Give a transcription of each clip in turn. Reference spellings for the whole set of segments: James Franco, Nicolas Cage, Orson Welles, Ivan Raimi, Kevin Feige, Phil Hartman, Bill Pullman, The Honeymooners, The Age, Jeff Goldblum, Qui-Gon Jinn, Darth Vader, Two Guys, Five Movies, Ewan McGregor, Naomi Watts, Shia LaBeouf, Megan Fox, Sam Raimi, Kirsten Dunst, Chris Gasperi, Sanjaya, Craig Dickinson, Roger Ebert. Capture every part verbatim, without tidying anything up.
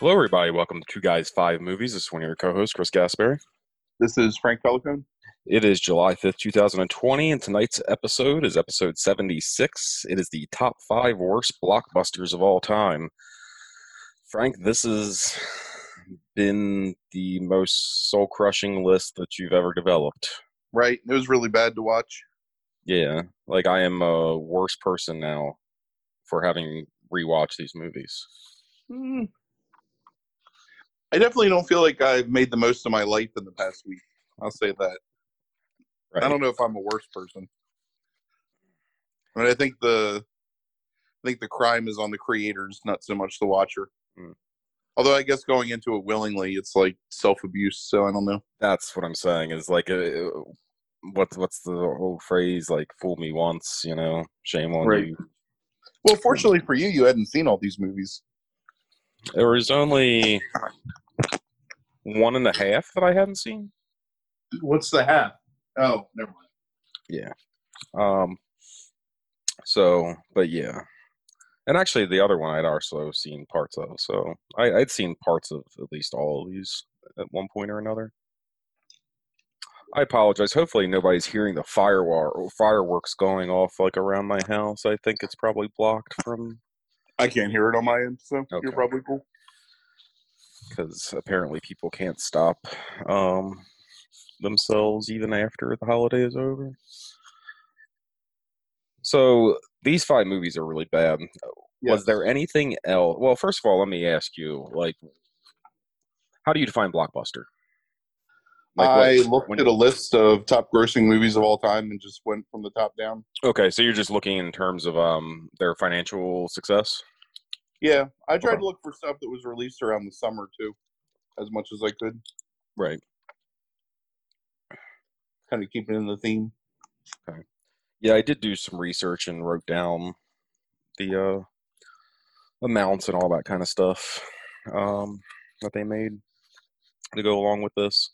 Hello, everybody. Welcome to Two Guys, Five Movies. This is one of your co-hosts, Chris Gasperi. This is Frank Pellicone. It is July fifth, twenty twenty, and tonight's episode is episode seventy-six. It is the top five worst blockbusters of all time. Frank, this has been the most soul-crushing list that you've ever developed. Right. It was really bad to watch. Yeah. Like, I am a worse person now for having rewatched these movies. Mm. I definitely don't feel like I've made the most of my life in the past week. I'll say that. Right. I don't know if I'm a worse person. I mean, I think the I think the crime is on the creators, not so much the watcher. Mm. Although I guess going into it willingly, it's like self-abuse, so I don't know. That's what I'm saying is like, uh, what, what's the old phrase, like, fool me once, you know, shame on right. you. Well, fortunately for you, you hadn't seen all these movies. There was only one and a half that I hadn't seen. What's the half? Oh, never mind. Yeah. Um. So, but yeah. And actually, the other one I'd also seen parts of. So, I, I'd seen parts of at least all of these at one point or another. I apologize. Hopefully, nobody's hearing the firewall fireworks going off like around my house. I think it's probably blocked from... I can't hear it on my end, so okay. You're probably cool. Because apparently people can't stop um, themselves even after the holiday is over. So these five movies are really bad. Yes. Was there anything else? Well, first of all, let me ask you, like, how do you define blockbuster? Like, I what, looked when, at a list of top grossing movies of all time and just went from the top down. Okay, so you're just looking in terms of um, their financial success? Yeah, I tried okay. to look for stuff that was released around the summer, too, as much as I could. Right. Kind of keeping in the theme. Okay. Yeah, I did do some research and wrote down the uh, amounts and all that kind of stuff um, that they made to go along with this.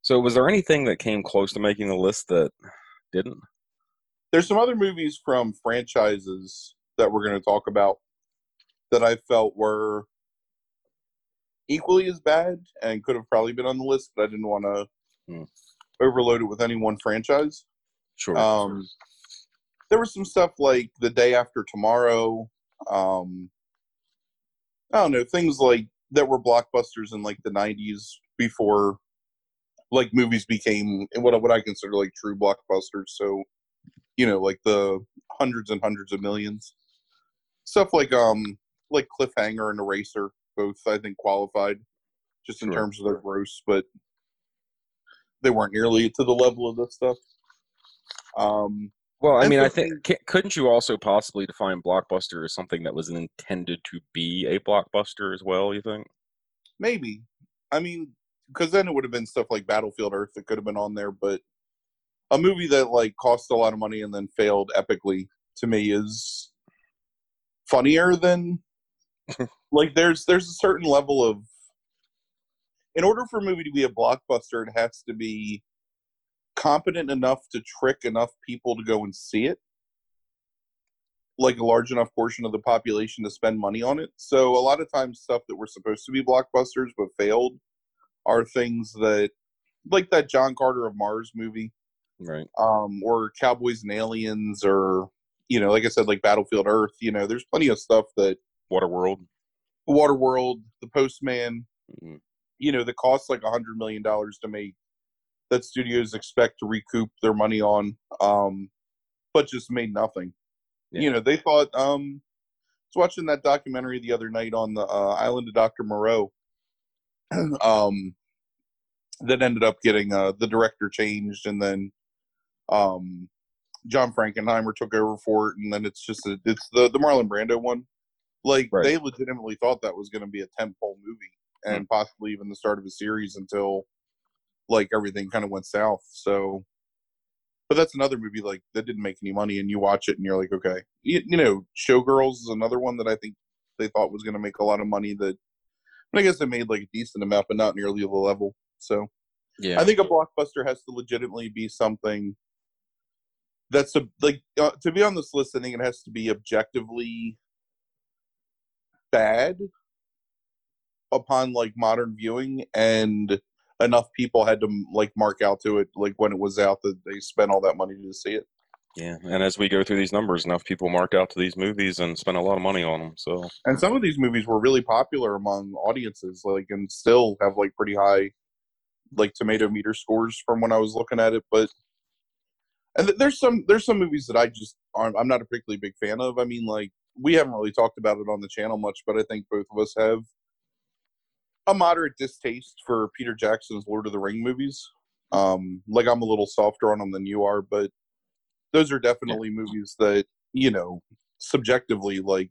So was there anything that came close to making the list that didn't? There's some other movies from franchises that we're going to talk about that I felt were equally as bad and could have probably been on the list, but I didn't want to mm. overload it with any one franchise. Sure. Um, there was some stuff like The Day After Tomorrow. Um, I don't know, things like that were blockbusters in like the nineties before... like movies became what what I consider like true blockbusters. So, you know, like the hundreds and hundreds of millions. Stuff like um like Cliffhanger and Eraser, both I think qualified just in sure. terms of their gross, but they weren't nearly to the level of this stuff. Um, well, I mean, I think can, couldn't you also possibly define blockbuster as something that was intended to be a blockbuster as well? You think? Maybe. I mean. Because then it would have been stuff like Battlefield Earth that could have been on there, but a movie that like cost a lot of money and then failed epically to me is funnier than like there's there's a certain level of, in order for a movie to be a blockbuster, it has to be competent enough to trick enough people to go and see it, like a large enough portion of the population to spend money on it. So a lot of times stuff that were supposed to be blockbusters but failed are things that, like that John Carter of Mars movie, right? Um, or Cowboys and Aliens, or, you know, like I said, like Battlefield Earth. You know, there's plenty of stuff that Waterworld, Waterworld, The Postman. Mm-hmm. You know, that costs like a hundred million dollars to make, that studios expect to recoup their money on, um, but just made nothing. Yeah. You know, they thought. Um, I was watching that documentary the other night on the uh, Island of Doctor Moreau. Um, that ended up getting uh, the director changed, and then um, John Frankenheimer took over for it, and then it's just a, it's the the Marlon Brando one. Like right. They legitimately thought that was going to be a tentpole movie, and mm-hmm. possibly even the start of a series until like everything kind of went south. So, but that's another movie like that didn't make any money, and you watch it and you're like, okay, you, you know, Showgirls is another one that I think they thought was going to make a lot of money that. I guess it made like a decent amount, but not nearly the level. So, yeah, I think a blockbuster has to legitimately be something that's a, like uh, to be on this list. I think it has to be objectively bad, upon like modern viewing, and enough people had to like mark out to it like when it was out that they spent all that money to see it. Yeah, and as we go through these numbers, enough people mark out to these movies and spend a lot of money on them. So, and some of these movies were really popular among audiences, like, and still have like pretty high like tomato meter scores from when I was looking at it. But and th- there's some there's some movies that I just aren't, I'm not a particularly big fan of. I mean, like, we haven't really talked about it on the channel much, but I think both of us have a moderate distaste for Peter Jackson's Lord of the Rings movies. Um, like, I'm a little softer on them than you are, but those are definitely movies that, you know, subjectively, like,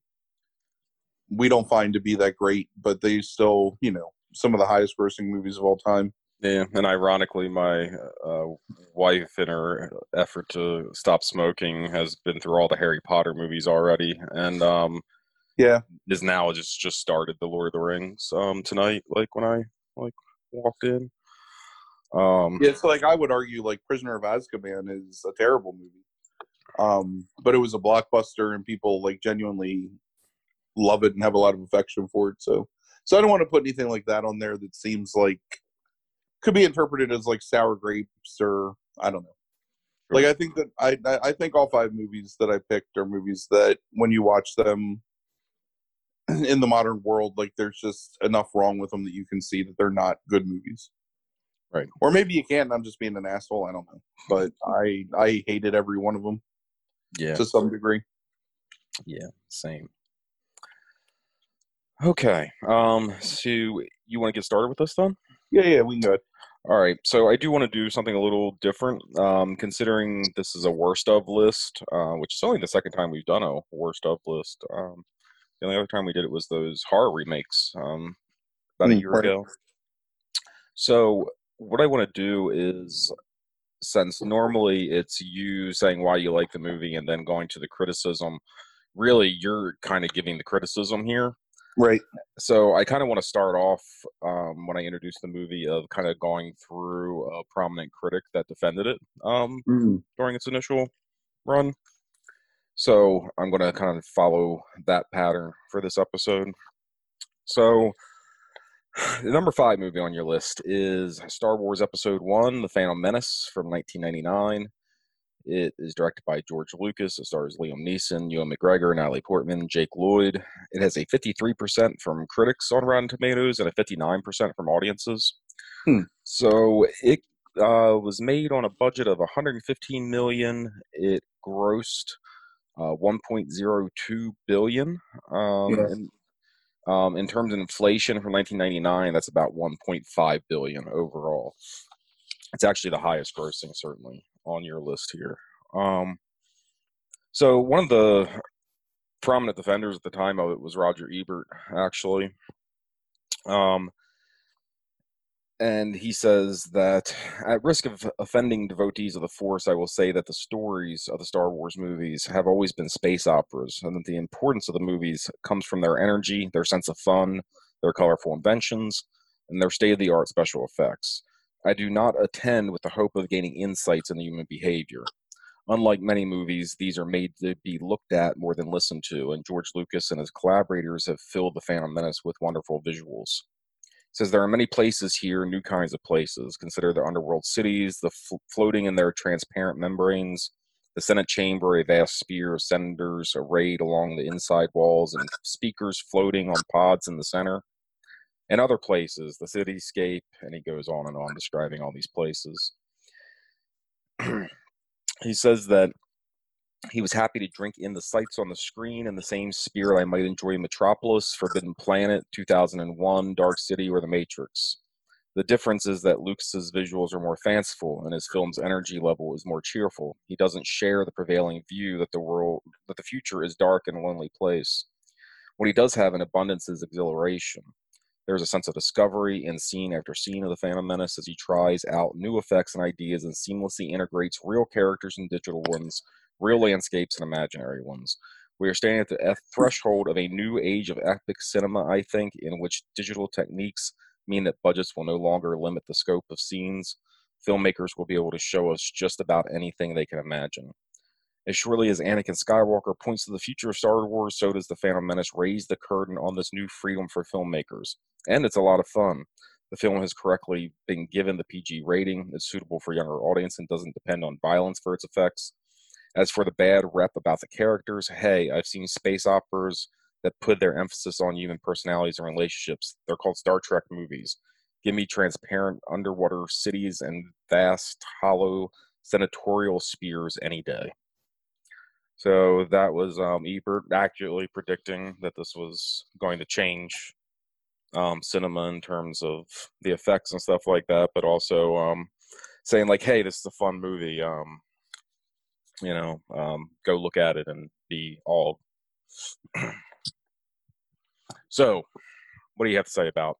we don't find to be that great, but they still, you know, some of the highest grossing movies of all time. Yeah, and ironically, my uh, wife, in her effort to stop smoking, has been through all the Harry Potter movies already, and um, yeah, is now just just started the Lord of the Rings um, tonight. Like when I like walked in, um, yeah, so like I would argue, like Prisoner of Azkaban is a terrible movie, um, but it was a blockbuster, and people like genuinely love it and have a lot of affection for it. So, so I don't want to put anything like that on there that seems like. Could be interpreted as like sour grapes, or I don't know. Like, I think that I I think all five movies that I picked are movies that when you watch them in the modern world, like there's just enough wrong with them that you can see that they're not good movies, right? Or maybe you can. I'm just being an asshole. I don't know, but I I hated every one of them, yeah, to some degree. Yeah, same. Okay, um, so you want to get started with this then? Yeah, yeah, we can go ahead. All right, so I do want to do something a little different, um, considering this is a worst of list, uh, which is only the second time we've done a worst of list. Um, the only other time we did it was those horror remakes um, about mm, a year right. ago. So what I want to do is, since normally it's you saying why you like the movie and then going to the criticism, really you're kind of giving the criticism here. Right. So I kind of want to start off um, when I introduce the movie of kind of going through a prominent critic that defended it um, mm. during its initial run. So I'm going to kind of follow that pattern for this episode. So the number five movie on your list is Star Wars Episode One: The Phantom Menace from nineteen ninety-nine. It is directed by George Lucas. It stars Liam Neeson, Ewan McGregor, Natalie Portman, Jake Lloyd. It has a fifty-three percent from critics on Rotten Tomatoes and a fifty-nine percent from audiences. Hmm. So it uh, was made on a budget of one hundred fifteen million dollars. It grossed uh, one point oh two billion dollars. Um, yes. and, um, in terms of inflation from nineteen ninety-nine, that's about one point five billion dollars overall. It's actually the highest grossing, certainly, on your list here. Um, so one of the prominent defenders at the time of it was Roger Ebert, actually. Um, and he says that, at risk of offending devotees of the Force, I will say that the stories of the Star Wars movies have always been space operas, and that the importance of the movies comes from their energy, their sense of fun, their colorful inventions, and their state-of-the-art special effects. I do not attend with the hope of gaining insights into human behavior. Unlike many movies, these are made to be looked at more than listened to, and George Lucas and his collaborators have filled The Phantom Menace with wonderful visuals. He says, there are many places here, new kinds of places. Consider the underworld cities, the fl- floating in their transparent membranes, the Senate chamber, a vast sphere of senators arrayed along the inside walls, and speakers floating on pods in the center. And other places, the cityscape, and he goes on and on describing all these places. He says that he was happy to drink in the sights on the screen in the same spirit I might enjoy Metropolis, Forbidden Planet, two thousand one, Dark City, or The Matrix. The difference is that Lucas's visuals are more fanciful, and his film's energy level is more cheerful. He doesn't share the prevailing view that the world, that the future is dark and a lonely place. What he does have in abundance is exhilaration. There's a sense of discovery in scene after scene of The Phantom Menace as he tries out new effects and ideas and seamlessly integrates real characters and digital ones, real landscapes and imaginary ones. We are standing at the threshold of a new age of epic cinema, I think, in which digital techniques mean that budgets will no longer limit the scope of scenes. Filmmakers will be able to show us just about anything they can imagine. As surely as Anakin Skywalker points to the future of Star Wars, so does The Phantom Menace raise the curtain on this new freedom for filmmakers. And it's a lot of fun. The film has correctly been given the P G rating. It's suitable for younger audience and doesn't depend on violence for its effects. As for the bad rep about the characters, hey, I've seen space operas that put their emphasis on human personalities and relationships. They're called Star Trek movies. Give me transparent underwater cities and vast, hollow senatorial spears any day. So that was um, Ebert accurately predicting that this was going to change um, cinema in terms of the effects and stuff like that, but also um, saying like, hey, this is a fun movie. Um, you know, um, go look at it and be all. So what do you have to say about?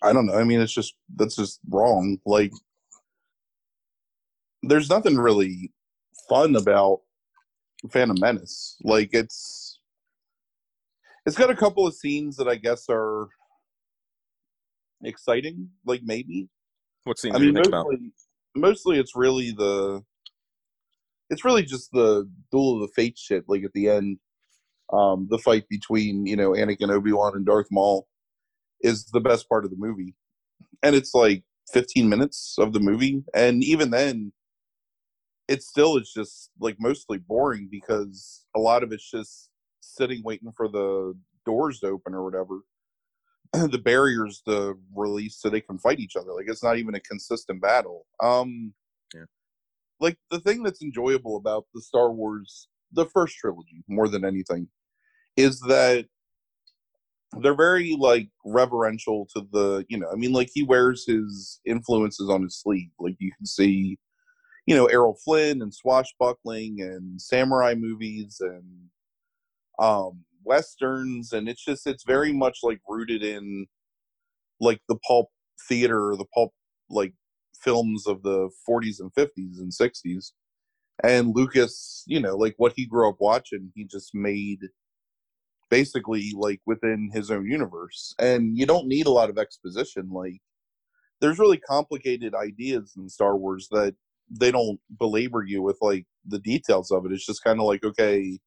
I don't know. I mean, it's just, that's just wrong. Like, there's nothing really fun about Phantom Menace. Like, it's, it's got a couple of scenes that I guess are exciting. Like, maybe. What scenes I mean, do you think mostly, about? Mostly it's really the, it's really just the Duel of the Fates shit. Like, at the end, um, the fight between, you know, Anakin, Obi-Wan, and Darth Maul is the best part of the movie. And it's like fifteen minutes of the movie. And even then, it still is just like mostly boring because a lot of it's just sitting waiting for the doors to open or whatever. The barriers to release so they can fight each other. Like, it's not even a consistent battle. Um, yeah. Like, the thing that's enjoyable about the Star Wars, the first trilogy, more than anything, is that they're very, like, reverential to the, you know, I mean, like, he wears his influences on his sleeve. Like, you can see, you know, Errol Flynn and swashbuckling and samurai movies and um, westerns. And it's just, it's very much, like, rooted in, like, the pulp theater, the pulp, like, films of the forties and fifties and sixties. And Lucas, you know, like, what he grew up watching, he just made basically like within his own universe, and you don't need a lot of exposition. Like, there's really complicated ideas in Star Wars that they don't belabor you with, like, the details of it. It's just kind of like, okay,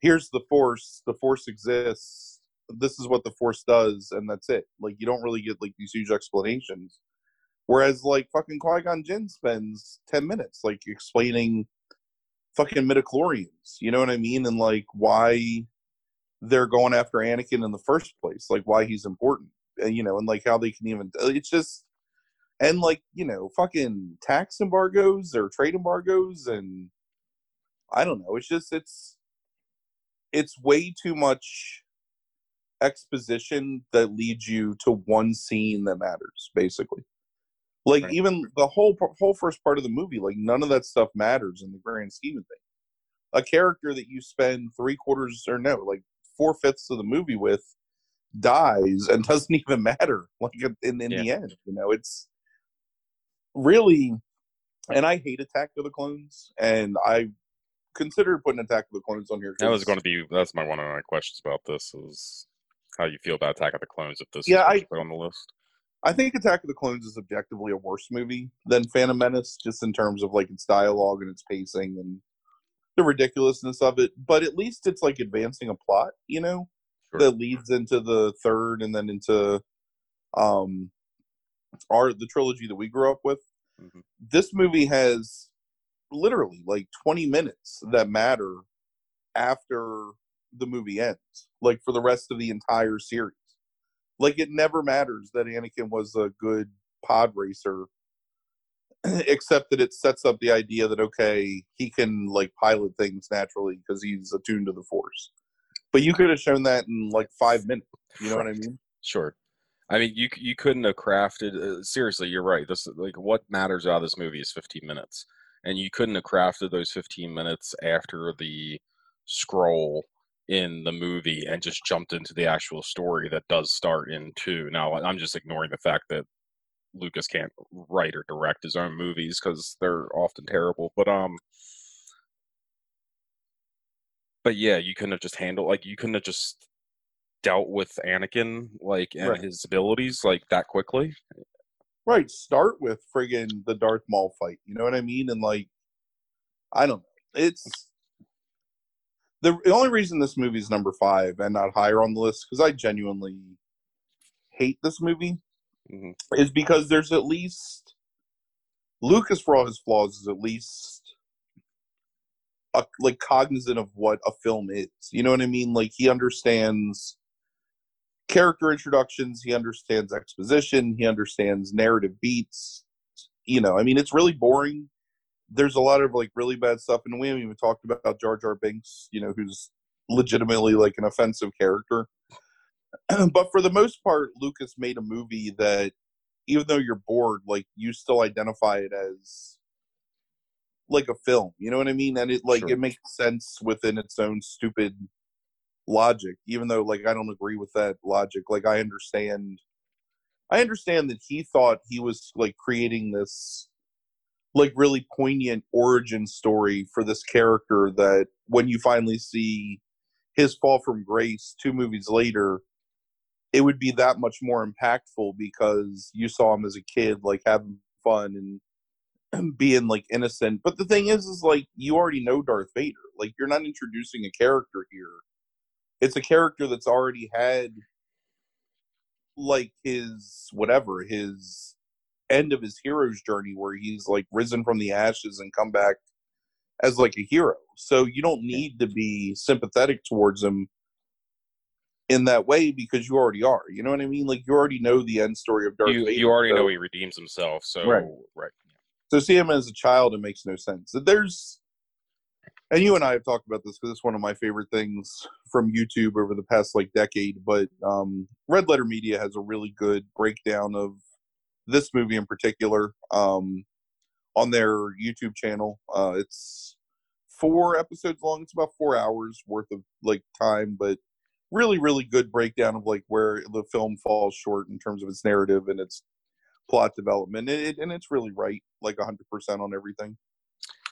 here's the Force, the Force exists, this is what the Force does, and that's it. Like, you don't really get like these huge explanations, whereas like fucking Qui-Gon Jinn spends ten minutes like explaining fucking midichlorians, you know what I mean, and like why they're going after Anakin in the first place, like why he's important, and you know, and like how they can even, it's just, and like, you know, fucking tax embargoes or trade embargoes, and I don't know, it's just, it's, it's way too much exposition that leads you to one scene that matters, basically. Like, right. Even the whole, whole first part of the movie, like none of that stuff matters in the grand scheme of things. A character that you spend three quarters or no, like, four-fifths of the movie with dies and doesn't even matter, like, in, in yeah. the end, you know, it's really, and I hate Attack of the Clones, and I considered putting Attack of the Clones on here. That was going to be, that's my one of my questions about this, is how you feel about Attack of the Clones, if this yeah, is I, put on the list. I think Attack of the Clones is objectively a worse movie than Phantom Menace, just in terms of, like, its dialogue and its pacing and the ridiculousness of it, but at least it's like advancing a plot, you know, sure. that leads into the third and then into um our the trilogy that we grew up with. Mm-hmm. This movie has literally like twenty minutes that matter after the movie ends, like for the rest of the entire series. Like, it never matters that Anakin was a good pod racer, except that it sets up the idea that, okay, he can, like, pilot things naturally because he's attuned to the Force. But you could have shown that in, like, five minutes. You know right. what I mean? Sure. I mean, you you couldn't have crafted... Uh, seriously, you're right. This, like, what matters out of this movie is fifteen minutes. And you couldn't have crafted those fifteen minutes after the scroll in the movie and just jumped into the actual story that does start in two. Now, I'm just ignoring the fact that Lucas can't write or direct his own movies because they're often terrible, but um but yeah, you couldn't have just handled, like, you couldn't have just dealt with Anakin, like, and right. his abilities, like, that quickly. Right, start with friggin' the Darth Maul fight, you know what I mean? And like, I don't know. It's the, the only reason this movie is number five and not higher on the list, because I genuinely hate this movie, mm-hmm. is because there's at least Lucas, for all his flaws, is at least a, like cognizant of what a film is. You know what I mean? Like, he understands character introductions, he understands exposition, he understands narrative beats. You know, I mean, it's really boring. There's a lot of like really bad stuff, and we haven't even talked about Jar Jar Binks, you know, who's legitimately like an offensive character. But for the most part, Lucas made a movie that, even though you're bored, like, you still identify it as like a film. You know what I mean? And it like sure. it makes sense within its own stupid logic, even though like I don't agree with that logic. Like, I understand, I understand that he thought he was like creating this like really poignant origin story for this character that when you finally see his fall from grace two movies later, it would be that much more impactful because you saw him as a kid, like having fun and being like innocent. But the thing is, is like, you already know Darth Vader. Like, you're not introducing a character here. It's a character that's already had like his, whatever, his end of his hero's journey where he's like risen from the ashes and come back as like a hero. So you don't need to be sympathetic towards him in that way because you already are. You know what I mean? Like, you already know the end story of Darth you, Vader. You already so. know he redeems himself. So right. right. So see him as a child, it makes no sense. There's, and you and I have talked about this because it's one of my favorite things from YouTube over the past like decade, but um, Red Letter Media has a really good breakdown of this movie in particular um, on their YouTube channel. Uh, it's four episodes long. It's about four hours worth of like time, but really, really good breakdown of like where the film falls short in terms of its narrative and its plot development. And, it, and it's really right, like one hundred percent on everything.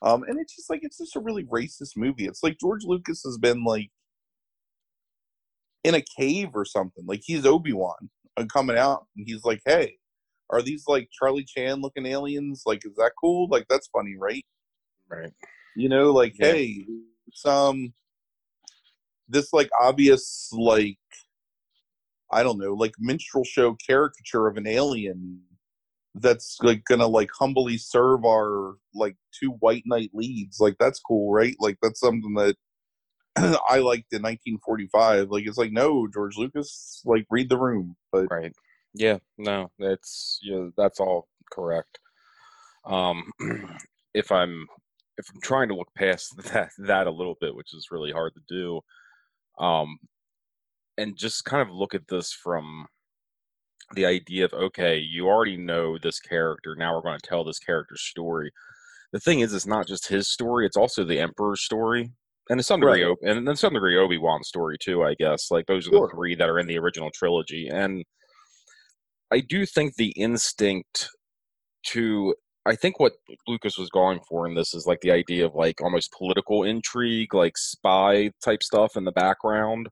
Um, and it's just like, it's just a really racist movie. It's like George Lucas has been like in a cave or something. Like, he's Obi-Wan and coming out and he's like, hey, are these like Charlie Chan looking aliens? Like, is that cool? Like, that's funny, right? Right. You know, like, yeah. hey, it's, um, this like obvious, like, I don't know, like minstrel show caricature of an alien that's like gonna like humbly serve our like two white knight leads. Like, that's cool, right? Like, that's something that I liked in nineteen forty-five. Like, it's like, no, George Lucas, like, read the room. But right. Yeah, no, that's yeah, that's all correct. Um, if I'm if I'm trying to look past that that a little bit, which is really hard to do, um, and just kind of look at this from the idea of, okay, you already know this character. Now we're going to tell this character's story. The thing is, it's not just his story; it's also the Emperor's story, and to some degree, right. and to some degree, Obi-Wan's story too. I guess like those are sure. the three that are in the original trilogy, and I do think the instinct to, I think what Lucas was going for in this is like the idea of like almost political intrigue, like spy type stuff in the background.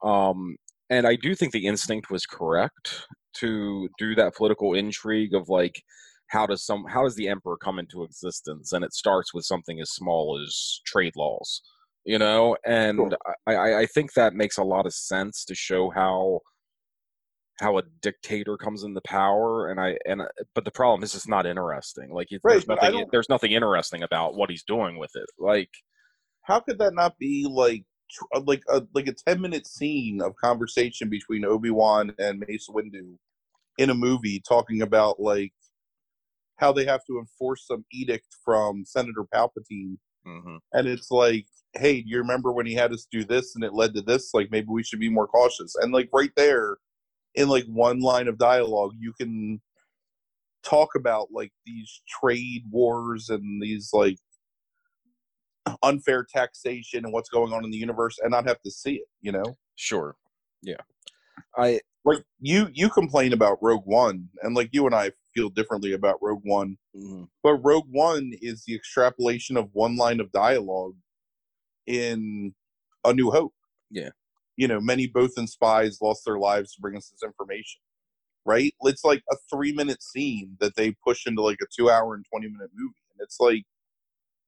Um, and I do think the instinct was correct to do that political intrigue of like, how does some, how does the Emperor come into existence? And it starts with something as small as trade laws, you know? And sure. I, I think that makes a lot of sense to show how how a dictator comes into power, and I and but the problem is it's not interesting. Like it, right, there's nothing there's nothing interesting about what he's doing with it. Like, how could that not be like like a like a ten minute scene of conversation between Obi-Wan and Mace Windu in a movie talking about like how they have to enforce some edict from Senator Palpatine, mm-hmm. and it's like, hey, do you remember when he had us do this and it led to this? Like, maybe we should be more cautious. And like right there, in like one line of dialogue, you can talk about like these trade wars and these like unfair taxation and what's going on in the universe and not have to see it, you know? Sure. Yeah. I like you, you complain about Rogue One, and like you and I feel differently about Rogue One, mm-hmm. but Rogue One is the extrapolation of one line of dialogue in A New Hope. Yeah. You know, many both and spies lost their lives to bring us this information, right? It's like a three minute scene that they push into like a two hour and twenty minute movie. And it's like,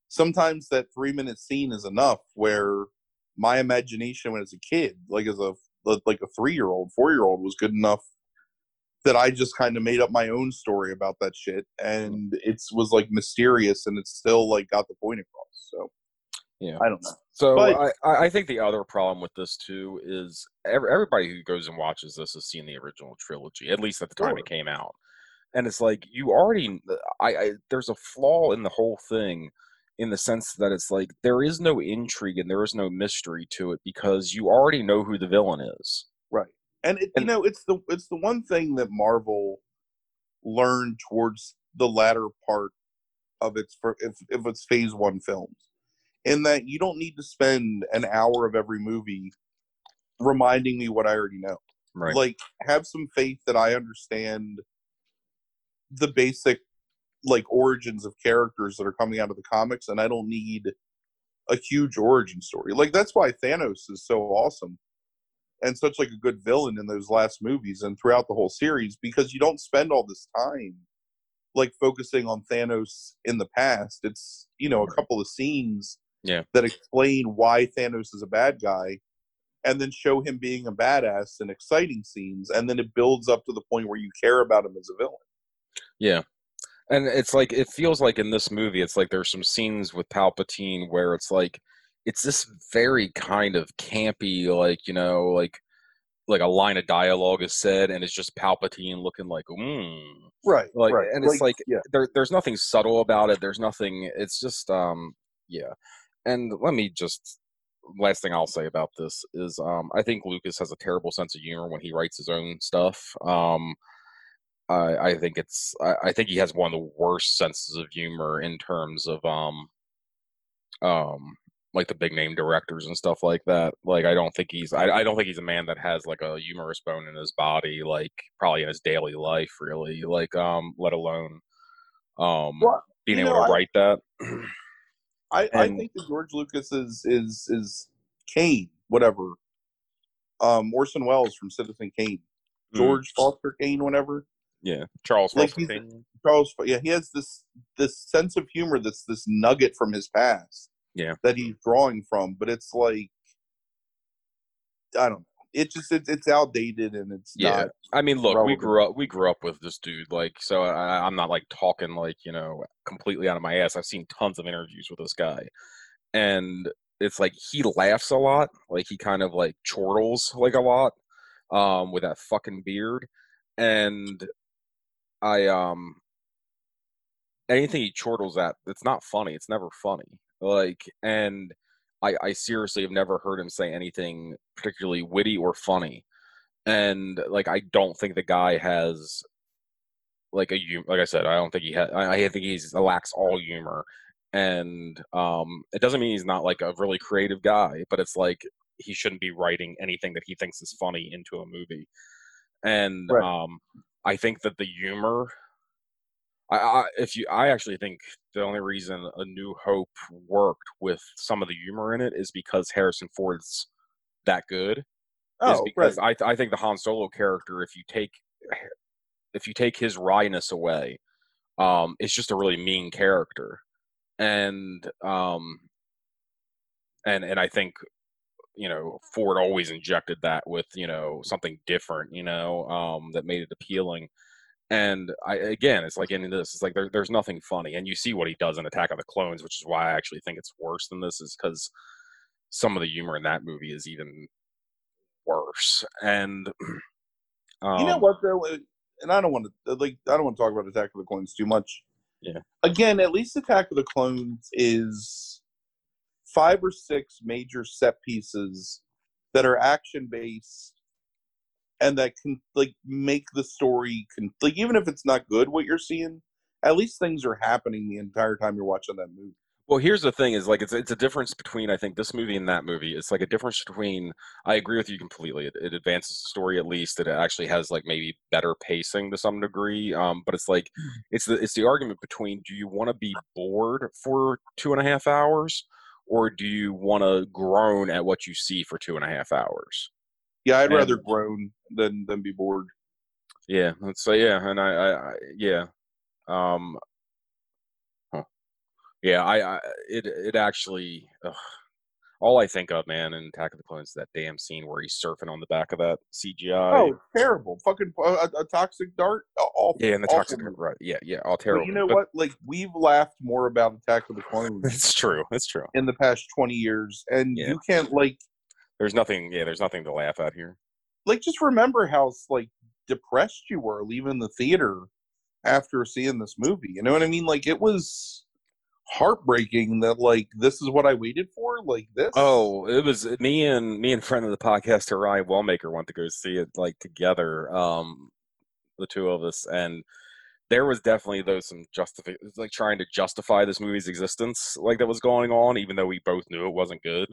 sometimes that three minute scene is enough, where my imagination when as a kid, like as a, like a three year old, four year old was good enough that I just kind of made up my own story about that shit. And it was like mysterious and it still like got the point across. So, yeah, I don't know. So but, I, I think the other problem with this too is every, everybody who goes and watches this has seen the original trilogy, at least at the time sure. it came out. And it's like, you already, I, I, there's a flaw in the whole thing in the sense that it's like, there is no intrigue and there is no mystery to it because you already know who the villain is. Right. And, it, and you know, it's the, it's the one thing that Marvel learned towards the latter part of its, if, if it's phase one films, in that you don't need to spend an hour of every movie reminding me what I already know. Right. Like, have some faith that I understand the basic like origins of characters that are coming out of the comics, and I don't need a huge origin story. Like, that's why Thanos is so awesome and such like a good villain in those last movies and throughout the whole series, because you don't spend all this time like focusing on Thanos in the past. It's, you know, a couple of scenes yeah. that explain why Thanos is a bad guy, and then show him being a badass in exciting scenes, and then it builds up to the point where you care about him as a villain. Yeah. And it's like, it feels like in this movie, it's like there's some scenes with Palpatine where it's like, it's this very kind of campy, like, you know, like, like a line of dialogue is said and it's just Palpatine looking like, mm. Right. Like, right. And it's like, like yeah. there, there's nothing subtle about it. There's nothing, it's just, um, yeah. And let me just, last thing I'll say about this is, um, I think Lucas has a terrible sense of humor when he writes his own stuff. Um, I, I think it's. I, I think he has one of the worst senses of humor in terms of, um, um, like the big name directors and stuff like that. Like, I don't think he's. I, I don't think he's a man that has like a humorous bone in his body. Like, probably in his daily life, really. Like, um, let alone, um, well, being able know, to write I, that. I, and, I think that George Lucas is is is Kane, whatever. Um, Orson Welles from Citizen Kane, George mm-hmm. Foster Kane, whatever. Yeah, Charles. Like Charles. Yeah, he has this this sense of humor that's this nugget from his past. Yeah, that he's drawing from, but it's like, I don't know. It just it, it's outdated and it's yeah. Not I mean, look, relevant. we grew up we grew up with this dude. Like, so I, I'm not like talking like, you know, completely out of my ass. I've seen tons of interviews with this guy, and it's like he laughs a lot. Like, he kind of like chortles like a lot, um, with that fucking beard. And I, um, anything he chortles at, it's not funny. It's never funny. Like, and I, I seriously have never heard him say anything particularly witty or funny. And like, I don't think the guy has like a, like I said, I don't think he has, I, I think he's lacks all humor. And, um, it doesn't mean he's not like a really creative guy, but it's like, he shouldn't be writing anything that he thinks is funny into a movie. And right. um, I think that the humor, I, I if you, I actually think the only reason A New Hope worked with some of the humor in it is because Harrison Ford's that good. Oh, is because right. I I think the Han Solo character, if you take if you take his wryness away, um, it's just a really mean character, and um, and and I think. You know, Ford always injected that with, you know, something different, you know, um, that made it appealing. And I, again, it's like in this, it's like there, there's nothing funny. And you see what he does in Attack of the Clones, which is why I actually think it's worse than this, is because some of the humor in that movie is even worse. And um, you know what, though, and I don't want to like I don't want to talk about Attack of the Clones too much. Yeah. Again, at least Attack of the Clones is five or six major set pieces that are action based and that can like make the story con- like even if it's not good what you're seeing, at least things are happening the entire time you're watching that movie. Well, here's the thing is like it's it's a difference between I think this movie and that movie. It's like a difference between I agree with you completely. It, it advances the story at least. It actually has like maybe better pacing to some degree. Um, but it's like it's the it's the argument between do you want to be bored for two and a half hours? Or do you want to groan at what you see for two and a half hours? Yeah, I'd and, rather groan than, than be bored. Yeah, so yeah, and I, I, I yeah, um, huh. Yeah, I, I it it actually ugh, all I think of, man, in Attack of the Clones is that damn scene where he's surfing on the back of that C G I. Oh, terrible! Fucking uh, a toxic dart. All yeah, and the toxic dart. Right? Yeah, yeah, all terrible. But you know but, what? Like we've laughed more about Attack of the Clones. It's true. It's true. In the past twenty years, and yeah. you can't like. There's nothing. Yeah, there's nothing to laugh at here. Like, just remember how like depressed you were leaving the theater after seeing this movie. You know what I mean? Like it was heartbreaking that like this is what I waited for, like this. Oh, it was me and me and friend of the podcast, Ryan Wellmaker, went to go see it like together, um, the two of us, and there was definitely though some justify like trying to justify this movie's existence, like that was going on, even though we both knew it wasn't good.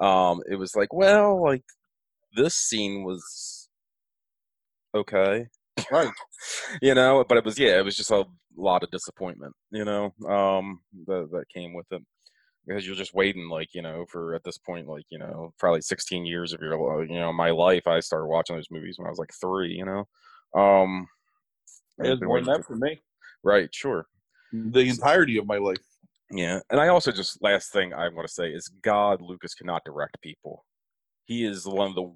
Um, it was like, well, like this scene was okay, right? You know, but it was yeah, it was just a lot of disappointment, you know, um, that, that came with it, because you're just waiting, like, you know, for at this point, like, you know, probably sixteen years of your, you know, my life. I started watching those movies when I was like three, you know. Um, it was more than that for me, right? Sure, the entirety of my life. Yeah, and I also just last thing I want to say is, God, Lucas cannot direct people. He is one of the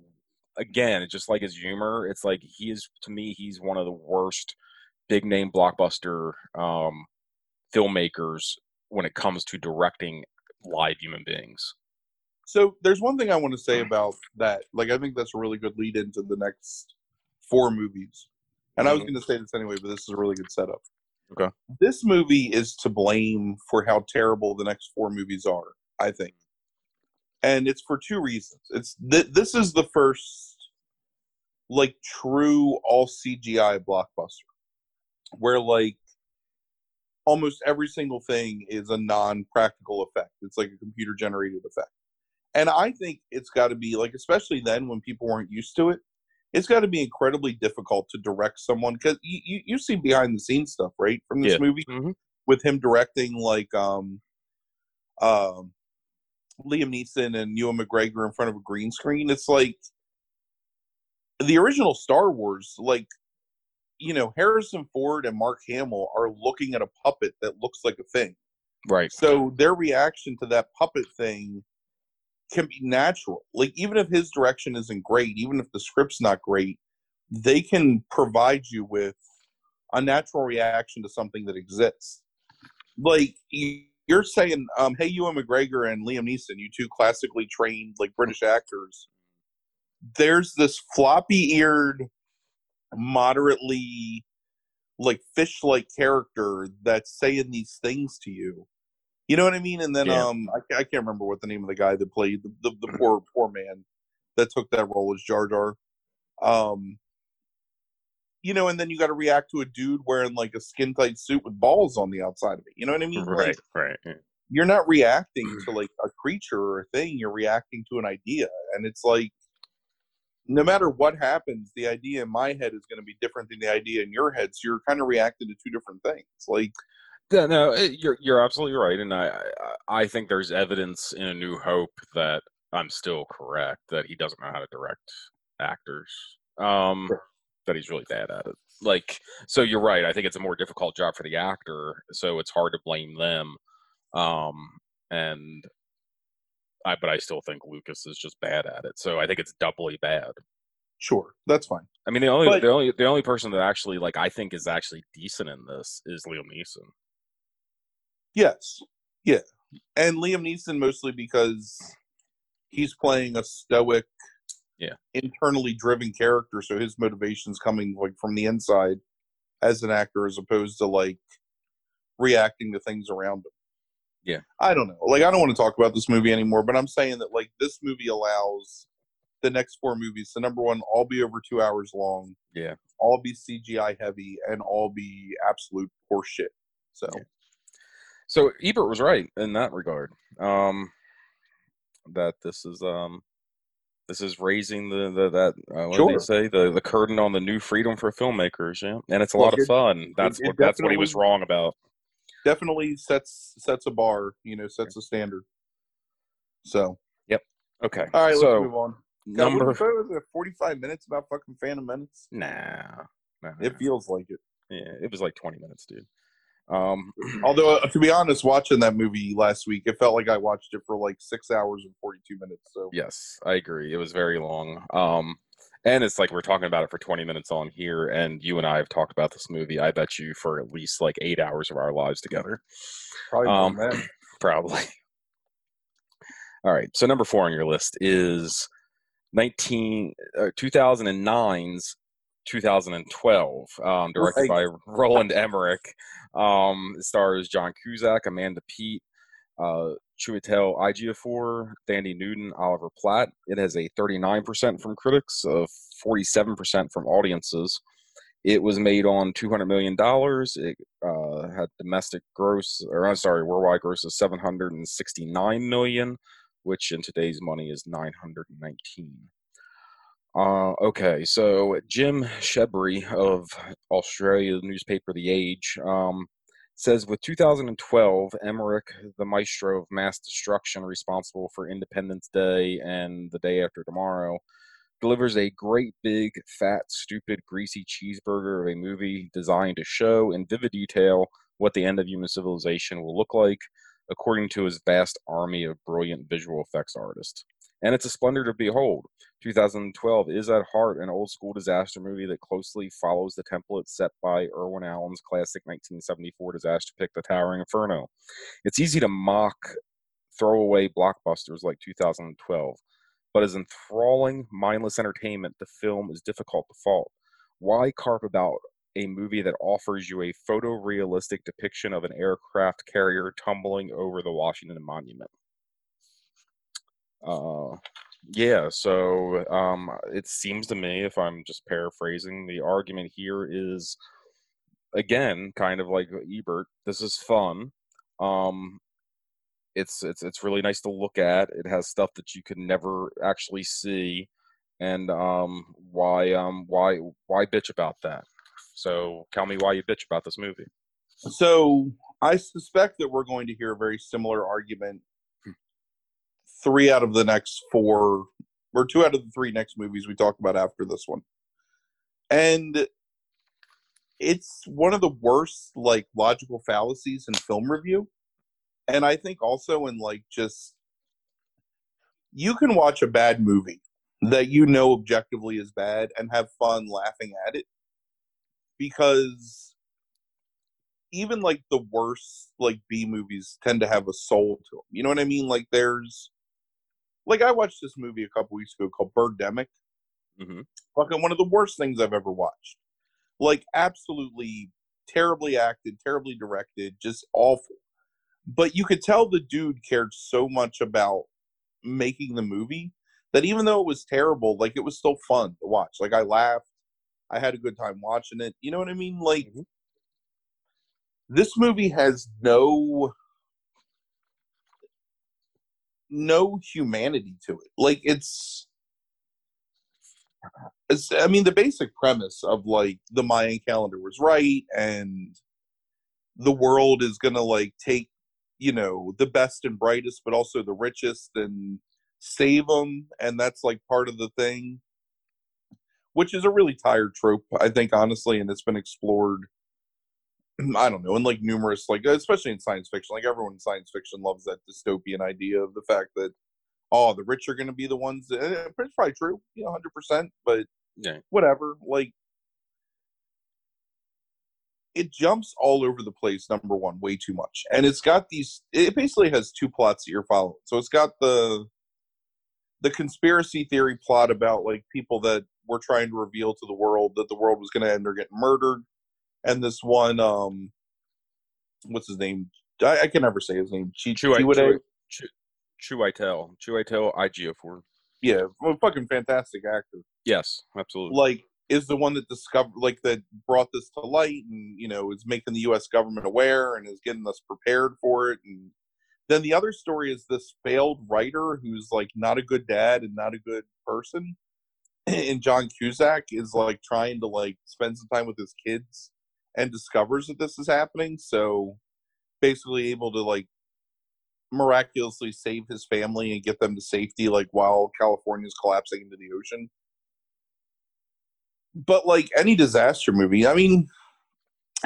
again, just like his humor. It's like he is to me, he's one of the worst big name blockbuster um, filmmakers when it comes to directing live human beings. So there's one thing I want to say about that. Like, I think that's a really good lead into the next four movies. And mm-hmm. I was going to say this anyway, but this is a really good setup. Okay. This movie is to blame for how terrible the next four movies are, I think. And it's for two reasons. It's th- this is the first like true all C G I blockbuster, where like almost every single thing is a non-practical effect. It's like a computer-generated effect. And I think it's got to be, like, especially then when people weren't used to it, it's got to be incredibly difficult to direct someone. Because you, you, you see behind-the-scenes stuff, right, from this yeah. movie? Mm-hmm. With him directing, like, um, um, Liam Neeson and Ewan McGregor in front of a green screen. It's like, the original Star Wars, like, you know, Harrison Ford and Mark Hamill are looking at a puppet that looks like a thing. Right. So their reaction to that puppet thing can be natural. Like, even if his direction isn't great, even if the script's not great, they can provide you with a natural reaction to something that exists. Like, you're saying, um, hey, Ewan McGregor and Liam Neeson, you two classically trained, like, British actors, there's this floppy-eared, moderately like fish-like character that's saying these things to you, you know what I mean? And then yeah. um, I, I can't remember what the name of the guy that played the, the, the poor poor man that took that role as Jar Jar, um, you know. And then you got to react to a dude wearing like a skin-tight suit with balls on the outside of it, you know what I mean? Right, like, right. You're not reacting to like a creature or a thing; you're reacting to an idea, and it's like, no matter what happens, the idea in my head is going to be different than the idea in your head. So you're kind of reacting to two different things. Like, yeah, no, you're you're absolutely right, and I I think there's evidence in A New Hope that I'm still correct that he doesn't know how to direct actors. Um, sure. That he's really bad at it. Like, so you're right. I think it's a more difficult job for the actor, so it's hard to blame them. Um, and. I, but I still think Lucas is just bad at it, so I think it's doubly bad. Sure, that's fine. I mean, the only but, the only the only person that actually like I think is actually decent in this is Liam Neeson. Yes, yeah, and Liam Neeson mostly because he's playing a stoic, yeah, internally driven character, so his motivation's coming like from the inside as an actor, as opposed to like reacting to things around him. Yeah, I don't know. Like, I don't want to talk about this movie anymore, but I'm saying that, like, this movie allows the next four movies to, number one, all be over two hours long. Yeah. All be C G I heavy, and all be absolute horseshit. So. Yeah. So, Ebert was right in that regard. Um, that this is, um, this is raising the, the that, uh, what sure. do they say? The, the curtain on the new freedom for filmmakers, yeah? And it's a well, lot it, of fun. That's, it, what, it that's what he was wrong about. Definitely sets sets a bar, you know, sets a standard. So. Yep. Okay. All right, so, let's move on. God, number was it, forty-five minutes about fucking Phantom Menace? Nah, nah. It feels like it. Yeah, it was like twenty minutes, dude. Um, although, uh, to be honest, watching that movie last week, it felt like I watched it for like six hours and forty-two minutes. So yes, I agree. It was very long. Um, and it's like we're talking about it for twenty minutes on here, and you and I have talked about this movie, I bet you, for at least like eight hours of our lives together. Probably. Um, that. Probably. All right. So number four on your list is nineteen, uh, two thousand nine's two thousand twelve, um, directed right. by Roland Emmerich. Um, it stars John Cusack, Amanda Peet, uh, Chiwetel Ejiofor, Dandy Newton, Oliver Platt. It has a thirty-nine percent from critics, uh, forty-seven percent from audiences. It was made on two hundred million dollars. It uh, had domestic gross, or I'm sorry, worldwide gross of seven hundred sixty-nine million dollars, which in today's money is nine hundred nineteen. Uh, okay, so Jim Shebri of Australia's newspaper The Age um, says, with two thousand twelve, Emmerich, the maestro of mass destruction responsible for Independence Day and The Day After Tomorrow, delivers a great big, fat, stupid, greasy cheeseburger of a movie designed to show in vivid detail what the end of human civilization will look like, according to his vast army of brilliant visual effects artists. And it's a splendor to behold. two thousand twelve is at heart an old-school disaster movie that closely follows the template set by Irwin Allen's classic nineteen seventy-four disaster pick, The Towering Inferno. It's easy to mock throwaway blockbusters like two thousand twelve, but as enthralling, mindless entertainment, the film is difficult to fault. Why carp about a movie that offers you a photorealistic depiction of an aircraft carrier tumbling over the Washington Monument? Uh, yeah, so um, it seems to me, if I'm just paraphrasing, the argument here is, again, kind of like Ebert, this is fun. Um, it's it's it's really nice to look at. It has stuff that you could never actually see, and um, why um why why bitch about that? So tell me why you bitch about this movie. So I suspect that we're going to hear a very similar argument. Three out of the next four, or two out of the three next movies we talk about after this one. And it's one of the worst, like, logical fallacies in film review. And I think also in, like, just, you can watch a bad movie that you know objectively is bad and have fun laughing at it. Because even, like, the worst, like, B movies tend to have a soul to them. You know what I mean? Like, there's... Like, I watched this movie a couple weeks ago called Birdemic. Mm-hmm. Fucking one of the worst things I've ever watched. Like, absolutely terribly acted, terribly directed, just awful. But you could tell the dude cared so much about making the movie that even though it was terrible, like, it was still fun to watch. Like, I laughed. I had a good time watching it. You know what I mean? Like, mm-hmm. This movie has no... no humanity to it. Like, it's, it's, I mean, the basic premise of, like, the Mayan calendar was right, and the world is gonna, like, take, you know, the best and brightest, but also the richest, and save them, and that's, like, part of the thing, which is a really tired trope, I think, honestly, and it's been explored, I don't know, and like numerous, like, especially in science fiction, like everyone in science fiction loves that dystopian idea of the fact that, oh, the rich are going to be the ones that, it's probably true, you know, one hundred percent, but yeah. Whatever, like, it jumps all over the place, number one, way too much, and it's got these, it basically has two plots that you're following, so it's got the, the conspiracy theory plot about, like, people that were trying to reveal to the world that the world was going to end or get murdered. And this one, um, what's his name? I, I can never say his name. Ch- Chiwetel Chiwetel Ejiofor. Yeah, a fucking fantastic actor. Yes, absolutely. Like, is the one that discovered, like, that brought this to light, and, you know, is making the U S government aware and is getting us prepared for it. And then the other story is this failed writer who's, like, not a good dad and not a good person. And John Cusack is, like, trying to, like, spend some time with his kids. And discovers that this is happening, so basically able to, like, miraculously save his family and get them to safety, like, while California's collapsing into the ocean. But, like, any disaster movie, I mean,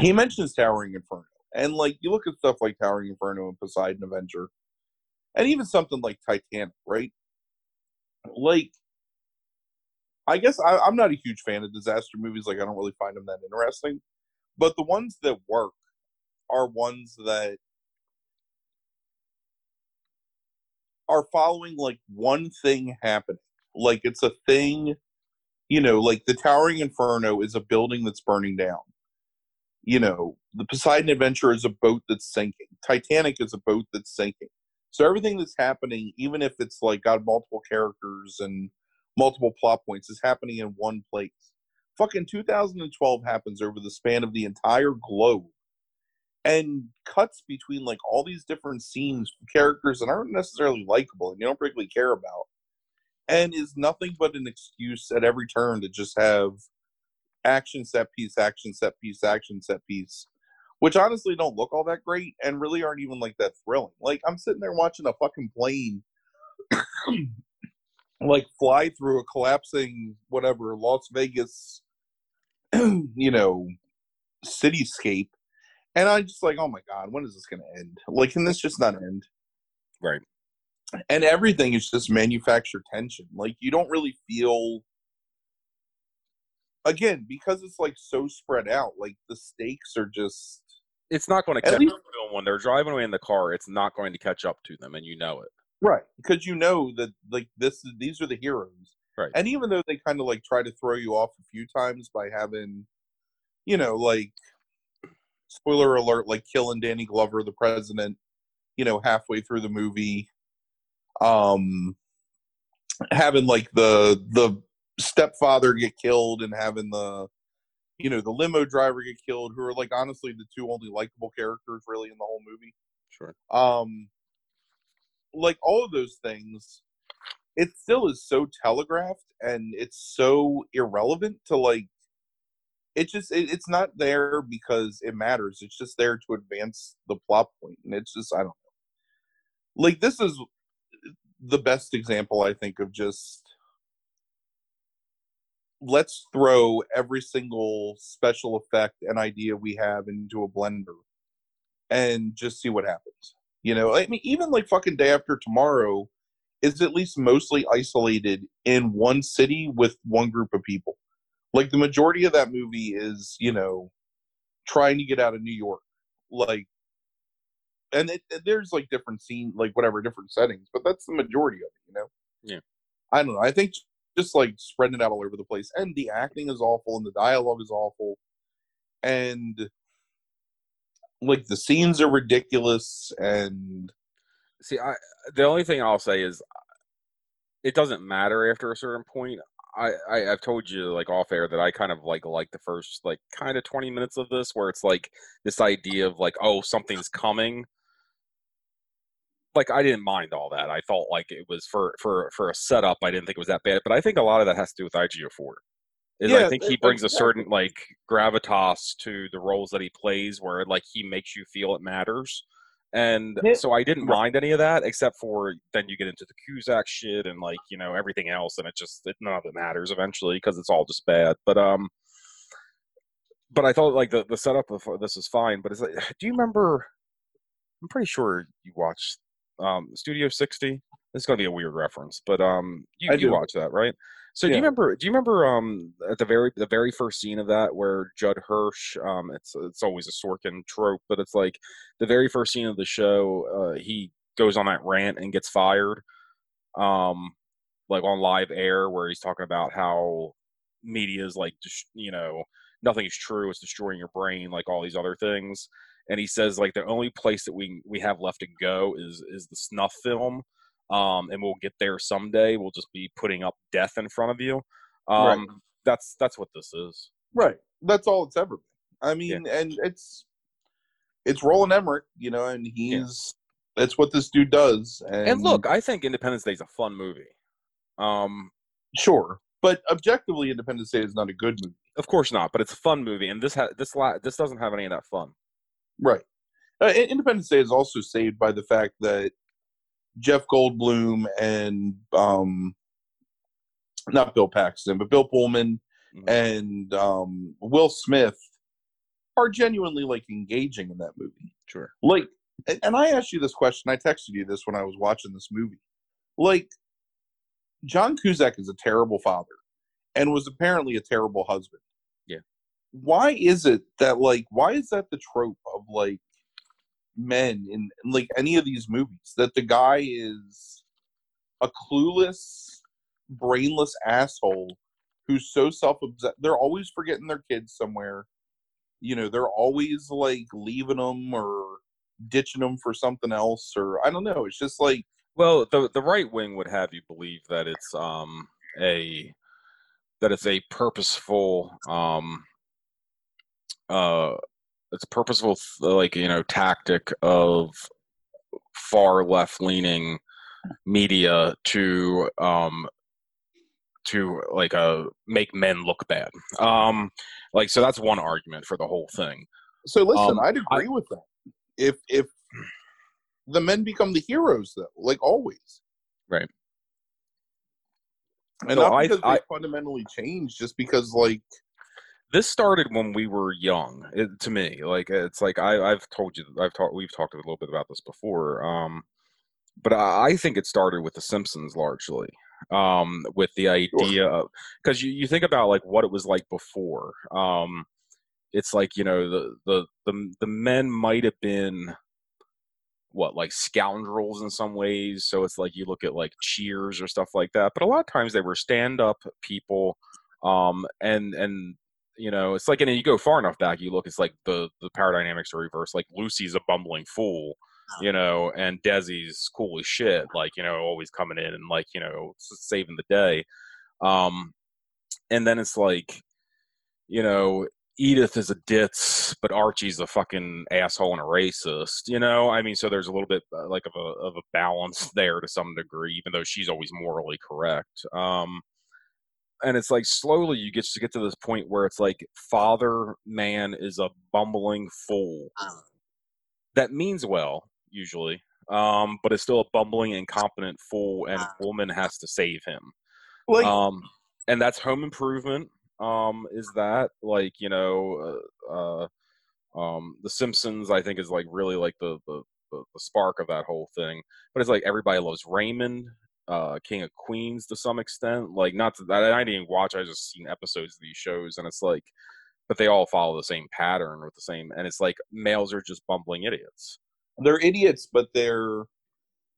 he mentions Towering Inferno, And, like, you look at stuff like Towering Inferno and Poseidon Adventure, and even something like Titanic, right? Like, I guess I, I'm not a huge fan of disaster movies. Like, I don't really find them that interesting. But the ones that work are ones that are following, like, one thing happening. Like, it's a thing, you know, like, the Towering Inferno is a building that's burning down. You know, the Poseidon Adventure is a boat that's sinking. Titanic is a boat that's sinking. So everything that's happening, even if it's, like, got multiple characters and multiple plot points, is happening in one place. Fucking two thousand twelve happens over the span of the entire globe and cuts between, like, all these different scenes from characters that aren't necessarily likable and you don't particularly care about, and is nothing but an excuse at every turn to just have action set piece, action set piece, action set piece, which honestly don't look all that great and really aren't even, like, that thrilling. Like, I'm sitting there watching a fucking plane like fly through a collapsing, whatever, Las Vegas, you know, cityscape, and I'm just like, oh my God, when is this going to end? Like, can this just not end? Right. And everything is just manufactured tension. Like, you don't really feel, again, because it's, like, so spread out, like, the stakes are just... It's not going to catch least, up to them when they're driving away in the car. It's not going to catch up to them, and you know it. Right, because you know that, like, this, these are the heroes. Right. And even though they kind of, like, try to throw you off a few times by having, you know, like, spoiler alert, like, killing Danny Glover, the president, you know, halfway through the movie. Um, having, like, the the... stepfather get killed and having the, you know, the limo driver get killed, who are, like, honestly the two only likable characters really in the whole movie. Sure. Um, like, all of those things, it still is so telegraphed and it's so irrelevant to, like, it just, it, it's not there because it matters. It's just there to advance the plot point. And it's just, I don't know. Like, this is the best example, I think, of just, let's throw every single special effect and idea we have into a blender and just see what happens. You know, I mean, even, like, fucking Day After Tomorrow is at least mostly isolated in one city with one group of people. Like, the majority of that movie is, you know, trying to get out of New York. Like, and it, there's, like, different scenes, like, whatever, different settings, but that's the majority of it, you know? Yeah. I don't know. I think just, like, spreading it out all over the place. And the acting is awful, and the dialogue is awful. And, like, the scenes are ridiculous, and... See, I, the only thing I'll say is, it doesn't matter after a certain point. I, I, I've told you, like, off air that I kind of, like, like the first, like, kind of twenty minutes of this, where it's, like, this idea of, like, oh, something's coming. Like, I didn't mind all that. I felt like it was for, for, for a setup. I didn't think it was that bad. But I think a lot of that has to do with Ejiofor. Is yeah, I think he brings exactly. a certain, like, gravitas to the roles that he plays where, like, he makes you feel it matters. And it, so I didn't mind any of that, except for then you get into the Cusack shit and, like, you know, everything else. And it just, it, none of it matters eventually because it's all just bad. But, um, but I thought, like, the, the setup of this is fine. But it's like, do you remember, I'm pretty sure you watched Um, Studio sixty. This is gonna be a weird reference, but um, you, you watch that, right? So yeah. do you remember? Do you remember um at the very the very first scene of that where Judd Hirsch? Um, it's it's always a Sorkin trope, but it's like the very first scene of the show. Uh, he goes on that rant and gets fired. Um, like on live air, where he's talking about how media is like, you know, nothing is true. It's destroying your brain, like all these other things. And he says, like, the only place that we we have left to go is is the snuff film, um, and we'll get there someday. We'll just be putting up death in front of you. Um, right. That's that's what this is. Right. That's all it's ever been. I mean, yeah. and it's it's Roland Emmerich, you know, and he's yeah. that's what this dude does. And, and look, I think Independence Day is a fun movie. Um, sure, but objectively, Independence Day is not a good movie. Of course not, but it's a fun movie, and this ha- this la- this doesn't have any of that fun. Right. Uh, Independence Day is also saved by the fact that Jeff Goldblum and, um, not Bill Paxton, but Bill Pullman mm-hmm. and um, Will Smith are genuinely like engaging in that movie. Sure. Like, and I asked you this question. I texted you this when I was watching this movie. Like, John Cusack is a terrible father and was apparently a terrible husband. Yeah. Why is it that, like, why is that the trope of, like, men in, like, any of these movies, that the guy is a clueless, brainless asshole who's so self-obsessed? They're always forgetting their kids somewhere. You know, they're always, like, leaving them or ditching them for something else, or I don't know. It's just like, well, the the right wing would have you believe that it's um a that it's a purposeful um uh it's a purposeful like you know tactic of far left leaning media to um to like uh make men look bad. Um, like so that's one argument for the whole thing. So listen, um, I'd agree I, with that. If if the men become the heroes, though, like always, right? And so not I, because I, they fundamentally change, just because like this started when we were young. It, to me, like it's like I, I've told you, I've talked, we've talked a little bit about this before. Um, but I, I think it started with The Simpsons, largely, um, with the idea of, because you, you think about like what it was like before. Um, it's like, you know, the the the, the men might have been what, like scoundrels in some ways. So it's like you look at like Cheers or stuff like that. But a lot of times they were stand-up people. Um, and, and you know, it's like, and you go far enough back, you look, it's like the, the power dynamics are reversed. Like Lucy's a bumbling fool, you know, and Desi's cool as shit. Like, you know, always coming in and like, you know, saving the day. Um, and then it's like, you know, Edith is a ditz, but Archie's a fucking asshole and a racist, you know? I mean, so there's a little bit uh, like of a of a balance there to some degree, even though she's always morally correct. Um, and it's like slowly you get to get to this point where it's like father man is a bumbling fool. That means well, usually, um, but it's still a bumbling, incompetent fool, and woman has to save him. Like- um, and that's Home Improvement. Um, is that like, you know, uh, uh, um, The Simpsons, I think, is like really like the, the, the spark of that whole thing. But it's like Everybody Loves Raymond, uh, King of Queens to some extent. Like, not to that, I didn't watch, I just seen episodes of these shows, and it's like, but they all follow the same pattern with the same, and it's like males are just bumbling idiots. They're idiots, but they're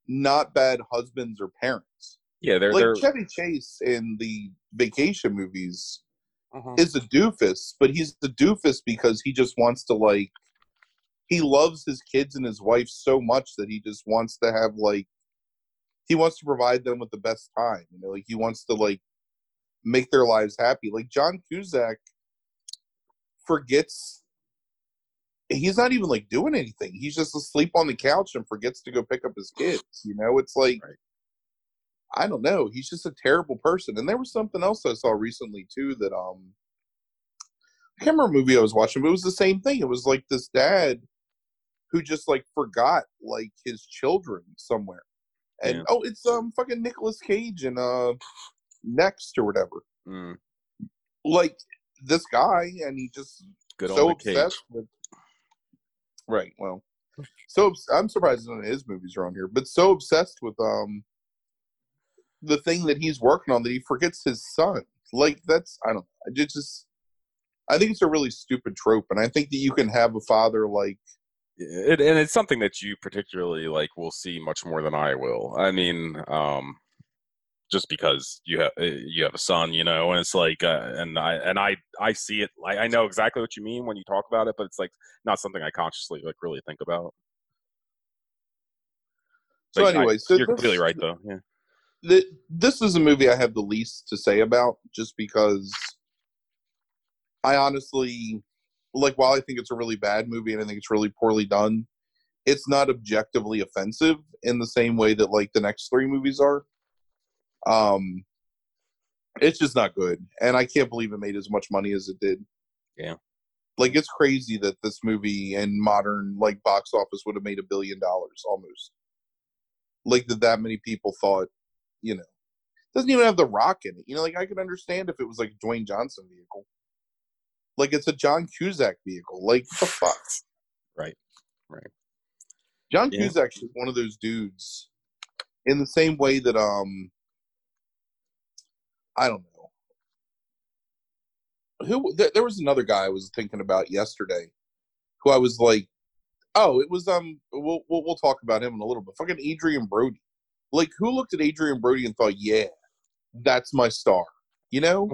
not bad husbands or parents. Yeah, they're like they're, Chevy Chase in the Vacation movies. Uh-huh. Is a doofus, but he's the doofus because he just wants to, like, he loves his kids and his wife so much that he just wants to have, like, he wants to provide them with the best time, you know, like, he wants to, like, make their lives happy. Like, John Cusack forgets, he's not even, like, doing anything. He's just asleep on the couch and forgets to go pick up his kids, you know? It's like, right. I don't know. He's just a terrible person. And there was something else I saw recently too that um, I can't remember a movie I was watching, but it was the same thing. It was like this dad who just like forgot like his children somewhere. And yeah. oh, it's um fucking Nicolas Cage in uh Next or whatever. Mm. Like this guy, and he just Good so obsessed Cage. with right. Well, so I'm surprised none of his movies are on here, but so obsessed with um. the thing that he's working on that he forgets his son. Like that's, I don't know. It's just, I think it's a really stupid trope. And I think that you can have a father like it. And it's something that you particularly like will see much more than I will. I mean, um, just because you have, you have a son, you know, and it's like, uh, and I, and I, I see it. I, I know exactly what you mean when you talk about it, but it's like not something I consciously like really think about. So like, anyway, I, so you're completely right though. Yeah. This is a movie I have the least to say about, just because I honestly, like, while I think it's a really bad movie and I think it's really poorly done, it's not objectively offensive in the same way that, like, the next three movies are. Um, it's just not good. And I can't believe it made as much money as it did. Yeah. Like, it's crazy that this movie in modern, like, box office would have made a billion dollars almost. Like, that that many people thought, you know, doesn't even have The Rock in it. You know, like I could understand if it was like a Dwayne Johnson vehicle. Like, it's a John Cusack vehicle. Like, the fuck? Right. Right. John yeah. Cusack is one of those dudes in the same way that, um, I don't know. Who, th- there was another guy I was thinking about yesterday who I was like, oh, it was, um, we'll, we'll, we'll talk about him in a little bit. Fucking Adrian Brody. Like, who looked at Adrian Brody and thought, yeah, that's my star, you know?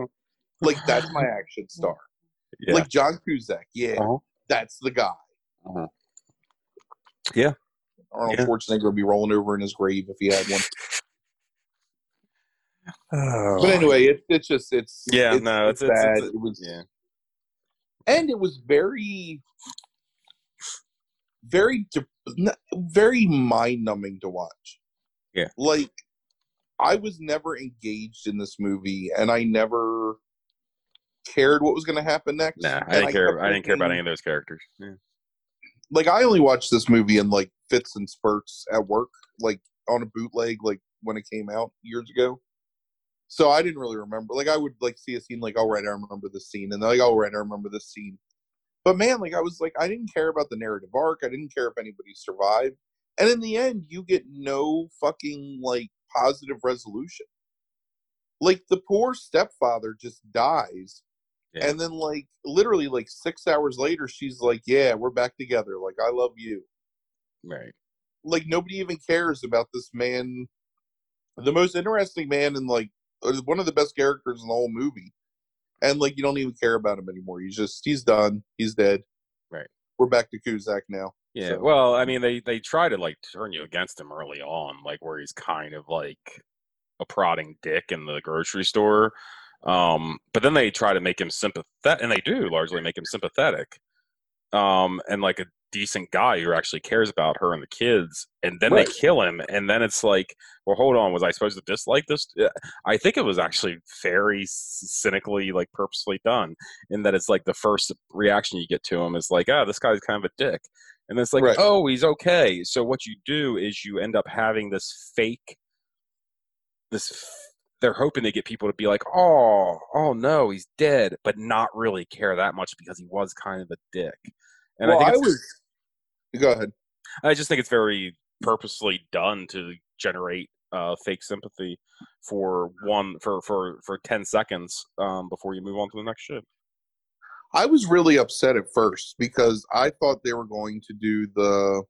Like, that's my action star. Yeah. Like, John Cusack, yeah, uh-huh. that's the guy. Uh-huh. Yeah. Arnold yeah. Schwarzenegger would be rolling over in his grave if he had one. Oh. But anyway, it, it's just, it's... Yeah, it's, no, it's, it's bad. It's, it's, it was, yeah. And it was very, very, very mind-numbing to watch. Yeah. Like, I was never engaged in this movie, and I never cared what was going to happen next. Nah, I didn't I care. I didn't care about any of those characters. Yeah. Like, I only watched this movie in, like, fits and spurts at work, like, on a bootleg, like, when it came out years ago. So I didn't really remember. Like, I would, like, see a scene, like, all right, I remember this scene. And, like, all right, I remember this scene. But, man, like, I was, like, I didn't care about the narrative arc. I didn't care if anybody survived. And in the end, you get no fucking, like, positive resolution. Like, the poor stepfather just dies. Yeah. And then, like, literally, like, six hours later, she's like, yeah, we're back together. Like, I love you. Right. Like, nobody even cares about this man. The most interesting man in, like, one of the best characters in the whole movie. And, like, you don't even care about him anymore. He's just, he's done. He's dead. Right. We're back to Cusack now. Yeah. So. Well, I mean, they, they try to, like, turn you against him early on, like, where he's kind of, like, a prodding dick in the grocery store. Um, but then they try to make him sympathetic, and they do largely make him sympathetic, um, and like a decent guy who actually cares about her and the kids. And then right. they kill him, and then it's like, well, hold on, was I supposed to dislike this? I think it was actually very cynically, like, purposely done, in that it's like the first reaction you get to him is like, oh, this guy's kind of a dick, and it's like, right. oh, he's okay. So what you do is you end up having this fake, this. F- They're hoping they get people to be like, oh, oh no, he's dead, but not really care that much because he was kind of a dick. And well, I think it's, I was... Go ahead. I just think it's very purposely done to generate uh, fake sympathy for one for for, for ten seconds um, before you move on to the next shit. I was really upset at first because I thought they were going to do the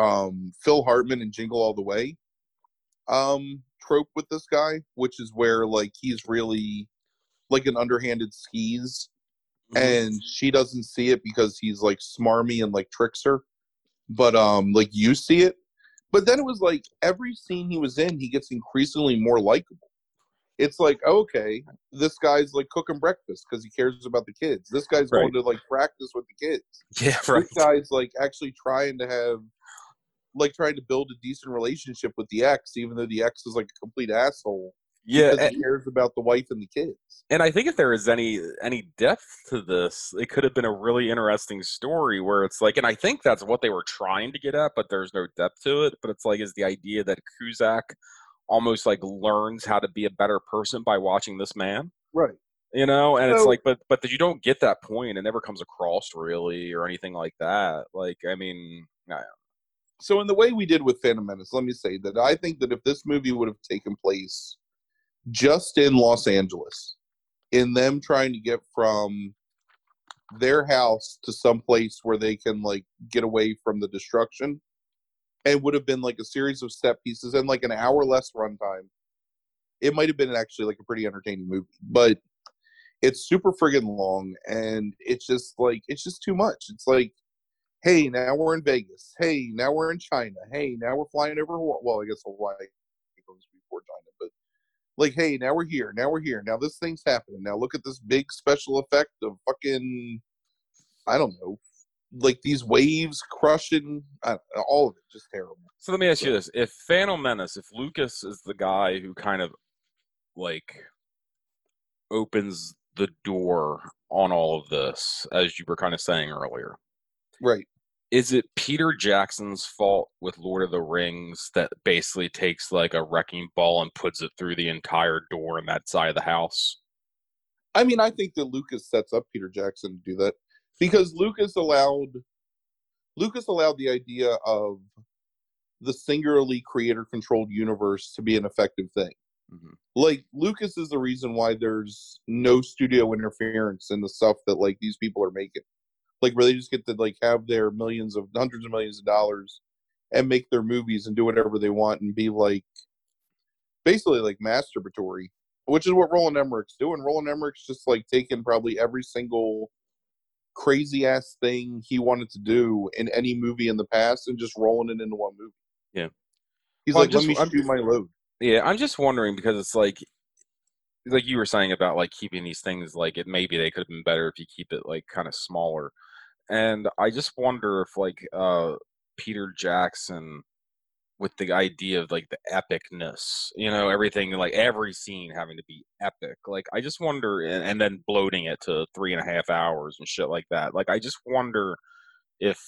um, Phil Hartman and Jingle All the Way. Um. trope with this guy, which is where, like, he's really like an underhanded skis mm-hmm. and she doesn't see it because he's, like, smarmy and, like, tricks her, but um like, you see it. But then it was like every scene he was in, he gets increasingly more likable. It's like, okay, this guy's, like, cooking breakfast because he cares about the kids. This guy's right. going to, like, practice with the kids. Yeah, right. This guy's, like, actually trying to have like trying to build a decent relationship with the ex, even though the ex is, like, a complete asshole. Yeah, because and, he cares about the wife and the kids. And I think if there is any any depth to this, it could have been a really interesting story where it's like, and I think that's what they were trying to get at, but there's no depth to it. But it's like, is the idea that Cusack almost, like, learns how to be a better person by watching this man, right? You know, and so, it's like, but but you don't get that point. It never comes across really, or anything like that. Like, I mean, I, So in the way we did with Phantom Menace, let me say that I think that if this movie would have taken place just in Los Angeles, in them trying to get from their house to some place where they can, like, get away from the destruction, it would have been, like, a series of set pieces and, like, an hour less runtime. It might have been actually, like, a pretty entertaining movie, but it's super friggin' long, and it's just, like, it's just too much. It's like, hey, now we're in Vegas. Hey, now we're in China. Hey, now we're flying over Hawaii. Well, I guess Hawaii goes before China, but, like, hey, now we're here. Now we're here. Now this thing's happening. Now look at this big special effect of fucking, I don't know, like, these waves crushing. I don't know, all of it, just terrible. So let me ask so. you this. If Phantom Menace, if Lucas is the guy who kind of, like, opens the door on all of this, as you were kind of saying earlier. Right. Is it Peter Jackson's fault with Lord of the Rings that basically takes, like, a wrecking ball and puts it through the entire door in that side of the house? I mean, I think that Lucas sets up Peter Jackson to do that, because Lucas allowed Lucas allowed the idea of the singularly creator-controlled universe to be an effective thing. Mm-hmm. Like, Lucas is the reason why there's no studio interference in the stuff that, like, these people are making. Like, where they just get to, like, have their millions of, hundreds of millions of dollars and make their movies and do whatever they want and be, like, basically, like, masturbatory, which is what Roland Emmerich's doing. Roland Emmerich's just, like, taking probably every single crazy-ass thing he wanted to do in any movie in the past and just rolling it into one movie. Yeah. He's well, like, just, let me I'm, shoot my load. Yeah, I'm just wondering, because it's like, like you were saying about, like, keeping these things, like, it maybe they could have been better if you keep it, like, kind of smaller. And I just wonder if, like, uh, Peter Jackson, with the idea of, like, the epicness, you know, everything, like, every scene having to be epic. Like, I just wonder, and, and then bloating it to three and a half hours and shit like that. Like, I just wonder if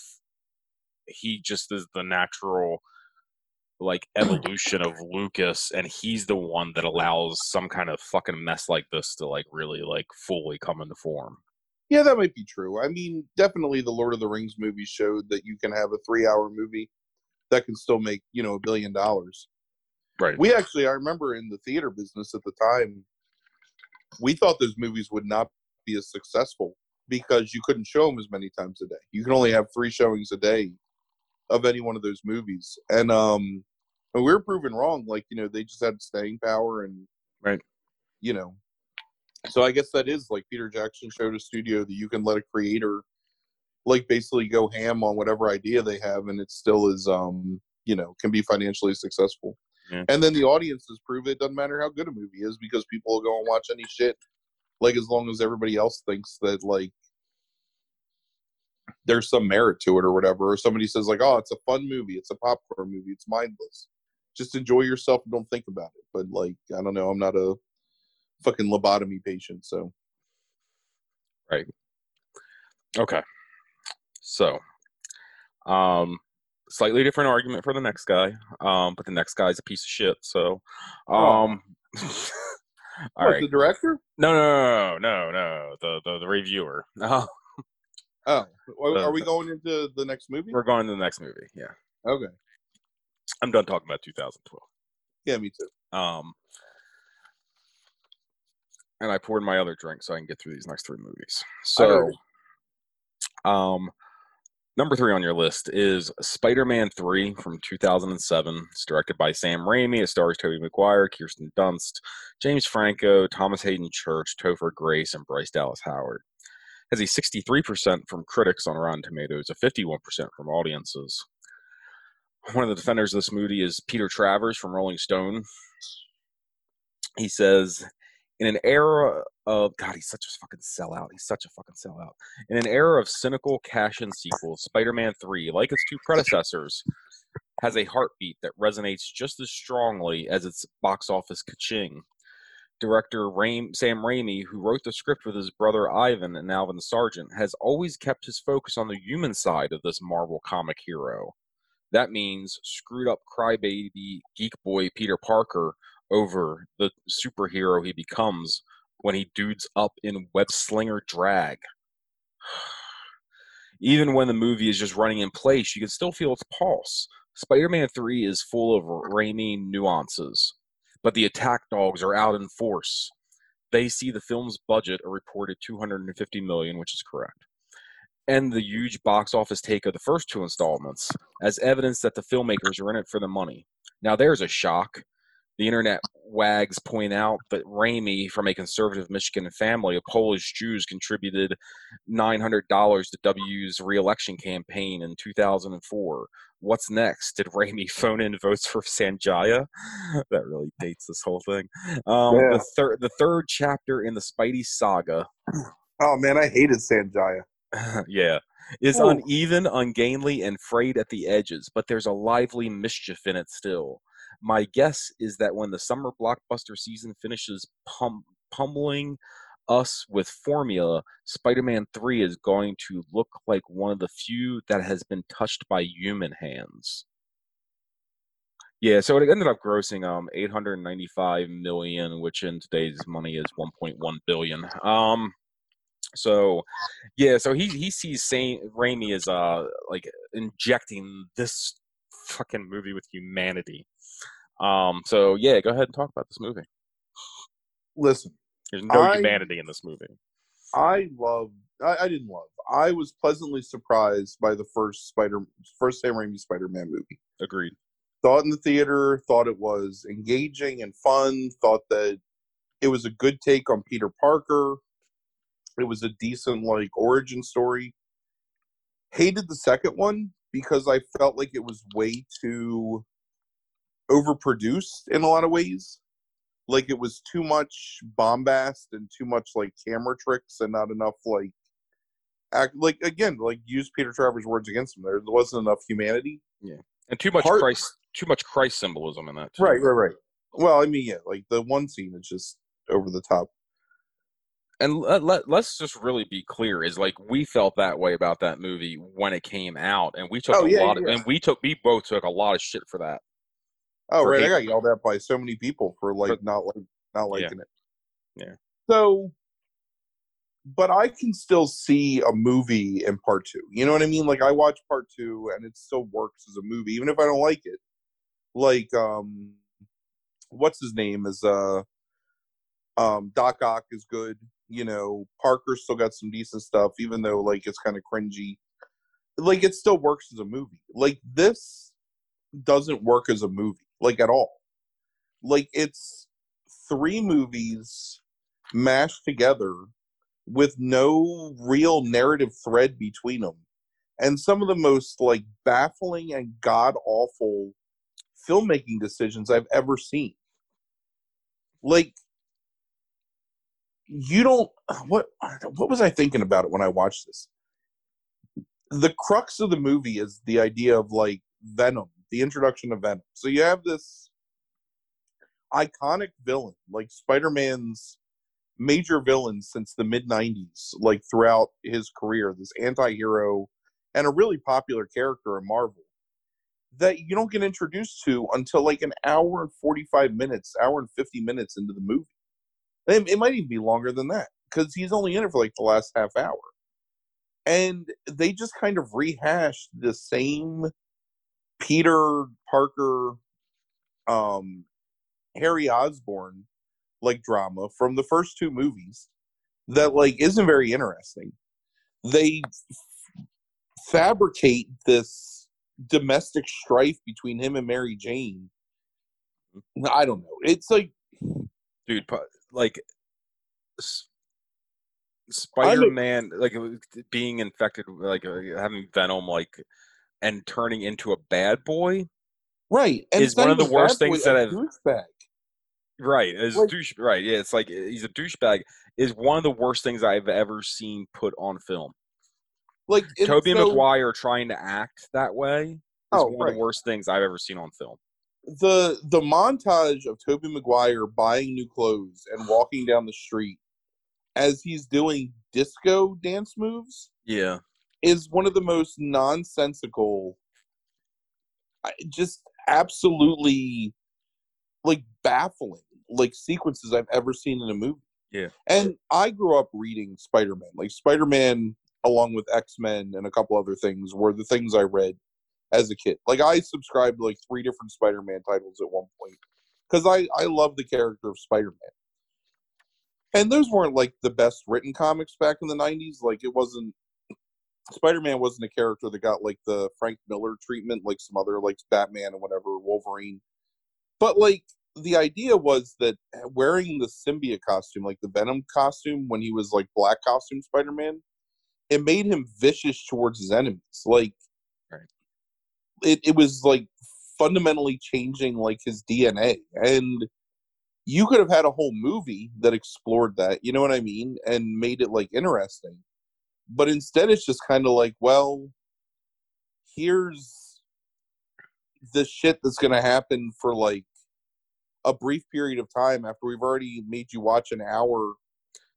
he just is the natural, like, evolution of Lucas, and he's the one that allows some kind of fucking mess like this to, like, really, like, fully come into form. Yeah, that might be true. I mean, definitely the Lord of the Rings movie showed that you can have a three-hour movie that can still make, you know, a billion dollars. Right. We actually, I remember in the theater business at the time, we thought those movies would not be as successful because you couldn't show them as many times a day. You can only have three showings a day of any one of those movies. And, um, and we were proven wrong. Like, you know, they just had staying power and, right. You know, so I guess that is, like, Peter Jackson showed a studio that you can let a creator, like, basically go ham on whatever idea they have, and it still is, um, you know, can be financially successful. Yeah. And then the audiences prove it doesn't matter how good a movie is, because people will go and watch any shit, like, as long as everybody else thinks that, like, there's some merit to it or whatever, or somebody says, like, oh, it's a fun movie, it's a popcorn movie, it's mindless. Just enjoy yourself and don't think about it. But, like, I don't know, I'm not a fucking lobotomy patient, so. Right. Okay. So, um, slightly different argument for the next guy, um, but the next guy's a piece of shit. So, um, oh. All what, right. The director? No, no, no, no, no. The the, the reviewer. Oh, oh. Are, the, are we going into the next movie? We're going to the next movie. Yeah. Okay. I'm done talking about two thousand twelve. Yeah, me too. Um, and I poured my other drink so I can get through these next three movies. So, um. Number three on your list is Spider-Man three from two thousand seven. It's directed by Sam Raimi. It stars Tobey Maguire, Kirsten Dunst, James Franco, Thomas Hayden Church, Topher Grace, and Bryce Dallas Howard. It has a sixty-three percent from critics on Rotten Tomatoes, a fifty-one percent from audiences. One of the defenders of this movie is Peter Travers from Rolling Stone. He says, in an era of... God, he's such a fucking sellout. He's such a fucking sellout. In an era of cynical cash-in sequels, Spider-Man three, like its two predecessors, has a heartbeat that resonates just as strongly as its box office ka-ching. Director Raim, Sam Raimi, who wrote the script with his brother Ivan and Alvin Sargent, has always kept his focus on the human side of this Marvel comic hero. That means screwed-up crybaby geek boy Peter Parker over the superhero he becomes when he dudes up in web-slinger drag. Even when the movie is just running in place, you can still feel its pulse. Spider-Man three is full of Raimi nuances, but the attack dogs are out in force. They see the film's budget, a reported two hundred fifty million dollars, which is correct, and the huge box office take of the first two installments as evidence that the filmmakers are in it for the money. Now there's a shock. The internet wags point out that Raimi, from a conservative Michigan family of Polish Jews, contributed nine hundred dollars to W's re-election campaign in two thousand four. What's next? Did Raimi phone in votes for Sanjaya? That really dates this whole thing. Um, yeah. the, thir- the third chapter in the Spidey saga. Oh, man, I hated Sanjaya. Yeah. Is oh. uneven, ungainly, and frayed at the edges, but there's a lively mischief in it still. My guess is that when the summer blockbuster season finishes pum- pummeling us with formula, Spider-Man three is going to look like one of the few that has been touched by human hands. Yeah, so it ended up grossing um eight hundred ninety-five million dollars, which in today's money is one point one billion dollars. Um, so yeah, so he he sees Saint Raimi as uh like injecting this fucking movie with humanity. Um, so yeah, go ahead and talk about this movie. Listen, there's no I, humanity in this movie. I love. I, I didn't love. I was pleasantly surprised by the first Spider, first Sam Raimi Spider-Man movie. Agreed. Saw it in the theater, thought it was engaging and fun, thought that it was a good take on Peter Parker. It was a decent, like, origin story. Hated the second one because I felt like it was way too overproduced in a lot of ways. Like, it was too much bombast and too much, like, camera tricks and not enough, like, act. Like, again, like, use Peter Travers' words against him. There There wasn't enough humanity. Yeah. And too much Part, Christ, too much Christ symbolism in that. Too. Right, right, right. Well, I mean, yeah, like the one scene is just over the top. And let, let, let's just really be clear: is like we felt that way about that movie when it came out, and we took oh, a yeah, lot of, yeah. and we took, we both took a lot of shit for that. Oh, for right, hate. I got yelled at by so many people for like for, not like not liking yeah. it. Yeah. So, but I can still see a movie in part two. You know what I mean? Like, I watch part two, and it still works as a movie, even if I don't like it. Like, um, what's his name is, uh, um, Doc Ock is good. You know, Parker's still got some decent stuff, even though, like, it's kind of cringy. Like, it still works as a movie. Like, this doesn't work as a movie, like, at all. Like, it's three movies mashed together with no real narrative thread between them. And some of the most, like, baffling and god-awful filmmaking decisions I've ever seen. Like, you don't... What what was I thinking about it when I watched this? The crux of the movie is the idea of, like, Venom, the introduction of Venom. So you have this iconic villain, like Spider-Man's major villain since the mid nineties, like throughout his career, this anti-hero and a really popular character in Marvel that you don't get introduced to until like an hour and forty-five minutes, hour and fifty minutes into the movie. It, it might even be longer than that because he's only in it for like the last half hour. And they just kind of rehashed the same Peter Parker, um, Harry Osborn, like, drama from the first two movies that, like, isn't very interesting. They f- fabricate this domestic strife between him and Mary Jane. I don't know. It's like... Dude, like, S- Spider-Man, a- like, being infected, like, having Venom, like, and turning into a bad boy... Right. And is one of the worst things that I've... Douchebag. Right, as like, douche. Right, yeah, it's like he's a douchebag. Is one of the worst things I've ever seen put on film. Like Tobey so, Maguire trying to act that way is oh, one right. of the worst things I've ever seen on film. The the montage of Tobey Maguire buying new clothes and walking down the street as he's doing disco dance moves, yeah, is one of the most nonsensical, just absolutely like baffling. Like sequences I've ever seen in a movie. Yeah. And I grew up reading Spider-Man. Like Spider-Man along with X-Men and a couple other things were the things I read as a kid. Like I subscribed to like three different Spider-Man titles at one point because I, I love the character of Spider-Man. And those weren't like the best written comics back in the nineties. Like it wasn't, Spider-Man wasn't a character that got like the Frank Miller treatment, like some other like Batman and whatever, Wolverine. But like, the idea was that wearing the symbiote costume, like the Venom costume, when he was like black costume Spider-Man, it made him vicious towards his enemies. Like, right. it, it was like fundamentally changing like his D N A. And you could have had a whole movie that explored that, you know what I mean? And made it like interesting. But instead it's just kind of like, well, here's the shit that's going to happen for like, a brief period of time after we've already made you watch an hour.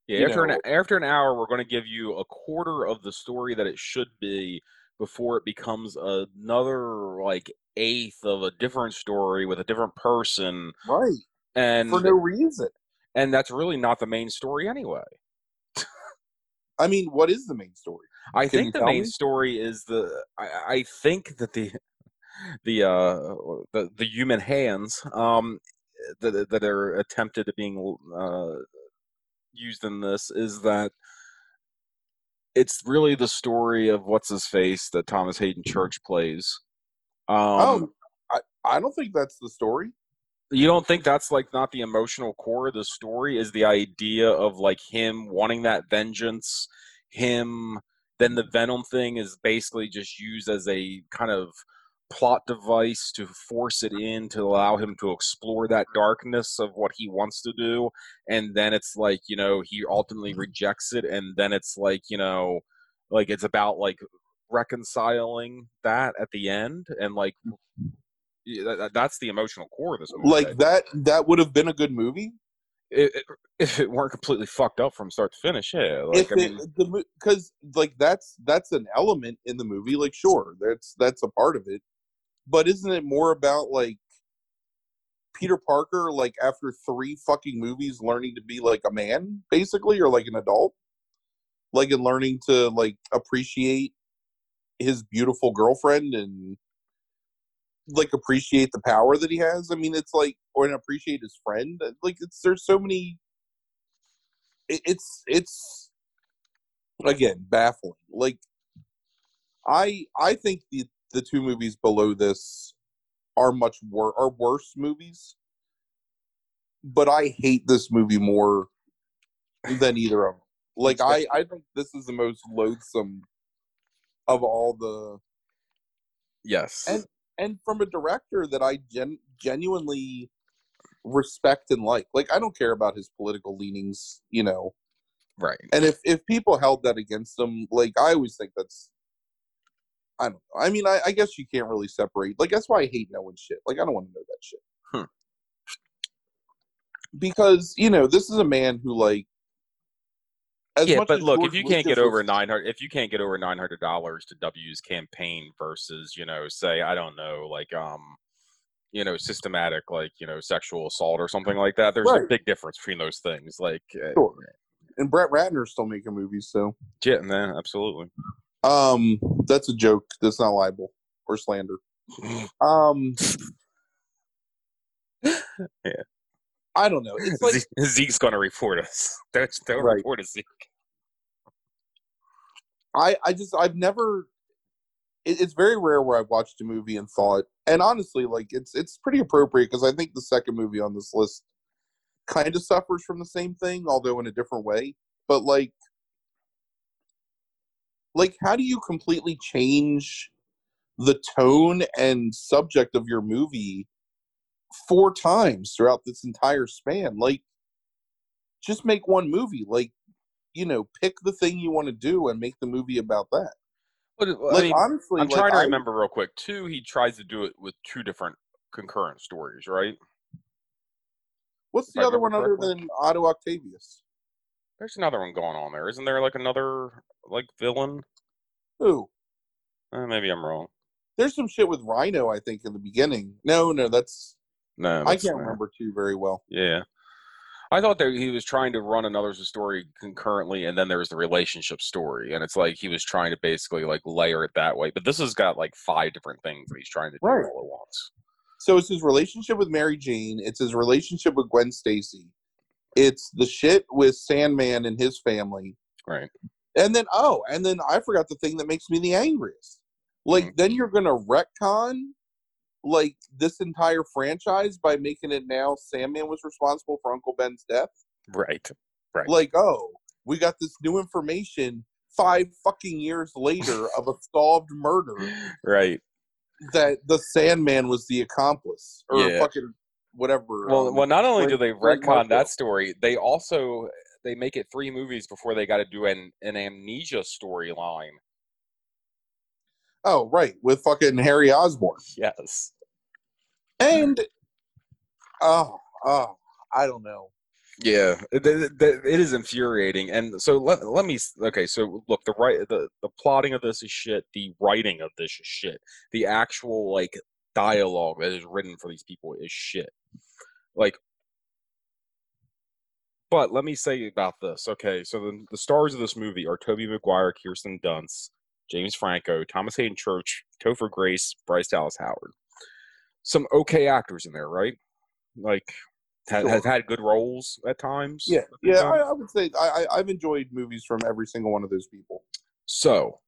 Yeah, after know. an after an hour, we're going to give you a quarter of the story that it should be before it becomes another like eighth of a different story with a different person. Right. And for no reason. And that's really not the main story anyway. I mean, what is the main story? I Can think the main me? story is the I, I think that the the uh the, the human hands um that that are attempted at being uh used in this is that it's really the story of what's his face that Thomas Hayden Church plays. Um, oh, I, I don't think that's the story. You don't think that's like not the emotional core of the story is the idea of like him wanting that vengeance, him, then the Venom thing is basically just used as a kind of plot device to force it in to allow him to explore that darkness of what he wants to do, and then it's like, you know, he ultimately rejects it, and then it's like, you know, like it's about like reconciling that at the end, and like that, that's the emotional core of this movie. Like that that would have been a good movie it, it, if it weren't completely fucked up from start to finish. Yeah, like I mean, because like that's that's an element in the movie. Like sure, that's that's a part of it. But isn't it more about, like, Peter Parker, like, after three fucking movies learning to be, like, a man, basically, or, like, an adult? Like, and learning to, like, appreciate his beautiful girlfriend and, like, appreciate the power that he has? I mean, it's like, or and appreciate his friend. Like, it's there's so many... It, it's, it's, again, baffling. Like, I I think the The two movies below this are much wor- are worse movies, but I hate this movie more than either of them. Like I, I think this is the most loathsome of all the. Yes, and and from a director that I gen- genuinely respect and like. Like I don't care about his political leanings, you know. Right. And if if people held that against him, like I always think that's. I don't know. I mean, I, I guess you can't really separate. Like, that's why I hate knowing shit. Like, I don't want to know that shit. Hmm. Because, you know, this is a man who, like... As yeah, much but as look, George if you Lucas can't get over nine hundred dollars, if you can't get over nine hundred dollars to W's campaign versus, you know, say, I don't know, like, um, you know, systematic, like, you know, sexual assault or something like that, there's right. a big difference between those things. Like, sure. uh, And Brett Ratner's still making movies, so... Yeah, man, absolutely. Um, that's a joke. That's not libel or slander. Um, yeah, I don't know. It's like Ze- Zeke's gonna report us. Don't, don't right. report us, Zeke. I, I just, I've never. It, it's very rare where I've watched a movie and thought, and honestly, like it's it's pretty appropriate because I think the second movie on this list kind of suffers from the same thing, although in a different way. But like. Like, how do you completely change the tone and subject of your movie four times throughout this entire span? Like, just make one movie. Like, you know, pick the thing you want to do and make the movie about that. But, like, I mean, honestly, I'm like, trying to I, remember real quick. Two, he tries to do it with two different concurrent stories, right? What's if the I other one correctly? Other than Otto Octavius? There's another one going on there. Isn't there, like, another, like, villain? Who? Eh, maybe I'm wrong. There's some shit with Rhino, I think, in the beginning. No, no, that's... No, that's I can't fair. remember two very well. Yeah. I thought that he was trying to run another story concurrently, and then there was the relationship story, and it's like he was trying to basically, like, layer it that way. But this has got, like, five different things that he's trying to do right. all at once. So it's his relationship with Mary Jane. It's his relationship with Gwen Stacy. It's the shit with Sandman and his family. Right. And then, oh, and then I forgot the thing that makes me the angriest. Like, mm-hmm. then you're going to retcon, like, this entire franchise by making it now Sandman was responsible for Uncle Ben's death? Right. Right. Like, oh, we got this new information five fucking years later of a solved murder. Right. That the Sandman was the accomplice. Or yeah. fucking... whatever. Well, um, well, not only do they retcon that story, they also they make it three movies before they got to do an, an amnesia storyline. Oh, right, with fucking Harry Osborn. Yes. And oh, oh, I don't know. Yeah, it, it, it is infuriating. And so let, let me okay, so look, the right the, the plotting of this is shit, the writing of this is shit. The actual like dialogue that is written for these people is shit. Like but let me say about this. Okay, so the, the stars of this movie are Tobey Maguire, Kirsten Dunst, James Franco, Thomas Hayden Church, Topher Grace, Bryce Dallas Howard. Some okay actors in there, right? Like Have, sure. have had good roles at times. Yeah, yeah. I, I would say I, I, I've enjoyed movies from every single one of those people. So,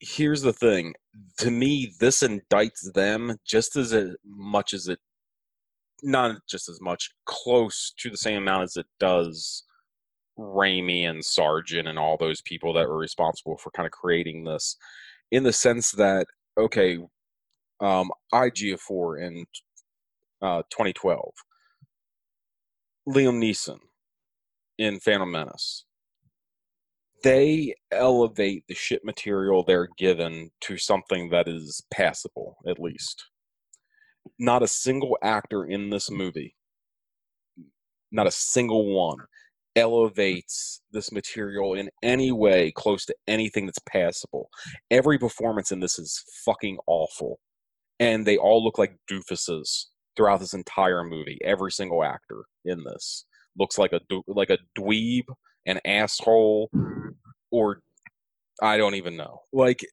here's the thing. To me, this indicts them just as much as it, not just as much, close to the same amount as it does Raimi and Sargent and all those people that were responsible for kind of creating this, in the sense that, okay, um, Ejiofor in uh, twenty twelve, Liam Neeson in Phantom Menace. They elevate the shit material they're given to something that is passable, at least. Not a single actor in this movie, not a single one, elevates this material in any way close to anything that's passable. Every performance in this is fucking awful. And they all look like doofuses throughout this entire movie. Every single actor in this looks like a like a dweeb, an asshole, or I don't even know. Like,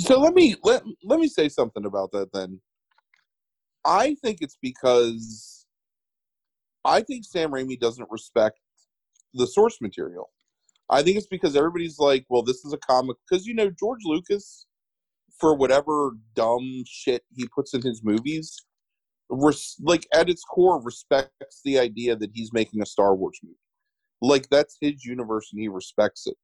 so let me let let me say something about that. Then I think it's because I think Sam Raimi doesn't respect the source material. I think it's because everybody's like, well, this is a comic, because you know George Lucas, for whatever dumb shit he puts in his movies, Res- like at its core respects the idea that he's making a Star Wars movie. Like, that's his universe and he respects it.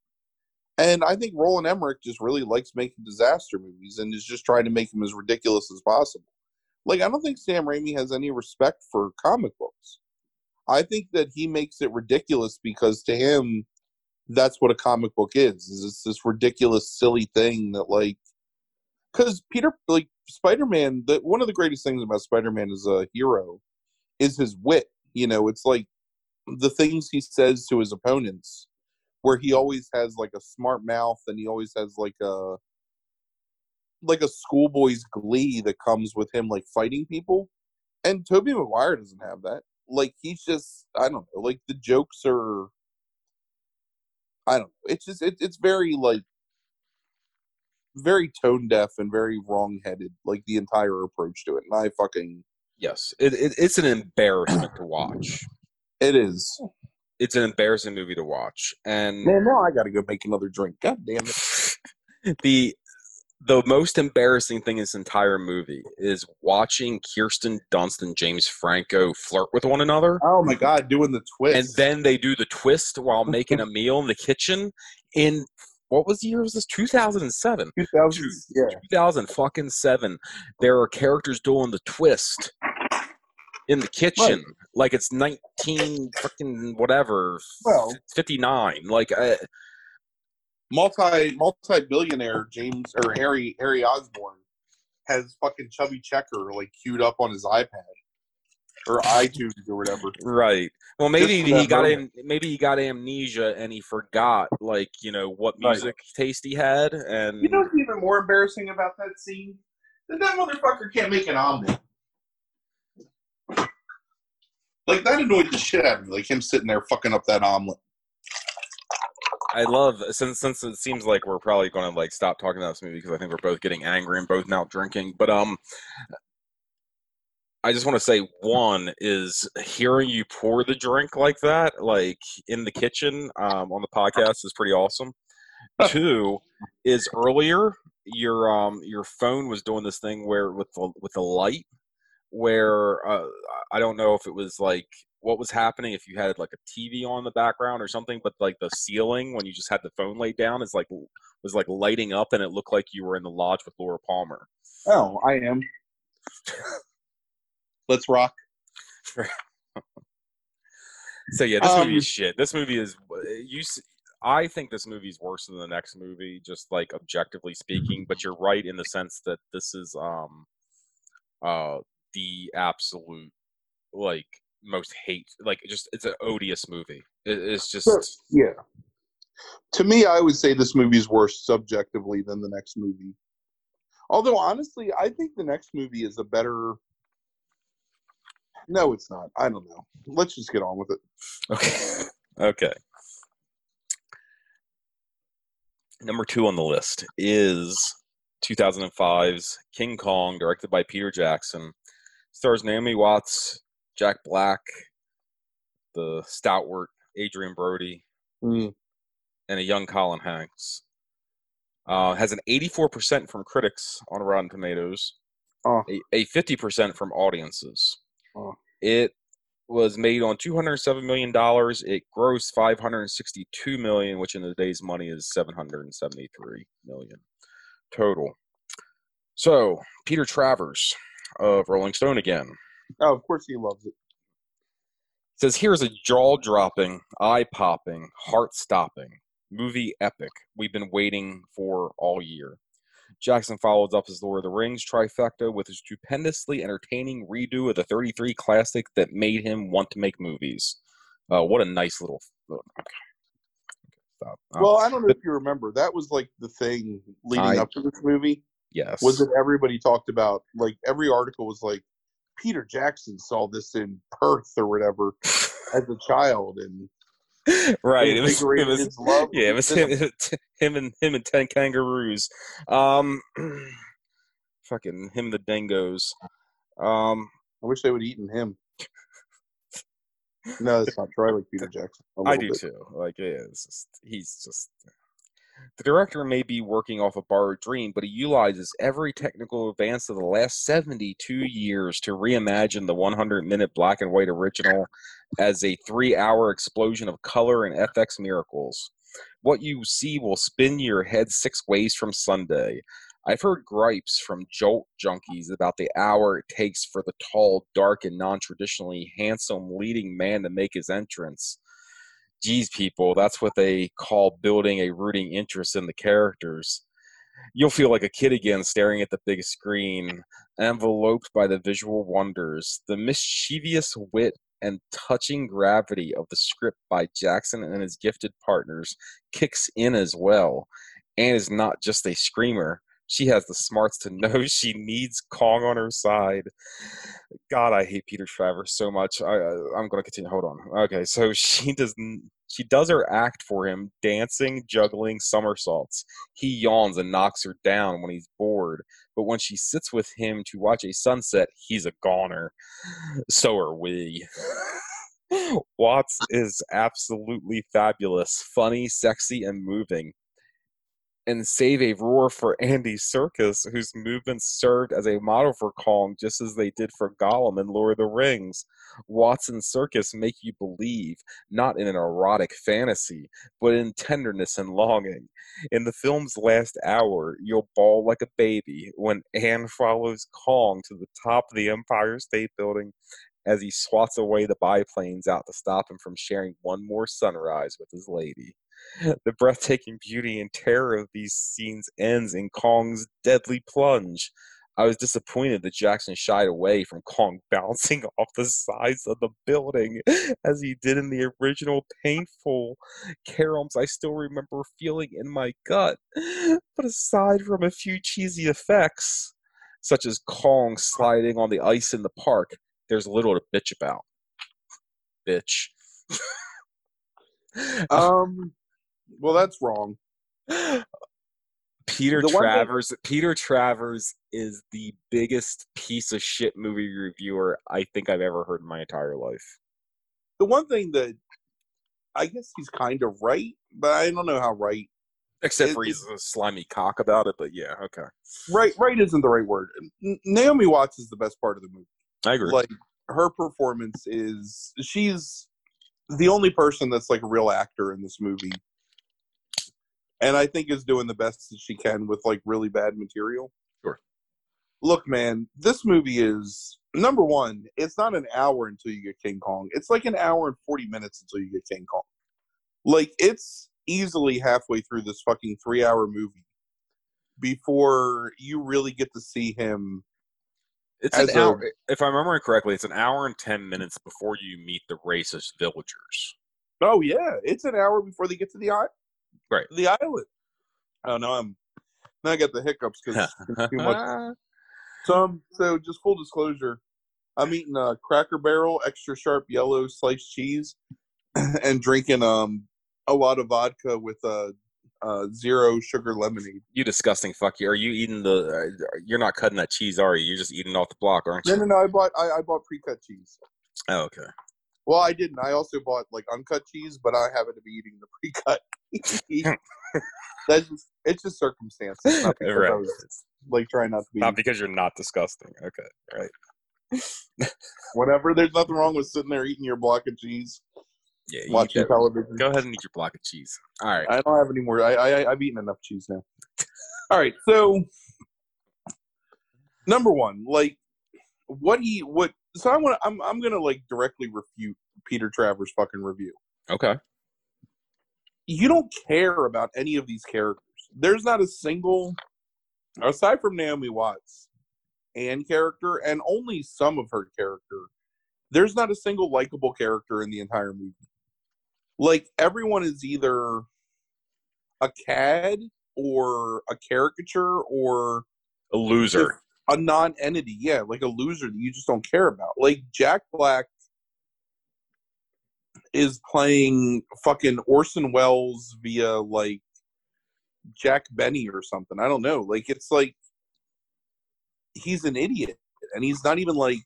And I think Roland Emmerich just really likes making disaster movies and is just trying to make them as ridiculous as possible. Like, I don't think Sam Raimi has any respect for comic books. I think that he makes it ridiculous because to him, that's what a comic book is. Is it's this ridiculous, silly thing that like, because Peter, like Spider-Man, the, one of the greatest things about Spider-Man as a hero is his wit. You know, it's like the things he says to his opponents, where he always has like a smart mouth and he always has like a like a schoolboy's glee that comes with him like fighting people. And Tobey Maguire doesn't have that. Like, he's just, I don't know, like the jokes are, I don't know. It's just, it, it's very like, very tone deaf and very wrong headed, like the entire approach to it. And I fucking yes, it, it it's an embarrassment to watch. It is. It's an embarrassing movie to watch. And man, now I got to go make another drink. God damn it! the The most embarrassing thing in this entire movie is watching Kirsten Dunst and James Franco flirt with one another. Oh my god, doing the twist! And then they do the twist while making a meal in the kitchen in. What was the year? Was this two thousand seven? two thousand, yeah. two thousand fucking seven. There are characters doing the twist in the kitchen, right. Like it's nineteen fucking whatever. Well, fifty-nine. Like uh, multi multi billionaire James or Harry Harry Osborne has fucking Chubby Checker like queued up on his iPad or iTunes or whatever. Right. Well, maybe he got in, maybe he got amnesia and he forgot, like, you know, what music taste he had. And you know what's even more embarrassing about that scene? That that motherfucker can't make an omelet. Like, that annoyed the shit out of me, like him sitting there fucking up that omelet. I love, since since it seems like we're probably going to like stop talking about this movie because I think we're both getting angry and both now drinking, but um. I just want to say, one is hearing you pour the drink like that, like in the kitchen um, on the podcast, is pretty awesome. Two is earlier your um your phone was doing this thing where with the, with the light, where uh, I don't know if it was like what was happening, if you had like a T V on in the background or something, but like the ceiling when you just had the phone laid down is like was like lighting up and it looked like you were in the lodge with Laura Palmer. Oh, I am. Let's rock. So yeah, this um, movie is shit. This movie is you. I think this movie is worse than the next movie, just like objectively speaking. But you're right in the sense that this is um, uh, the absolute like most hate. Like, just, it's an odious movie. It, it's just... Sure. Yeah. To me, I would say this movie is worse subjectively than the next movie. Although, honestly, I think the next movie is a better... No, it's not. I don't know. Let's just get on with it. Okay. Okay. Number two on the list is two thousand five's King Kong, directed by Peter Jackson. Stars Naomi Watts, Jack Black, the stalwart Adrian Brody, mm. and a young Colin Hanks. Uh, has an eighty-four percent from critics on Rotten Tomatoes, oh. a, a fifty percent from audiences. Oh. It was made on two hundred seven million dollars. It grossed five hundred sixty-two million dollars, which in today's money is seven hundred seventy-three million dollars total. So, Peter Travers of Rolling Stone again. Oh, of course he loves it. Says, here's a jaw-dropping, eye-popping, heart-stopping movie epic we've been waiting for all year. Jackson follows up his Lord of the Rings trifecta with a stupendously entertaining redo of the thirty-three classic that made him want to make movies. Uh, what a nice little... Okay. Stop. Um, well, I don't know but, if you remember. That was like the thing leading I, up to this movie. Yes. Was that everybody talked about, like every article was like, Peter Jackson saw this in Perth or whatever as a child. And right, it was, it was his love yeah, it was him, him and him and ten kangaroos, um, fucking him and the dingoes. Um, I wish they would have eaten him. No, that's not true. I like Peter Jackson. I do bit. too. Like, yeah, it's just, he's just the director may be working off a borrowed dream, but he utilizes every technical advance of the last seventy-two years to reimagine the one hundred minute black and white original as a three hour explosion of color and F X miracles. What you see will spin your head six ways from Sunday. I've heard gripes from jolt junkies about the hour it takes for the tall, dark, and non-traditionally handsome leading man to make his entrance. Geez, people, that's what they call building a rooting interest in the characters. You'll feel like a kid again staring at the big screen, enveloped by the visual wonders, the mischievous wit, and touching gravity of the script by Jackson and his gifted partners kicks in as well. Anne is not just a screamer. She has the smarts to know she needs Kong on her side. God, I hate Peter Travers so much. I, I'm going to continue. Hold on. Okay, so she does she does her act for him, dancing, juggling, somersaults. He yawns and knocks her down when he's bored. But when she sits with him to watch a sunset, he's a goner. So are we. Watts is absolutely fabulous, funny, sexy, and moving. And save a roar for Andy Serkis, whose movements served as a model for Kong just as they did for Gollum and Lord of the Rings. Watts and Serkis make you believe, not in an erotic fantasy, but in tenderness and longing. In the film's last hour, you'll bawl like a baby when Anne follows Kong to the top of the Empire State Building as he swats away the biplanes out to stop him from sharing one more sunrise with his lady. The breathtaking beauty and terror of these scenes ends in Kong's deadly plunge. I was disappointed that Jackson shied away from Kong bouncing off the sides of the building as he did in the original painful caroms I still remember feeling in my gut. But aside from a few cheesy effects, such as Kong sliding on the ice in the park, there's little to bitch about. Bitch. um... Well, that's wrong. Peter the Travers that... Peter Travers is the biggest piece of shit movie reviewer I think I've ever heard in my entire life. The one thing that I guess he's kind of right, but I don't know how right. Except it, for he's a slimy cock about it, but yeah, okay. Right right isn't the right word. N- Naomi Watts is the best part of the movie. I agree. Like, her performance is... She's the only person that's like a real actor in this movie. And I think is doing the best that she can with, like, really bad material. Sure. Look, man, this movie is, number one, it's not an hour until you get King Kong. It's like an hour and forty minutes until you get King Kong. Like, it's easily halfway through this fucking three hour movie before you really get to see him It's an hour, a, if I'm remembering correctly, it's an hour and ten minutes before you meet the racist villagers. Oh yeah, it's an hour before they get to the island. Right, the island. Oh no, I'm now I got the hiccups because it's too much. So, um, so just full disclosure, I'm eating a Cracker Barrel extra sharp yellow sliced cheese, and drinking um a lot of vodka with a. Uh, Uh, zero sugar lemonade. You disgusting fuck you. Are you eating the... Uh, you're not cutting that cheese, are you? You're just eating off the block, aren't you? No, no, no. I bought, I, I bought pre-cut cheese. Oh, okay. Well, I didn't. I also bought, like, uncut cheese, but I happen to be eating the pre-cut. That's just, it's just circumstance. Not because right. I was, like, trying not to be... Not because you're not disgusting. Okay, right. Whatever. There's nothing wrong with sitting there eating your block of cheese. Yeah, watching television. Go ahead and eat your block of cheese. All right. I don't have any more. I, I, I've eaten enough cheese now. All right. So, number one, like, what he, what, so I want to, I'm, I'm going to, like, directly refute Peter Travers' fucking review. Okay. You don't care about any of these characters. There's not a single, aside from Naomi Watts' Anne character, and only some of her character, there's not a single likable character in the entire movie. Like, everyone is either a cad or a caricature or... A loser. A non-entity, yeah. Like, a loser that you just don't care about. Like, Jack Black is playing fucking Orson Welles via, like, Jack Benny or something. I don't know. Like, it's like... He's an idiot. And he's not even, like,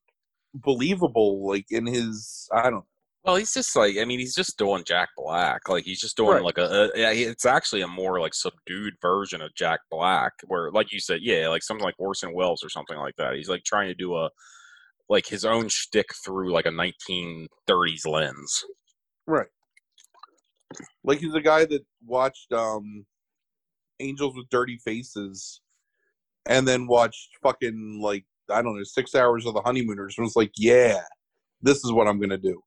believable, like, in his... I don't know. Well, he's just like, I mean, he's just doing Jack Black. Like, he's just doing right. like a, a, it's actually a more like subdued version of Jack Black where, like you said, yeah, like something like Orson Welles or something like that. He's like trying to do a, like his own shtick through like a nineteen thirties lens. Right. Like he's a guy that watched um, Angels with Dirty Faces and then watched fucking like, I don't know, six hours of The Honeymooners and was like, yeah, this is what I'm going to do.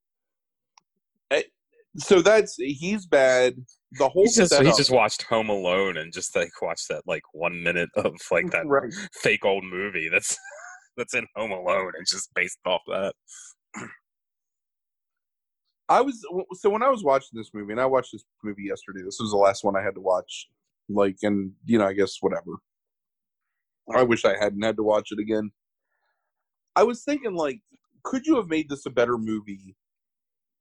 So that's he's bad. The whole he just, he just watched Home Alone and just like watched that like one minute of like that right. fake old movie that's that's in Home Alone and just based off that. I was so when I was watching this movie and I watched this movie yesterday. This was the last one I had to watch. Like and you know I guess whatever. I wish I hadn't had to watch it again. I was thinking like, could you have made this a better movie?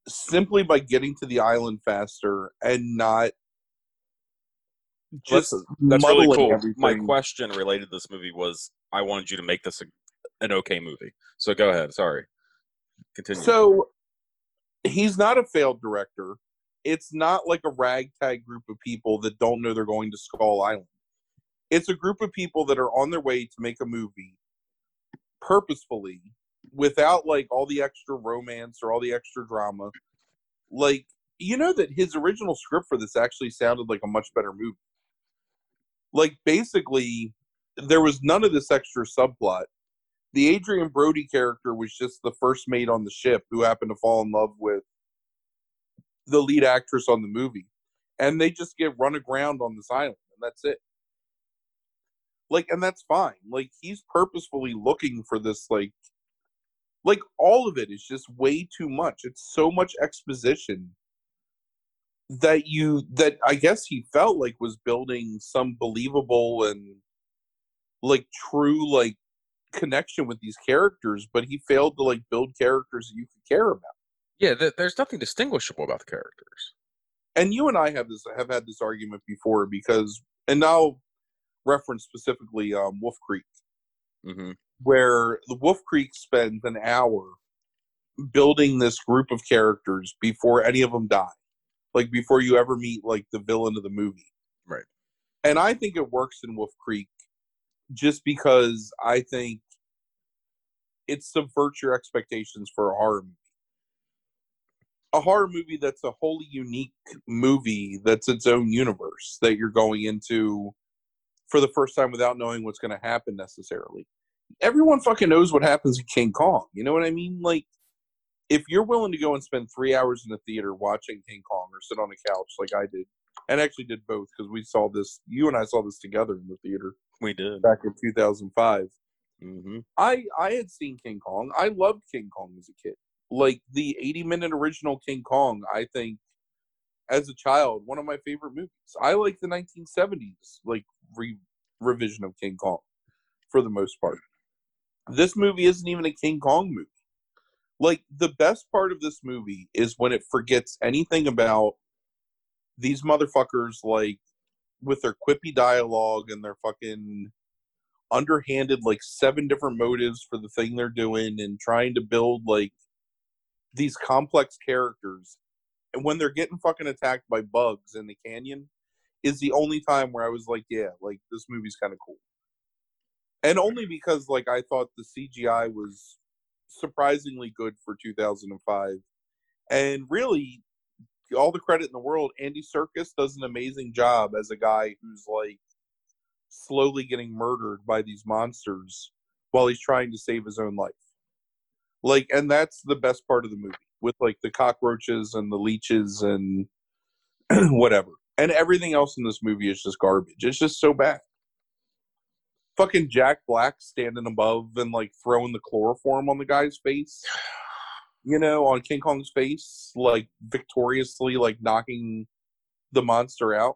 Simply by getting to the island faster and not just that's really cool. Everything. My question related to this movie was I wanted you to make this a, an okay movie. So go ahead. Sorry. Continue. So he's not a failed director. It's not like a ragtag group of people that don't know they're going to Skull Island. It's a group of people that are on their way to make a movie purposefully. Without, like, all the extra romance or all the extra drama. Like, you know that his original script for this actually sounded like a much better movie. Like, basically, there was none of this extra subplot. The Adrian Brody character was just the first mate on the ship who happened to fall in love with the lead actress on the movie. And they just get run aground on this island, and that's it. Like, and that's fine. Like, he's purposefully looking for this, like, Like, all of it is just way too much. It's so much exposition that you, that I guess he felt like was building some believable and, like, true, like, connection with these characters, but he failed to, like, build characters that you could care about. Yeah, th- there's nothing distinguishable about the characters. And you and I have this have had this argument before because, and I'll reference specifically um, Wolf Creek. Mm-hmm. Where the Wolf Creek spends an hour building this group of characters before any of them die. Like, before you ever meet, like, the villain of the movie. Right. And I think it works in Wolf Creek just because I think it subverts your expectations for a horror movie. A horror movie that's a wholly unique movie that's its own universe that you're going into for the first time without knowing what's going to happen necessarily. Everyone fucking knows what happens in King Kong. You know what I mean? Like, if you're willing to go and spend three hours in the theater watching King Kong or sit on a couch like I did, and actually did both because we saw this, you and I saw this together in the theater. We did. Back in two thousand five. Mm-hmm. I I had seen King Kong. I loved King Kong as a kid. Like the eighty minute original King Kong, I think, as a child, one of my favorite movies. I like the nineteen seventies like re- revision of King Kong for the most part. This movie isn't even a King Kong movie. Like, the best part of this movie is when it forgets anything about these motherfuckers, like, with their quippy dialogue and their fucking underhanded, like, seven different motives for the thing they're doing and trying to build, like, these complex characters. And when they're getting fucking attacked by bugs in the canyon is the only time where I was like, yeah, like, this movie's kind of cool. And only because, like, I thought the C G I was surprisingly good for two thousand five. And really, all the credit in the world, Andy Serkis does an amazing job as a guy who's, like, slowly getting murdered by these monsters while he's trying to save his own life. Like, and that's the best part of the movie, with, like, the cockroaches and the leeches and whatever. And everything else in this movie is just garbage. It's just so bad. Fucking Jack Black standing above and, like, throwing the chloroform on the guy's face, you know, on King Kong's face, like, victoriously, like, knocking the monster out.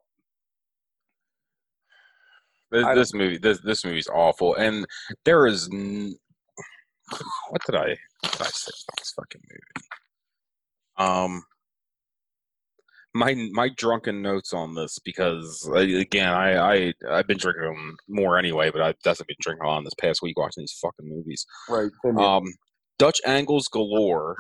This, this movie, this this movie's awful, and there is n- what did I, what did I say about this fucking movie? Um, my my drunken notes on this, because I, again, I, I I've been drinking more anyway, but I've definitely been drinking a lot this past week watching these fucking movies. Right. Um, Dutch angles galore.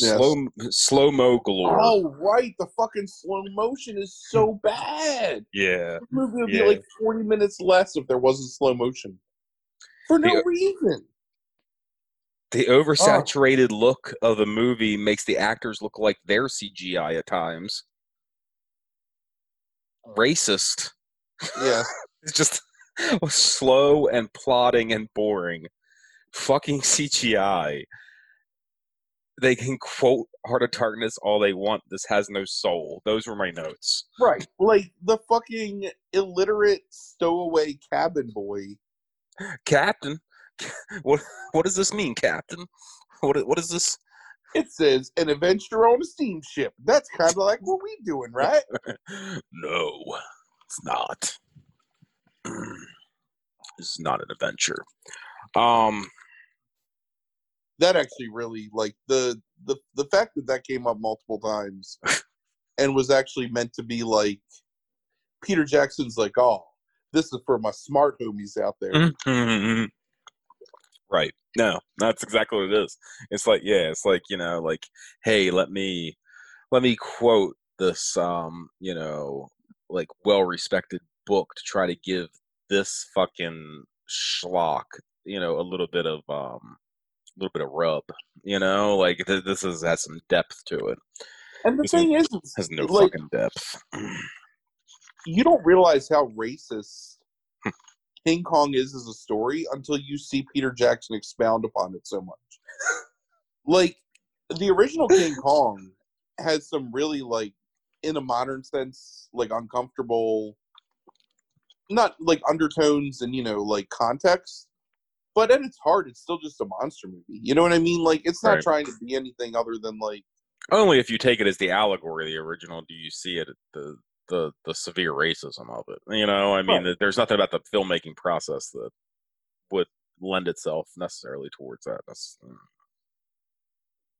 Yes. Slow slow mo galore. Oh right, the fucking slow motion is so bad. Yeah, the movie would yeah. be like forty minutes less if there wasn't slow motion for no the, reason. The oversaturated oh. look of the movie makes the actors look like they're C G I at times. Racist. Yeah, it's just slow and plodding and boring. Fucking C G I. They can quote Heart of Darkness all they want. This has no soul. Those were my notes. Right. Like the fucking illiterate stowaway cabin boy. Captain? What What does this mean, Captain? What What is this? It says, an adventure on a steamship. That's kind of like what we're doing, right? No, it's not. It's not an adventure. Um... That actually really, like, the, the the fact that that came up multiple times and was actually meant to be, like, Peter Jackson's like, oh, this is for my smart homies out there. Mm-hmm. Right. No, that's exactly what it is. It's like, yeah, it's like, you know, like, hey, let me, let me quote this, um, you know, like, well-respected book to try to give this fucking schlock, you know, a little bit of, um, a little bit of rub, you know, like th- this is has some depth to it. And the this thing is, is has no like, fucking depth. You don't realize how racist King Kong is as a story until you see Peter Jackson expound upon it so much. Like the original King Kong has some really, like, in a modern sense, like uncomfortable, not like undertones and, you know, like context. But at its heart, it's still just a monster movie. You know what I mean? Like, it's not right. trying to be anything other than, like... Only if you take it as the allegory of the original do you see it, the the, the severe racism of it. You know, I mean, right. there's nothing about the filmmaking process that would lend itself necessarily towards that. That's, mm.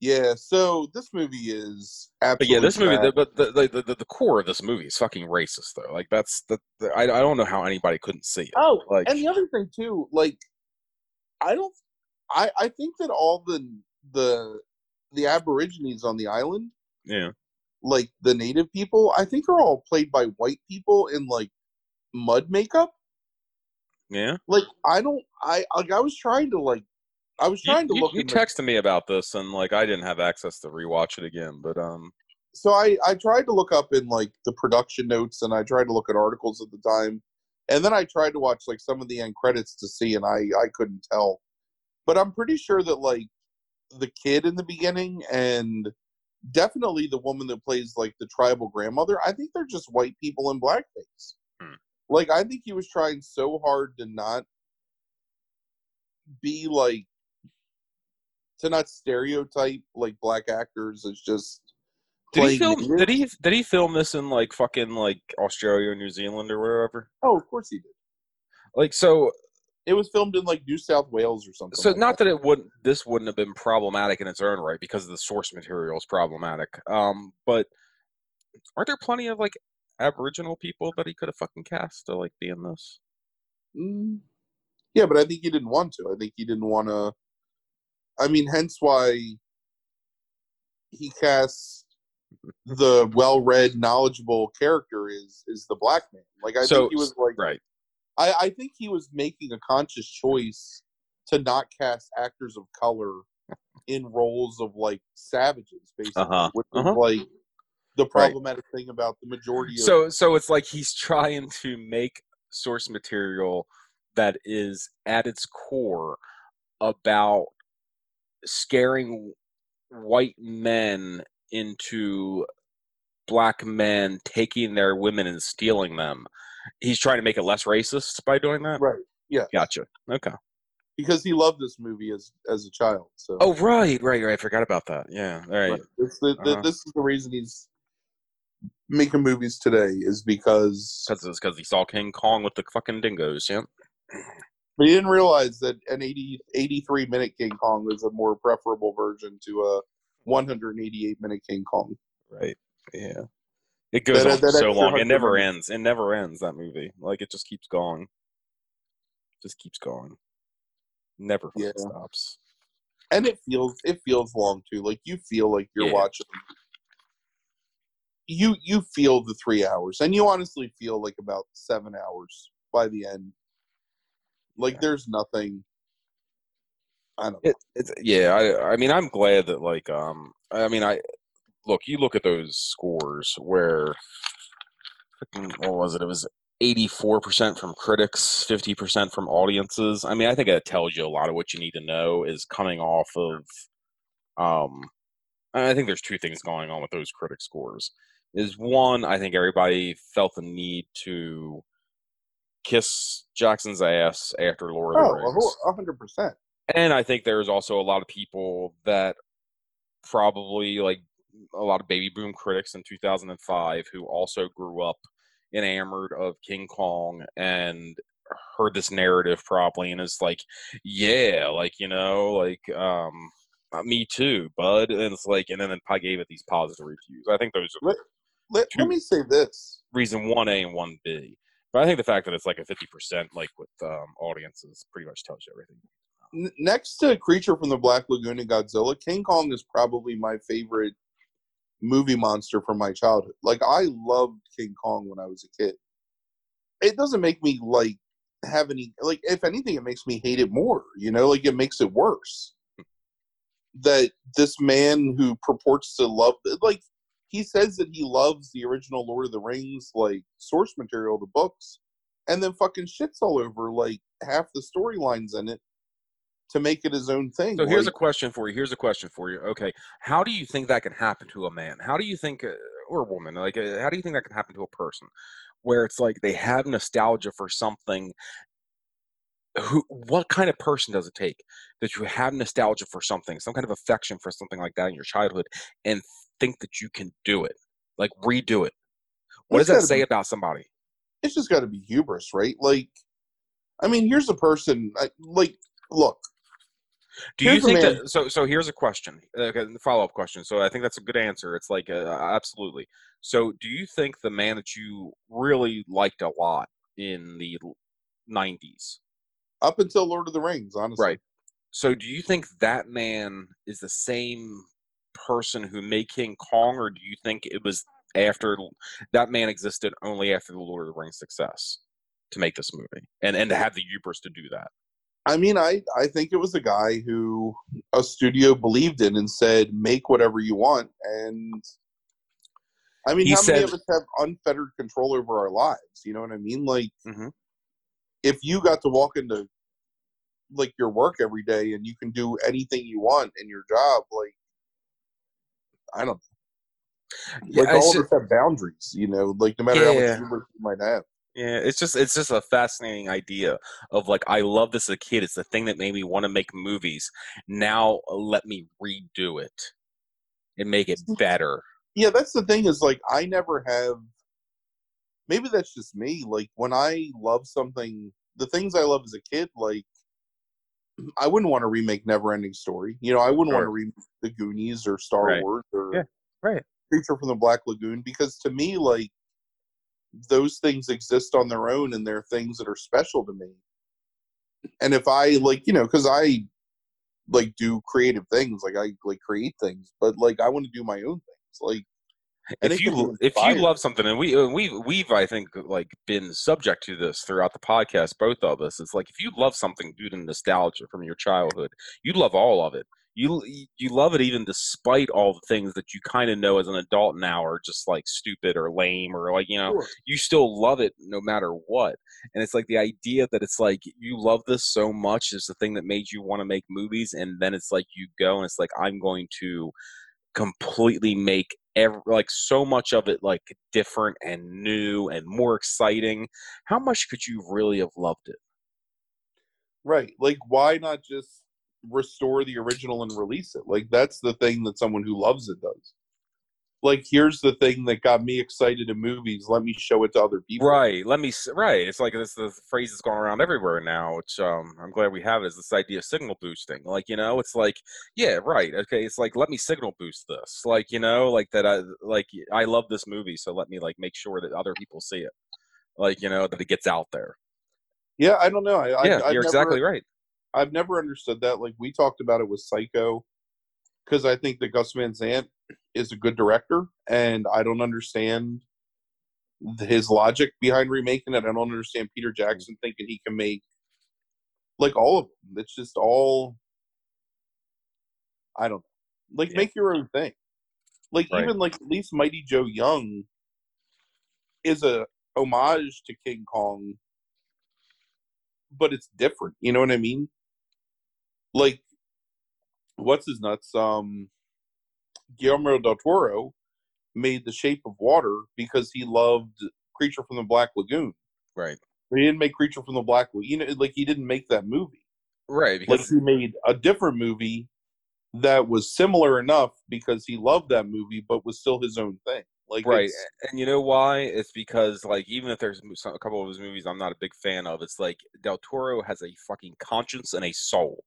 Yeah, so this movie is absolutely... But yeah, this movie... The, but the, the, the, the core of this movie is fucking racist, though. Like, that's... the, the I, I don't know how anybody couldn't see it. Oh, like, and the other thing, too, like... I don't. I, I think that all the the the Aborigines on the island, yeah, like the native people, I think are all played by white people in like mud makeup. Yeah, like I don't. I like I was trying to like I was trying you, to look. You, you texted the, me about this, and like I didn't have access to rewatch it again, but um. So I I tried to look up in like the production notes, and I tried to look at articles at the time. And then I tried to watch, like, some of the end credits to see, and I, I couldn't tell. But I'm pretty sure that, like, the kid in the beginning and definitely the woman that plays, like, the tribal grandmother, I think they're just white people in blackface. Hmm. Like, I think he was trying so hard to not be like, to not stereotype like black actors as just. Did he film? Native. Did he? Did he film this in like fucking like Australia or New Zealand or wherever? Oh, of course he did. Like so. It was filmed in like New South Wales or something. So like not that. that it wouldn't, this wouldn't have been problematic in its own right because the source material is problematic. Um, but aren't there plenty of like Aboriginal people that he could have fucking cast to like be in this? Mm. Yeah, but I think he didn't want to. I think he didn't want to. I mean, hence why he casts the well-read, knowledgeable character is is the black man. Like I so, think he was like right. I, I think he was making a conscious choice to not cast actors of color in roles of, like, savages, basically, uh-huh. which is, uh-huh. like, the problematic right. thing about the majority of... So, so it's like he's trying to make source material that is, at its core, about scaring white men into black men taking their women and stealing them. He's trying to make it less racist by doing that? Right, yeah. Gotcha. Okay. Because he loved this movie as as a child. So. Oh, right, right, right. I forgot about that. Yeah, all right. right. It's the, uh-huh. the, this is the reason he's making movies today is because... Because he saw King Kong with the fucking dingoes, yeah? But he didn't realize that an eighty, eighty-three-minute King Kong was a more preferable version to a one hundred eighty-eight minute King Kong. Right, yeah. It goes that, on that, so long. It never ends. It never ends, that movie. Like, it just keeps going. Just keeps going. Never yeah. stops. And it feels it feels long, too. Like, you feel like you're yeah. watching. You you feel the three hours. And you honestly feel like about seven hours by the end. Like, yeah. there's nothing. I don't know. It, it's, yeah, I, I mean, I'm glad that, like, um, I mean, I... Look, you look at those scores where, what was it? It was eighty-four percent from critics, fifty percent from audiences. I mean, I think that tells you a lot of what you need to know is coming off of, um, I think there's two things going on with those critic scores. Is one, I think everybody felt the need to kiss Jackson's ass after Lord of the Rings. Oh, one hundred percent. And I think there's also a lot of people that probably, like, a lot of baby boom critics in two thousand five who also grew up enamored of King Kong and heard this narrative probably. And it's like, yeah, like, you know, like, um, me too, bud. And it's like, and then I gave it these positive reviews. I think those are let, let, let me say this reason one A and one B, but I think the fact that it's like a fifty percent, like with, um, audiences pretty much tells you everything. Next to Creature from the Black Lagoon and Godzilla, King Kong is probably my favorite movie monster from my childhood. Like, I loved King Kong when I was a kid. It doesn't make me, like, have any... Like, if anything, it makes me hate it more, you know? Like, it makes it worse. That this man who purports to love... Like, he says that he loves the original Lord of the Rings, like, source material, the books, and then fucking shits all over, like, half the storylines in it to make it his own thing. So here's like, a question for you. Here's a question for you. Okay. How do you think that can happen to a man? How do you think, or a woman, like, how do you think that can happen to a person where it's like they have nostalgia for something? Who, what kind of person does it take that you have nostalgia for something, some kind of affection for something like that in your childhood and think that you can do it, like redo it? What does that say be, about somebody? It's just gotta be hubris, right? Like, I mean, here's a person I, like, look, Do here's you think that, so? So here's a question, uh, the follow-up question. So I think that's a good answer. It's like, uh, absolutely. So do you think the man that you really liked a lot in the nineties? Up until Lord of the Rings, honestly. Right. So do you think that man is the same person who made King Kong, or do you think it was after, that man existed only after the Lord of the Rings success to make this movie and, and to have the hubris to do that? I mean, I, I think it was a guy who a studio believed in and said, make whatever you want. And, I mean, he how said, many of us have unfettered control over our lives? You know what I mean? Like, mm-hmm. if you got to walk into, like, your work every day and you can do anything you want in your job, like, I don't know. Like, yeah, all just, of us have boundaries, you know? Like, no matter yeah. how much you might have. Yeah, it's just it's just a fascinating idea of, like, I love this as a kid. It's the thing that made me want to make movies. Now let me redo it and make it better. Yeah, that's the thing is, like, I never have – maybe that's just me. Like, when I love something – the things I love as a kid, like, I wouldn't want to remake NeverEnding Story. You know, I wouldn't sure. want to remake The Goonies or Star right. Wars or yeah, right. Creature from the Black Lagoon, because to me, like, those things exist on their own and they're things that are special to me. And if I, like, you know, because I, like, do creative things, like, I, like, create things, but, like, I want to do my own things. Like, if you if you love something, and we we we've I think, like, been subject to this throughout the podcast, both of us, it's like, if you love something due to nostalgia from your childhood, you love all of it. You you love it even despite all the things that you kind of know as an adult now are just, like, stupid or lame or, like, you know, sure. you still love it no matter what. And it's like the idea that it's like you love this so much is the thing that made you want to make movies. And then it's like you go and it's like, I'm going to completely make every, like, so much of it, like, different and new and more exciting. How much could you really have loved it? Right. Like, why not just restore the original and release it? Like, that's the thing that someone who loves it does. Like, here's the thing that got me excited in movies, let me show it to other people. Right. Let me right. It's like this the phrase that's going around everywhere now, which um I'm glad we have, is this idea of signal boosting. Like, you know, it's like, yeah, right. Okay, it's like, let me signal boost this. Like, you know, like that I like I love this movie, so let me, like, make sure that other people see it. Like, you know, that it gets out there. Yeah, I don't know. I, yeah, I, you're never, exactly right. I've never understood that. Like, we talked about it with Psycho, because I think that Gus Van Sant is a good director, and I don't understand his logic behind remaking it. I don't understand Peter Jackson thinking he can make, like, all of them. It's just all, I don't know. Like, yeah. Make your own thing. Like, right. Even, like, at least Mighty Joe Young is a homage to King Kong, but it's different. You know what I mean? Like, what's his nuts? Um, Guillermo del Toro made The Shape of Water because he loved Creature from the Black Lagoon. Right. He didn't make Creature from the Black Lagoon. You know, like, he didn't make that movie. Right. Because like, he made a different movie that was similar enough because he loved that movie, but was still his own thing. Like, right. And you know why? It's because, like, even if there's a couple of his movies I'm not a big fan of, it's like Del Toro has a fucking conscience and a soul.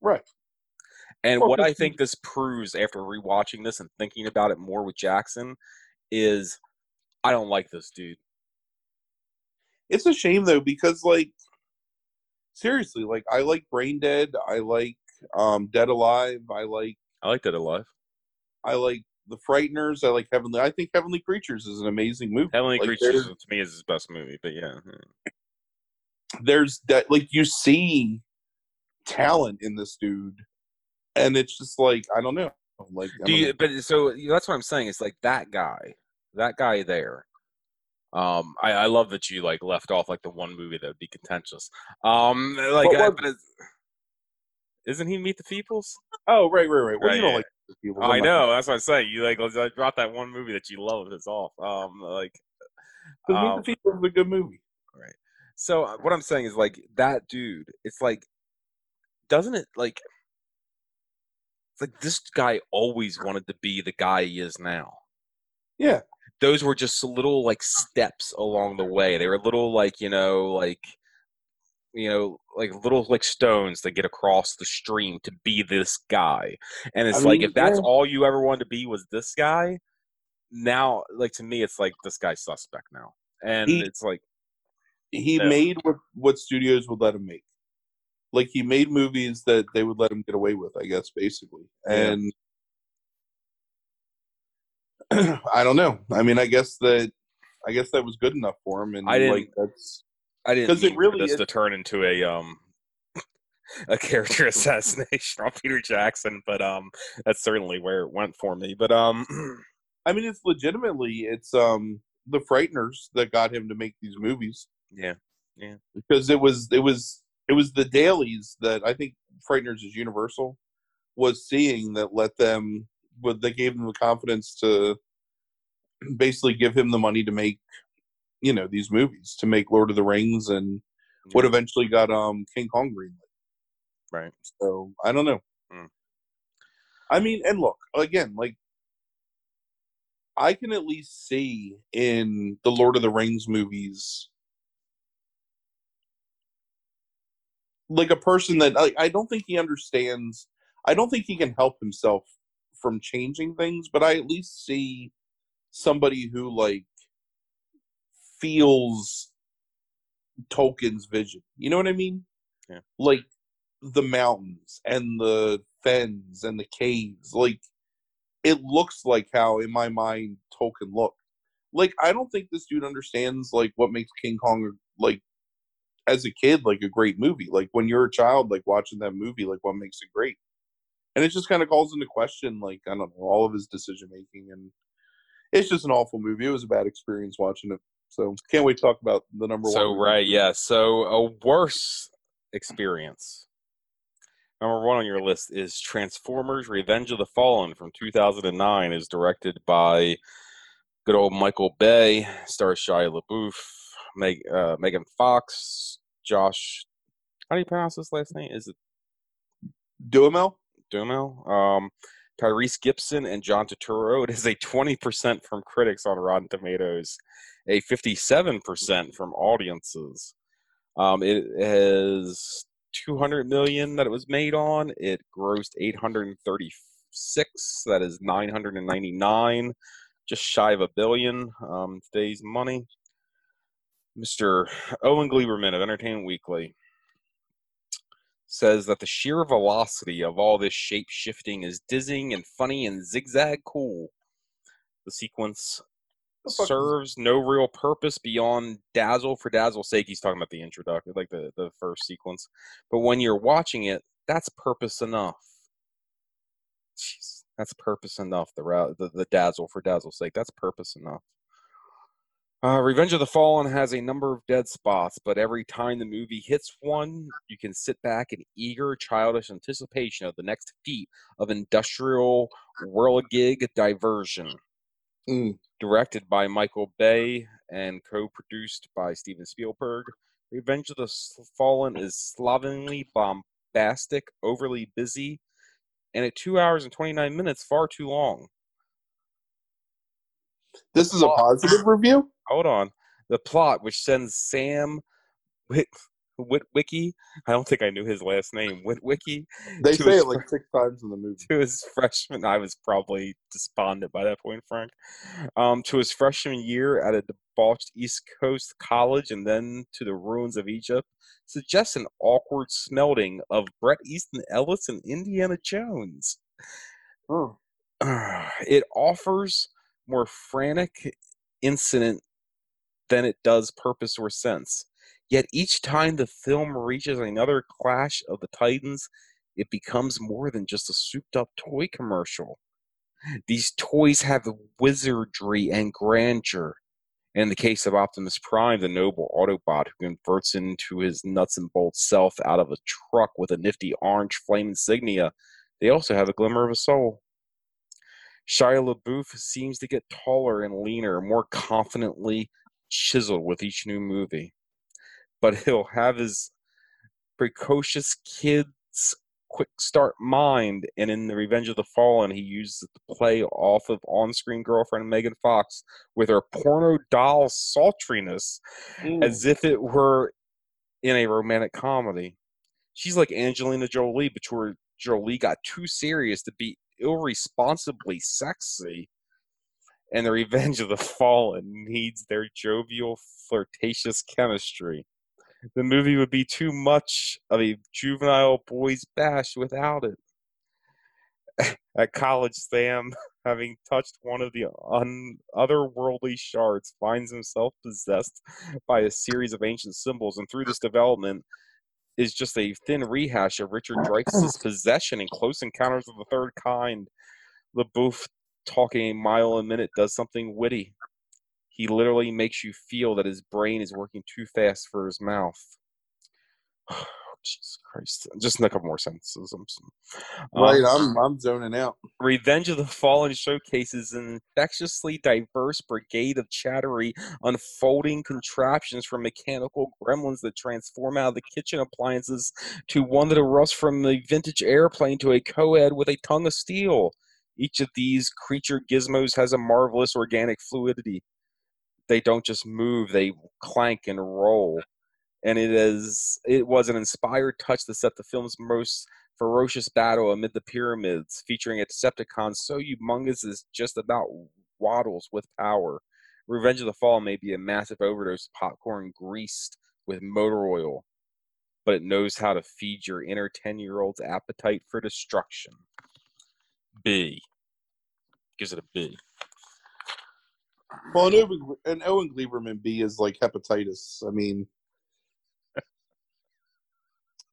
Right. And well, what I think this proves after rewatching this and thinking about it more with Jackson is I don't like this dude. It's a shame though, because like, seriously, like I like Brain Dead. I like um, Dead Alive. I like, I like Dead Alive. I like The Frighteners. I like Heavenly. I think Heavenly Creatures is an amazing movie. Heavenly like, Creatures to me is his best movie, but yeah. There's that, like you see talent in this dude. And it's just like, I don't know. Like, I don't Do you, know. But so you know, that's what I'm saying. It's like that guy, that guy there. Um, I, I love that you like left off like the one movie that would be contentious. Um, like, what, what, I, but it's, isn't he Meet the Feebles? Oh, right, right, right. Well, right, you don't yeah. like the Feebles. I know. That's what I'm saying. You like I brought that one movie that you love and it's off. Um, like, um, Meet the Feebles is a good movie. Right. So uh, what I'm saying is like that dude. It's like, doesn't it like? Like this guy always wanted to be the guy he is now. Yeah. Those were just little like steps along the way. They were little like, you know, like, you know, like little like stones that get across the stream to be this guy. And it's I like, mean, if that's yeah. all you ever wanted to be was this guy, now, like to me, it's like this guy's suspect now. And he, it's like. He no. made what, what studios would let him make. Like, he made movies that they would let him get away with, I guess, basically. And yeah. I don't know. I mean, I guess that I guess that was good enough for him. And I didn't, like, that's, I didn't mean it really for this is, to turn into a, um, a character assassination on Peter Jackson, but um, that's certainly where it went for me. But um, I mean, it's legitimately, it's um, the Frighteners that got him to make these movies. Yeah, yeah. Because it was it was... It was the dailies that I think Frighteners is Universal was seeing that let them, but they gave them the confidence to basically give him the money to make you know, these movies to make Lord of the Rings and yeah. what eventually got um, King Kong greenlit. Right. So I don't know. Mm. I mean, and look, again, like, I can at least see in the Lord of the Rings movies, like, a person that, like, I don't think he understands, I don't think he can help himself from changing things, but I at least see somebody who, like, feels Tolkien's vision. You know what I mean? Yeah. Like, the mountains and the fens and the caves, like, it looks like how, in my mind, Tolkien looked. Like, I don't think this dude understands, like, what makes King Kong, like, as a kid, like, a great movie. Like, when you're a child, like, watching that movie, like, what makes it great? And it just kind of calls into question, like, I don't know, all of his decision-making. And it's just an awful movie. It was a bad experience watching it. So, can't wait to talk about the number so, one. So, right, yeah. So, a worse experience. Number one on your list is Transformers Revenge of the Fallen from two thousand nine. Is directed by good old Michael Bay, stars Shia LaBeouf, Meg, uh, Megan Fox, Josh... How do you pronounce his last name? Is it... Duhamel? Duhamel. Um, Tyrese Gibson and John Turturro. It is a twenty percent from critics on Rotten Tomatoes, a fifty-seven percent from audiences. Um, it has... two hundred million that it was made on. It grossed eight hundred thirty-six. That is nine hundred ninety-nine, just shy of a billion um today's money. Mister Owen Gleiberman of Entertainment Weekly says that the sheer velocity of all this shape shifting is dizzying and funny and zigzag cool. The sequence serves no real purpose beyond dazzle for dazzle's sake. He's talking about the introductory, like the, the first sequence. But when you're watching it, that's purpose enough. Jeez, that's purpose enough. The, the the dazzle for dazzle's sake. That's purpose enough. Uh, Revenge of the Fallen has a number of dead spots, but every time the movie hits one, you can sit back in eager, childish anticipation of the next feat of industrial whirligig diversion. Mm. Directed by Michael Bay and co-produced by Steven Spielberg, Revenge of the Fallen is slovenly, bombastic, overly busy, and at two hours and twenty-nine minutes, far too long. This is a positive review? Hold on. The plot, which sends Sam Wit- Witwicky, I don't think I knew his last name, Witwicky. They say it like six times in the movie. To his freshman, I was probably despondent by that point, Frank. Um, to his freshman year at a debauched East Coast college and then to the ruins of Egypt, suggests an awkward smelting of Bret Easton Ellis and Indiana Jones. Oh. Uh, it offers more frantic incident than it does purpose or sense. Yet each time the film reaches another clash of the titans, it becomes more than just a souped-up toy commercial. These toys have wizardry and grandeur. In the case of Optimus Prime, the noble Autobot who converts into his nuts and bolts self out of a truck with a nifty orange flame insignia, they also have a glimmer of a soul. Shia LaBeouf seems to get taller and leaner, more confidently chiseled with each new movie. But he'll have his precocious kid's quick start mind, and in The Revenge of the Fallen, he uses the play off of on-screen girlfriend Megan Fox with her porno doll sultriness mm. as if it were in a romantic comedy. She's like Angelina Jolie, but where Jolie got too serious to be irresponsibly sexy. And The Revenge of the Fallen needs their jovial, flirtatious chemistry. The movie would be too much of a juvenile boys' bash without it. At college, Sam, having touched one of the un- otherworldly shards, finds himself possessed by a series of ancient symbols, and through this development is just a thin rehash of Richard Dreyfuss's possession in Close Encounters of the Third Kind. LaBeouf, talking a mile a minute, does something witty. He literally makes you feel that his brain is working too fast for his mouth. Jesus Christ. Just in a couple more sentences. I'm, um, right, I'm I'm zoning out. Revenge of the Fallen showcases an infectiously diverse brigade of chattery, unfolding contraptions from mechanical gremlins that transform out of the kitchen appliances to one that erupts from a vintage airplane to a co-ed with a tongue of steel. Each of these creature gizmos has a marvelous organic fluidity. They don't just move, they clank and roll. And it is it was an inspired touch to set the film's most ferocious battle amid the pyramids, featuring a Decepticon so humongous it's just about waddles with power. Revenge of the Fallen may be a massive overdose of popcorn greased with motor oil, but it knows how to feed your inner ten-year-old's appetite for destruction. B. Gives it a B. Well, an Owen Gleiberman B is like hepatitis. I mean,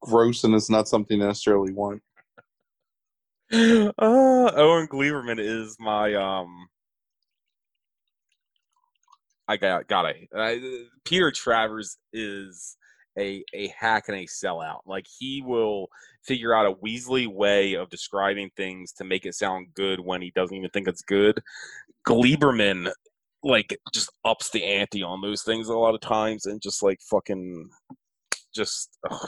gross, and it's not something I necessarily want. Uh, Owen Gleiberman is my, um... I got got it. Uh, Peter Travers is a a hack and a sellout. Like, he will figure out a Weasley way of describing things to make it sound good when he doesn't even think it's good. Gleiberman, like, just ups the ante on those things a lot of times, and just, like, fucking... Just... Ugh.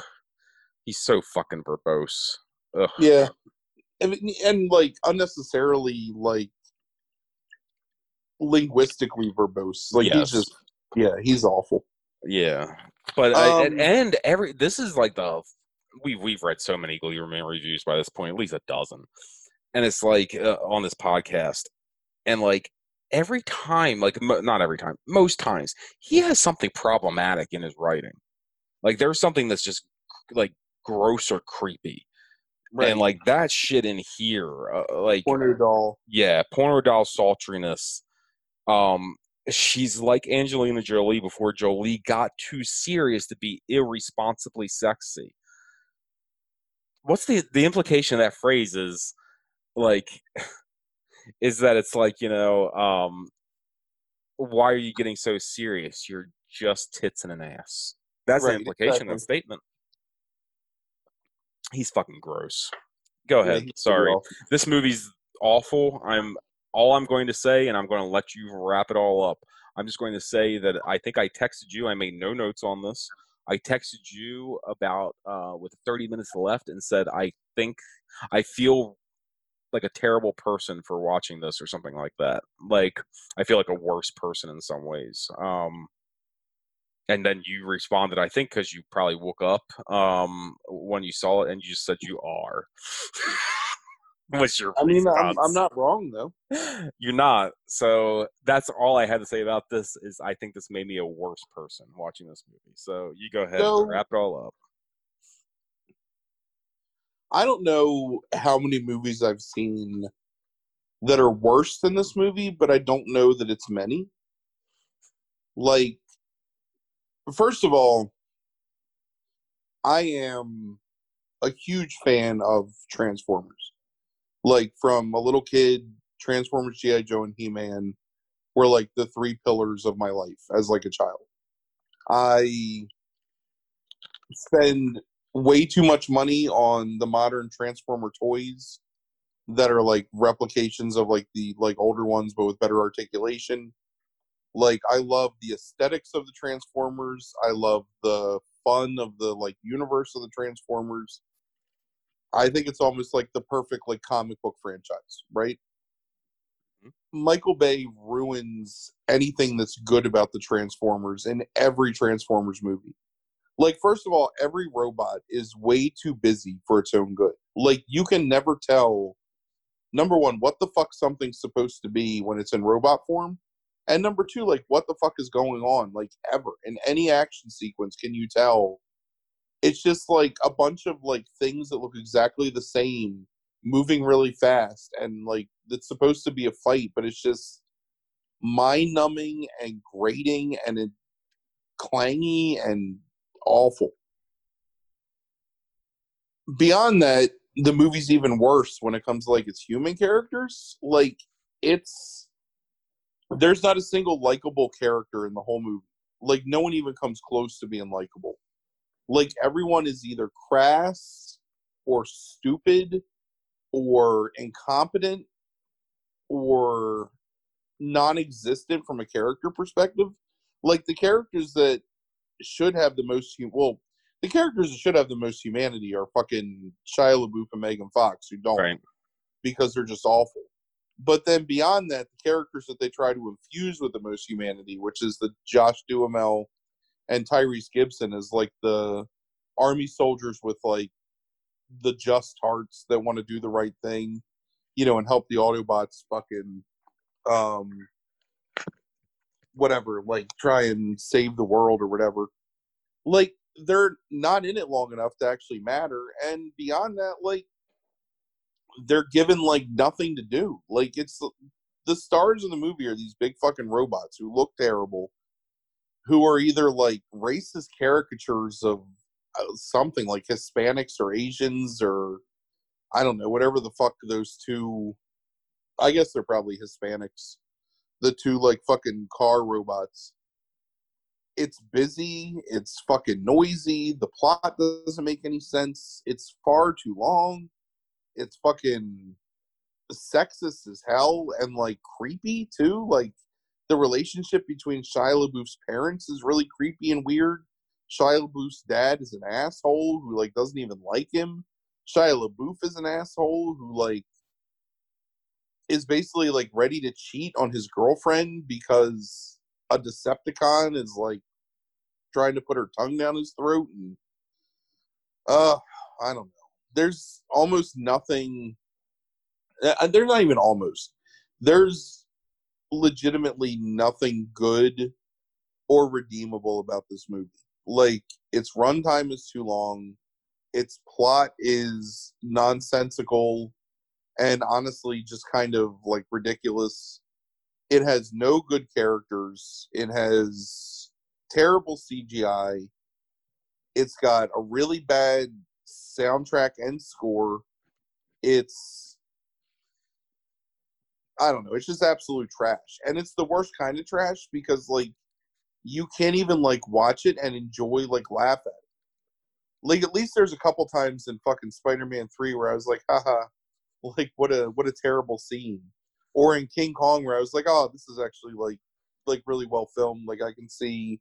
He's so fucking verbose. Ugh. Yeah. And, and, like, unnecessarily, like, linguistically verbose. Like, yes. He's just, yeah, he's awful. Yeah. But, um, I, and, and every, this is, like, the, we, we've read so many Gleiberman reviews by this point, at least a dozen. And it's, like, uh, on this podcast. And, like, every time, like, mo- not every time, most times, he has something problematic in his writing. Like, there's something that's just, like, gross or creepy, right? And like that shit in here, uh, like porno doll, yeah, porno doll sultriness. Um, she's like Angelina Jolie before Jolie got too serious to be irresponsibly sexy. What's the the implication of that phrase is like is that it's like, you know, um, why are you getting so serious? You're just tits and an ass. That's right, the implication exactly. of that statement. He's fucking gross. Go ahead. Yeah, sorry. This movie's awful. I'm all I'm going to say, and I'm going to let you wrap it all up. I'm just going to say that I think I texted you. I made no notes on this. I texted you about uh, with thirty minutes left and said, I think I feel like a terrible person for watching this or something like that. Like, I feel like a worse person in some ways. Um, And then you responded, I think, because you probably woke up um, when you saw it, and you just said you are. What's your I mean, I'm, I'm not wrong, though. You're not. So that's all I had to say about this is I think this made me a worse person watching this movie. So you go ahead so, and wrap it all up. I don't know how many movies I've seen that are worse than this movie, but I don't know that it's many. Like, first of all, I am a huge fan of Transformers. Like, from a little kid, Transformers, G I. Joe, and He-Man were, like, the three pillars of my life as, like, a child. I spend way too much money on the modern Transformer toys that are, like, replications of, like, the, like, older ones, but with better articulation. Like, I love the aesthetics of the Transformers. I love the fun of the, like, universe of the Transformers. I think it's almost, like, the perfect, like, comic book franchise, right? Mm-hmm. Michael Bay ruins anything that's good about the Transformers in every Transformers movie. Like, first of all, every robot is way too busy for its own good. Like, you can never tell, number one, what the fuck something's supposed to be when it's in robot form. And number two, like, what the fuck is going on, like, ever? In any action sequence, can you tell? It's just, like, a bunch of, like, things that look exactly the same, moving really fast, and, like, it's supposed to be a fight, but it's just mind-numbing and grating and it, clangy and awful. Beyond that, the movie's even worse when it comes to, like, its human characters. Like, it's... There's not a single likable character in the whole movie. Like, no one even comes close to being likable. like everyone is either crass or stupid or incompetent or non-existent from a character perspective. Like the characters that should have the most hum- well, the characters that should have the most humanity are fucking Shia LaBeouf and Megan Fox, who don't, right, because they're just awful. But then beyond that, the characters that they try to infuse with the most humanity, which is the Josh Duhamel and Tyrese Gibson, is like the army soldiers with like the just hearts that want to do the right thing, you know, and help the Autobots fucking um, whatever, like try and save the world or whatever. Like, they're not in it long enough to actually matter. And beyond that, like, they're given like nothing to do. Like, it's the, the stars in the movie are these big fucking robots who look terrible, who are either like racist caricatures of something like Hispanics or Asians or I don't know, whatever the fuck those two, I guess they're probably Hispanics, the two like fucking car robots. It's busy, it's fucking noisy, the plot doesn't make any sense, it's far too long, it's fucking sexist as hell and like creepy too. Like the relationship between Shia LaBeouf's parents is really creepy and weird. Shia LaBeouf's dad is an asshole who like doesn't even like him. Shia LaBeouf is an asshole who like is basically like ready to cheat on his girlfriend because a Decepticon is like trying to put her tongue down his throat. And uh I don't know. There's almost nothing. There's not even almost. There's legitimately nothing good or redeemable about this movie. Like, its runtime is too long. Its plot is nonsensical and honestly just kind of like ridiculous. It has no good characters. It has terrible C G I. It's got a really bad soundtrack and score. It's, I don't know, it's just absolute trash. And it's the worst kind of trash because like you can't even like watch it and enjoy, like laugh at it. Like, at least there's a couple times in fucking Spider-Man three where I was like, haha, like what a what a terrible scene. Or in King Kong where I was like, oh, this is actually like like really well filmed. Like, I can see,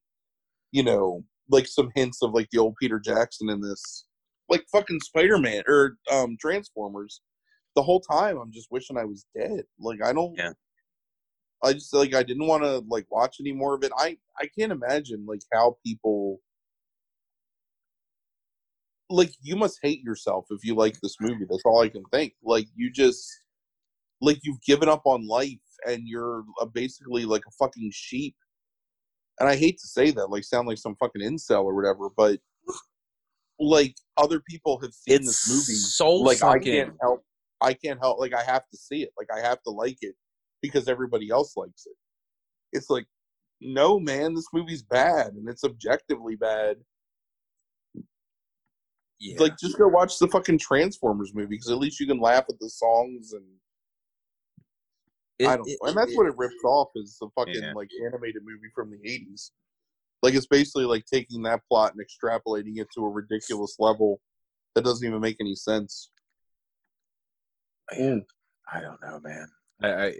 you know, like some hints of like the old Peter Jackson in this. Like fucking Spider-Man or um, Transformers, the whole time I'm just wishing I was dead. Like, I don't, yeah. I just like, I didn't want to like watch any more of it. I, I can't imagine like how people, like, you must hate yourself if you like this movie. That's all I can think. Like, you just, like, you've given up on life and you're basically like a fucking sheep. And I hate to say that, like, sound like some fucking incel or whatever, but like, other people have seen it's this movie. So like, fucking... I can't help. I can't help. Like, I have to see it. Like, I have to like it because everybody else likes it. It's like, no, man, this movie's bad, and it's objectively bad. Yeah. Like, just go watch the fucking Transformers movie because at least you can laugh at the songs and it, I don't it, know. And that's it, what it rips off is the fucking yeah. like animated movie from the eighties. Like, it's basically like taking that plot and extrapolating it to a ridiculous level that doesn't even make any sense. Man, I don't know, man. I, I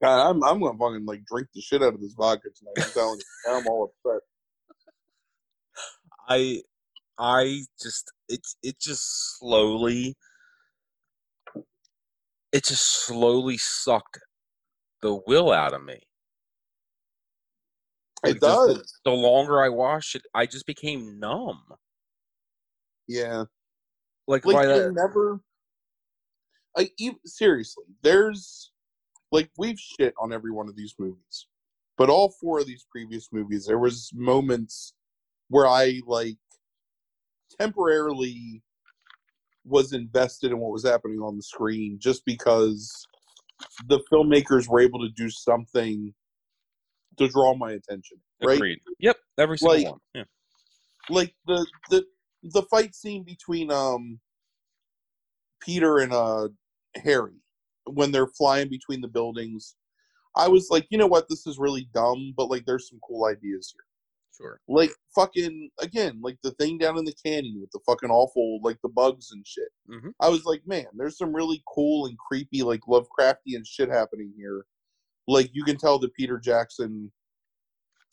God, I'm I'm gonna fucking like drink the shit out of this vodka tonight. I'm telling you, I'm all upset. I I just it it just slowly it just slowly sucked the will out of me. It like does. Just, the longer I watched it, I just became numb. Yeah. Like, like why that? Never, I, even, seriously, there's... Like, we've shit on every one of these movies. But all four of these previous movies, there was moments where I, like, temporarily was invested in what was happening on the screen just because the filmmakers were able to do something to draw my attention, right? Agreed. Yep, every single like, one. Yeah. Like the the the fight scene between um Peter and uh Harry when they're flying between the buildings, I was like, you know what, this is really dumb, but like there's some cool ideas here. Sure. Like, fucking, again, like the thing down in the canyon with the fucking awful, like, the bugs and shit. Mm-hmm. I was like, man, there's some really cool and creepy, like, Lovecraftian shit happening here. Like, you can tell that Peter Jackson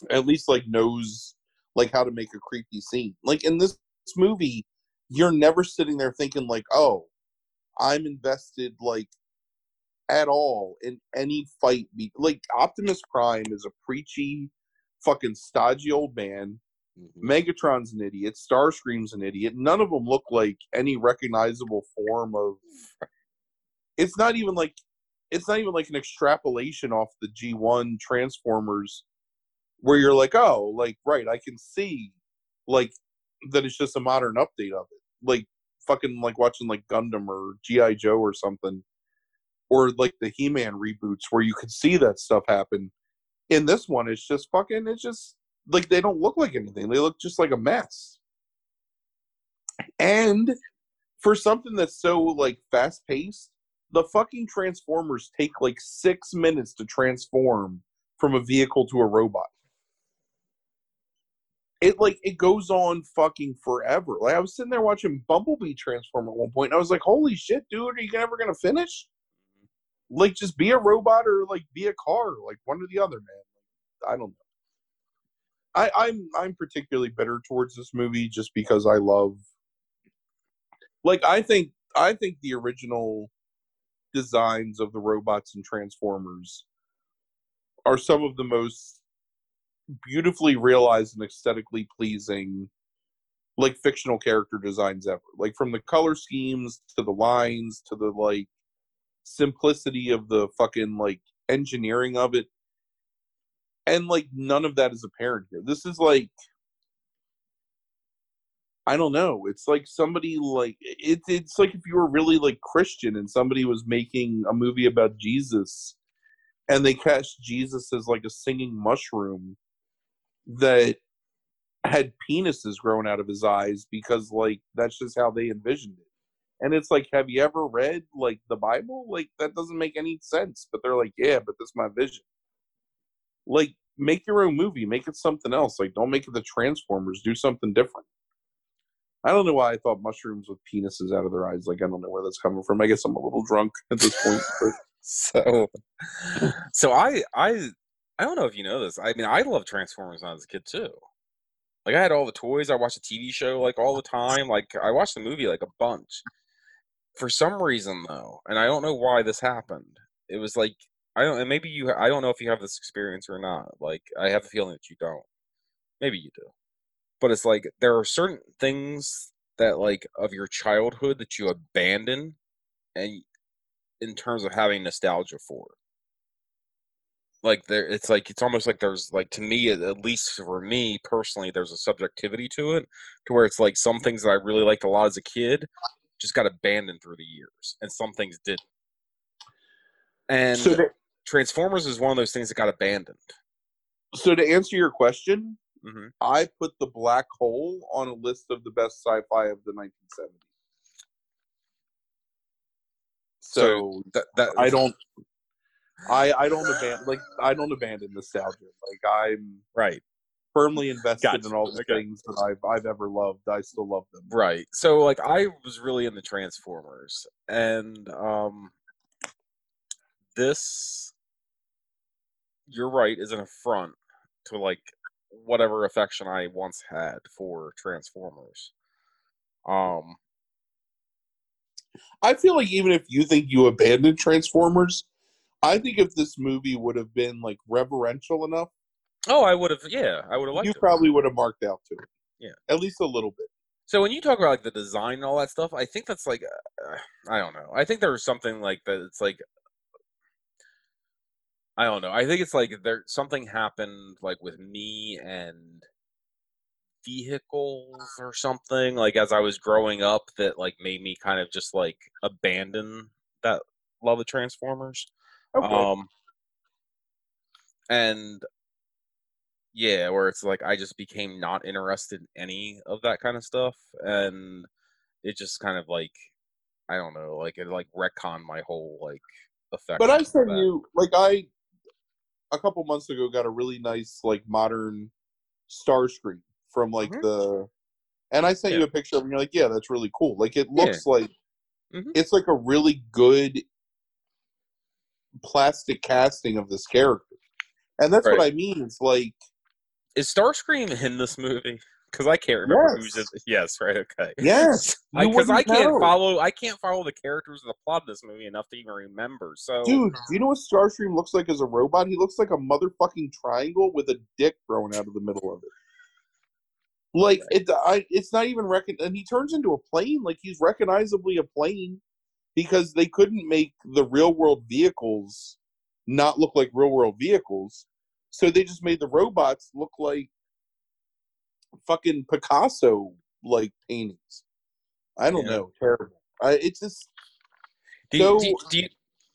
at least, like, knows, like, how to make a creepy scene. Like, in this movie, you're never sitting there thinking, like, oh, I'm invested, like, at all in any fight. Be- like, Optimus Prime is a preachy, fucking stodgy old man. Mm-hmm. Megatron's an idiot. Starscream's an idiot. None of them look like any recognizable form of... It's not even like... It's not even like an extrapolation off the G one Transformers where you're like, oh, like, right, I can see, like, that it's just a modern update of it. Like, fucking, like, watching, like, Gundam or G I. Joe or something. Or, like, the He-Man reboots where you could see that stuff happen. In this one, it's just fucking, it's just, like, they don't look like anything. They look just like a mess. And for something that's so, like, fast-paced, the fucking Transformers take, like, six minutes to transform from a vehicle to a robot. It, like, it goes on fucking forever. Like, I was sitting there watching Bumblebee transform at one point, and I was like, holy shit, dude, are you ever going to finish? Like, just be a robot or, like, be a car. Like, one or the other, man. I don't know. I, I'm I'm particularly bitter towards this movie just because I love... Like, I think I think the original designs of the robots and Transformers are some of the most beautifully realized and aesthetically pleasing, like, fictional character designs ever. Like, from the color schemes to the lines to the, like, simplicity of the fucking, like, engineering of it. And, like, none of that is apparent here. This is like, I don't know. It's like somebody, like, it, it's like if you were really, like, Christian and somebody was making a movie about Jesus and they cast Jesus as, like, a singing mushroom that had penises growing out of his eyes because, like, that's just how they envisioned it. And it's like, have you ever read, like, the Bible? Like, that doesn't make any sense. But they're like, yeah, but that's my vision. Like, make your own movie. Make it something else. Like, don't make it the Transformers. Do something different. I don't know why I thought mushrooms with penises out of their eyes. Like, I don't know where that's coming from. I guess I'm a little drunk at this point. so, so I, I, I don't know if you know this. I mean, I loved Transformers when I was a kid, too. Like, I had all the toys. I watched the T V show, like, all the time. Like, I watched the movie, like, a bunch. For some reason, though, and I don't know why this happened, it was like, I don't, and maybe you, I don't know if you have this experience or not. Like, I have a feeling that you don't. Maybe you do. But it's like, there are certain things that, like, of your childhood that you abandon and in terms of having nostalgia for. Like, there, it's like, it's almost like there's, like, to me, at least for me personally, there's a subjectivity to it to where it's like some things that I really liked a lot as a kid just got abandoned through the years and some things didn't. And so to, Transformers is one of those things that got abandoned. So to answer your question, mm-hmm. I put The Black Hole on a list of the best sci-fi of the nineteen seventies. So, so that, that I don't, I I don't abandon like I don't abandon nostalgia. Like, I'm right firmly invested gotcha. in all the okay. things that I've I've ever loved. I still love them. Right. So, like, I was really into Transformers, and um, this, you're right, is an affront to, like, whatever affection I once had for Transformers. Um, I feel like even if you think you abandoned Transformers, I think if this movie would have been, like, reverential enough, oh, I would have, yeah, I would have liked it. You probably would have marked out to it, yeah, at least a little bit. So when you talk about, like, the design and all that stuff, I think that's like, uh, I don't know. I think there was something like that. It's like, I don't know. I think it's like there something happened, like, with me and vehicles or something, like, as I was growing up, that, like, made me kind of just, like, abandon that love of Transformers. Okay. Um, and yeah, where it's like I just became not interested in any of that kind of stuff, and it just kind of, like, I don't know, like, it, like, retconned my whole, like, affection. But I said you, like, I. a couple months ago got a really nice, like, modern Starscream from like mm-hmm. the, and I sent yeah. you a picture of him. You're like, yeah, that's really cool. Like it looks yeah. like mm-hmm. it's like a really good plastic casting of this character, and that's right. what I mean. It's like, is Starscream in this movie? Because I can't remember. Yes. Who's in, yes, right. Okay. Yes. Because I, I can't know. follow. I can't follow the characters of the plot of this movie enough to even remember. So, dude, do you know what Starscream looks like as a robot? He looks like a motherfucking triangle with a dick thrown out of the middle of it. Like right. it, I, it's not even recon. And he turns into a plane. Like he's recognizably a plane because they couldn't make the real world vehicles not look like real world vehicles, so they just made the robots look like fucking Picasso like paintings. I don't yeah. know. Terrible. I, it's just. Do you, so, do, you, do you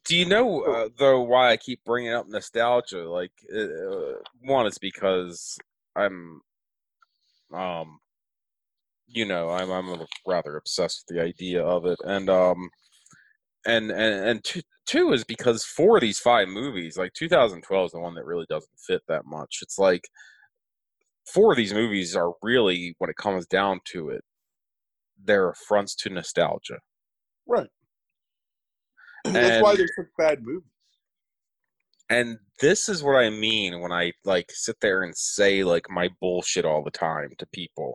do you know uh, though why I keep bringing up nostalgia? Like uh, one, it's because I'm, um, you know, I'm I'm rather obsessed with the idea of it, and um, and and and two, two is because for these five movies, like two thousand twelve is the one that really doesn't fit that much. It's like. Four of these movies are really, when it comes down to it, they're affronts to nostalgia. Right. And, that's why they're such bad movies. And this is what I mean when I like sit there and say like my bullshit all the time to people.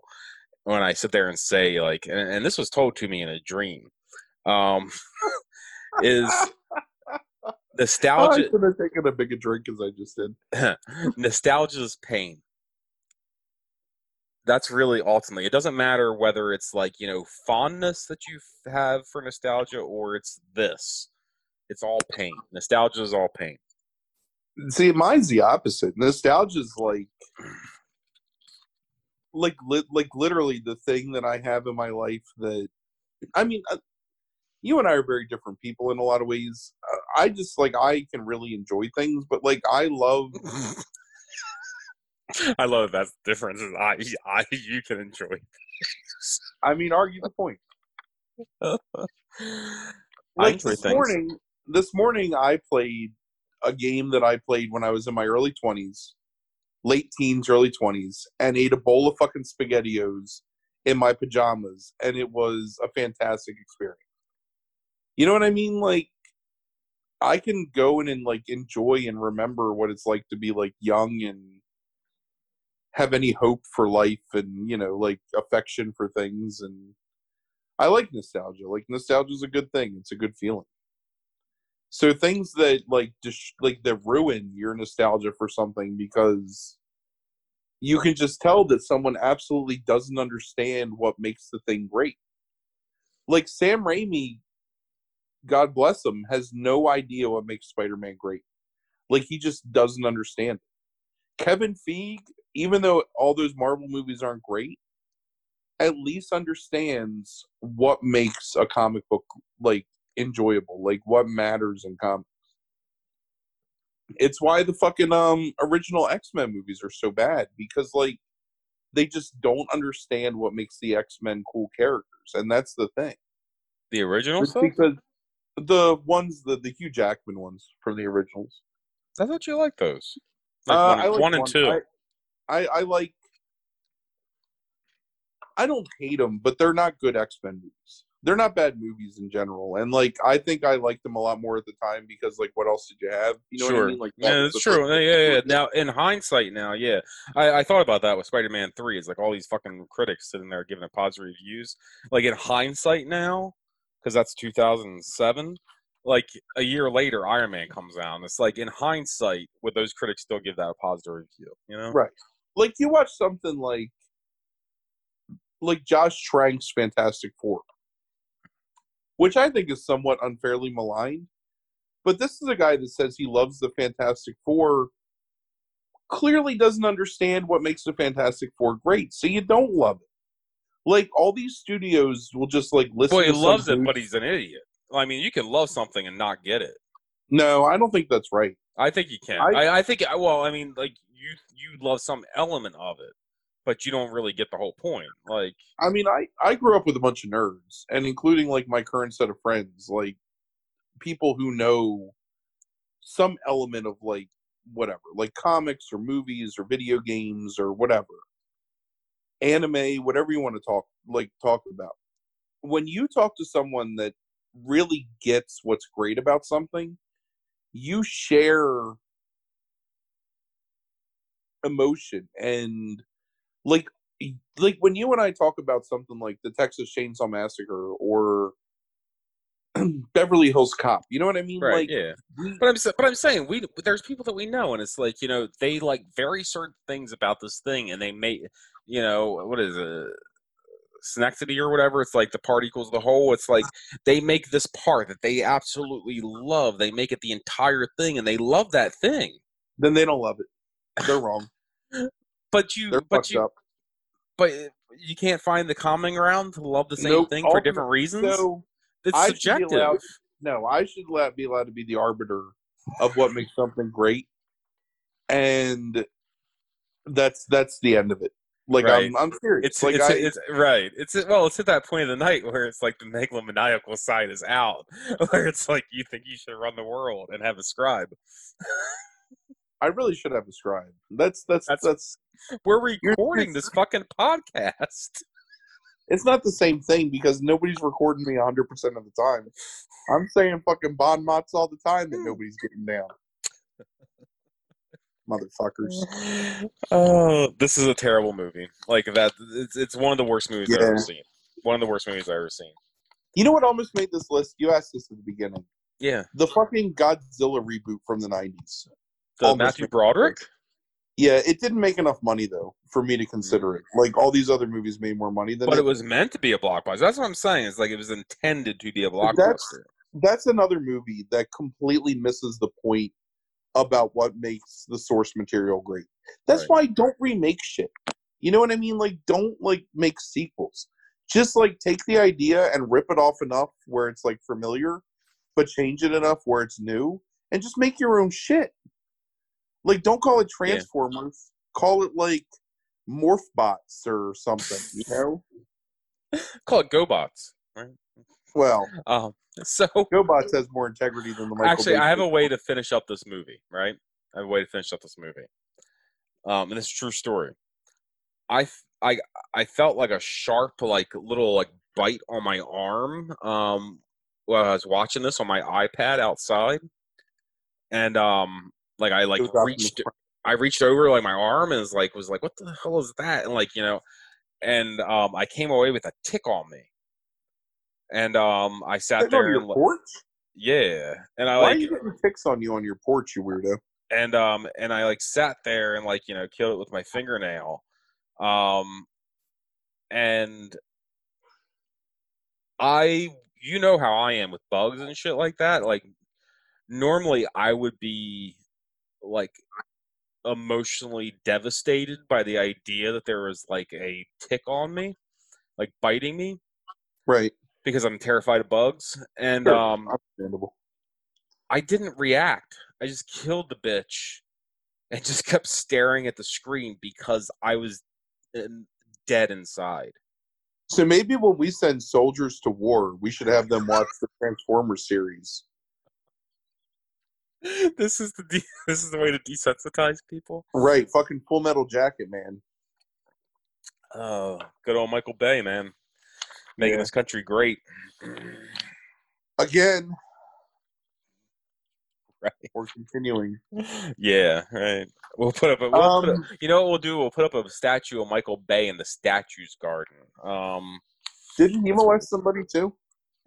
When I sit there and say like, and, and this was told to me in a dream, um, is nostalgia. I should have taken a big drink as I just did. Nostalgia is pain. That's really ultimately, it doesn't matter whether it's like, you know, fondness that you have for nostalgia or it's this. It's all pain. Nostalgia is all pain. See, mine's the opposite. Nostalgia is like, like, li- like literally the thing that I have in my life that, I mean, uh, you and I are very different people in a lot of ways. Uh, I just like, I can really enjoy things, but like, I love... I love that difference. I, I, you can enjoy. I mean, argue the point. Like this things. morning, this morning I played a game that I played when I was in my early twenties, late teens, early twenties, and ate a bowl of fucking SpaghettiOs in my pajamas, and it was a fantastic experience. You know what I mean? Like. I can go in and like enjoy and remember what it's like to be like young and have any hope for life and, you know, like affection for things. And I like nostalgia. Like nostalgia is a good thing. It's a good feeling. So things that like, dis- like that ruin your nostalgia for something because you can just tell that someone absolutely doesn't understand what makes the thing great. Like Sam Raimi, God bless him, has no idea what makes Spider-Man great. Like, he just doesn't understand it. Kevin Feige, even though all those Marvel movies aren't great, at least understands what makes a comic book, like, enjoyable. Like, what matters in comics. It's why the fucking um, original X-Men movies are so bad. Because, like, they just don't understand what makes the X-Men cool characters. And that's the thing. The original it's stuff? Because the ones, the, the Hugh Jackman ones from the originals. I thought you liked those. Like uh, one, I like one and one. two. I, I, I like... I don't hate them, but they're not good X-Men movies. They're not bad movies in general. And, like, I think I liked them a lot more at the time because, like, what else did you have? You know sure. what I mean? Like, yeah, that's true. Yeah, yeah, yeah. Now, in hindsight now, yeah. I, I thought about that with Spider-Man three. It's like all these fucking critics sitting there giving it positive reviews. Like, in hindsight now... Because that's two thousand seven. Like, a year later, Iron Man comes out. And it's like, in hindsight, would those critics still give that a positive review? You know? Right. Like, you watch something like... Like, Josh Trank's Fantastic Four. Which I think is somewhat unfairly maligned. But this is a guy that says he loves the Fantastic Four. Clearly doesn't understand what makes the Fantastic Four great. So you don't love it. Like, all these studios will just, like, listen well, to Well, he loves it, but he's an idiot. I mean, you can love something and not get it. No, I don't think that's right. I think you can. I, I, I think, well, I mean, like, you you love some element of it, but you don't really get the whole point. Like, I mean, I, I grew up with a bunch of nerds, and including, like, my current set of friends, like, people who know some element of, like, whatever. Like, comics or movies or video games or whatever. anime, whatever you want to talk like talk about. When you talk to someone that really gets what's great about something, you share emotion. And like like when you and I talk about something like the Texas Chainsaw Massacre or Beverly Hills Cop, you know what I mean? Right, like, yeah. But I'm but I'm saying we there's people that we know, and it's like, you know, they like very certain things about this thing, and they may, you know, what is it, Synecdoche or whatever? It's like the part equals the whole. It's like they make this part that they absolutely love. They make it the entire thing, and they love that thing. Then they don't love it. They're wrong. But you, They're but you, up. but you can't find the common ground to love the same nope. thing for different reasons. So, It's I subjective. Allowed, no, I should be allowed to be the arbiter of what makes something great, and that's that's the end of it. Like right. I'm, I'm serious. It's like it's, I, it's, right. It's well, it's at that point of the night where it's like the megalomaniacal side is out, where it's like you think you should run the world and have a scribe. I really should have a scribe. That's that's that's. that's we're recording this fucking podcast. It's not the same thing because nobody's recording me one hundred percent of the time. I'm saying fucking bon mots all the time that nobody's getting down. Motherfuckers. Oh, this is a terrible movie. Like that, it's, it's one of the worst movies yeah. I've ever seen. One of the worst movies I've ever seen. You know what almost made this list? You asked this at the beginning. Yeah. The fucking Godzilla reboot from the nineties. The Matthew Broderick? Yeah, it didn't make enough money, though, for me to consider it. Like, all these other movies made more money than But it, it was meant to be a blockbuster. That's what I'm saying. It's like it was intended to be a blockbuster. That's, that's another movie that completely misses the point about what makes the source material great. That's right. why don't remake shit. You know what I mean? Like, don't, like, make sequels. Just, like, take the idea and rip it off enough where it's, like, familiar, but change it enough where it's new, and just make your own shit. Like, don't call it Transformers. Yeah. Call it, like, Morphbots or something, you know? Call it GoBots, right? Well, um, so GoBots has more integrity than the Michael Actually, Bay I have people. a way to finish up this movie, right? I have a way to finish up this movie. Um, and it's a true story. I, I, I felt like a sharp, like, little, like, bite on my arm um, while I was watching this on my iPad outside. And, um... Like I like reached, I reached over like my arm and was like, was like, what the hell is that? And like, you know, and um, I came away with a tick on me, and um, I sat there. On your and, porch? Yeah, and I Why like. Why are you getting ticks on you on your porch, you weirdo? And um, and I like sat there and like you know killed it with my fingernail, um, and I you know how I am with bugs and shit like that. Like normally I would be. Like emotionally devastated by the idea that there was like a tick on me, like biting me, right? Because I'm terrified of bugs, and sure. um, I didn't react. I just killed the bitch and just kept staring at the screen because I was dead inside. So maybe when we send soldiers to war, we should have them watch the Transformers series. This is the de- this is the way to desensitize people, right? Fucking Full Metal Jacket, man. Oh, good old Michael Bay, man, making yeah. this country great again. Right, we're continuing. Yeah, right. We'll put up a. We'll um, put up, you know what we'll do? We'll put up a statue of Michael Bay in the statue's garden. Um, didn't he molest somebody too?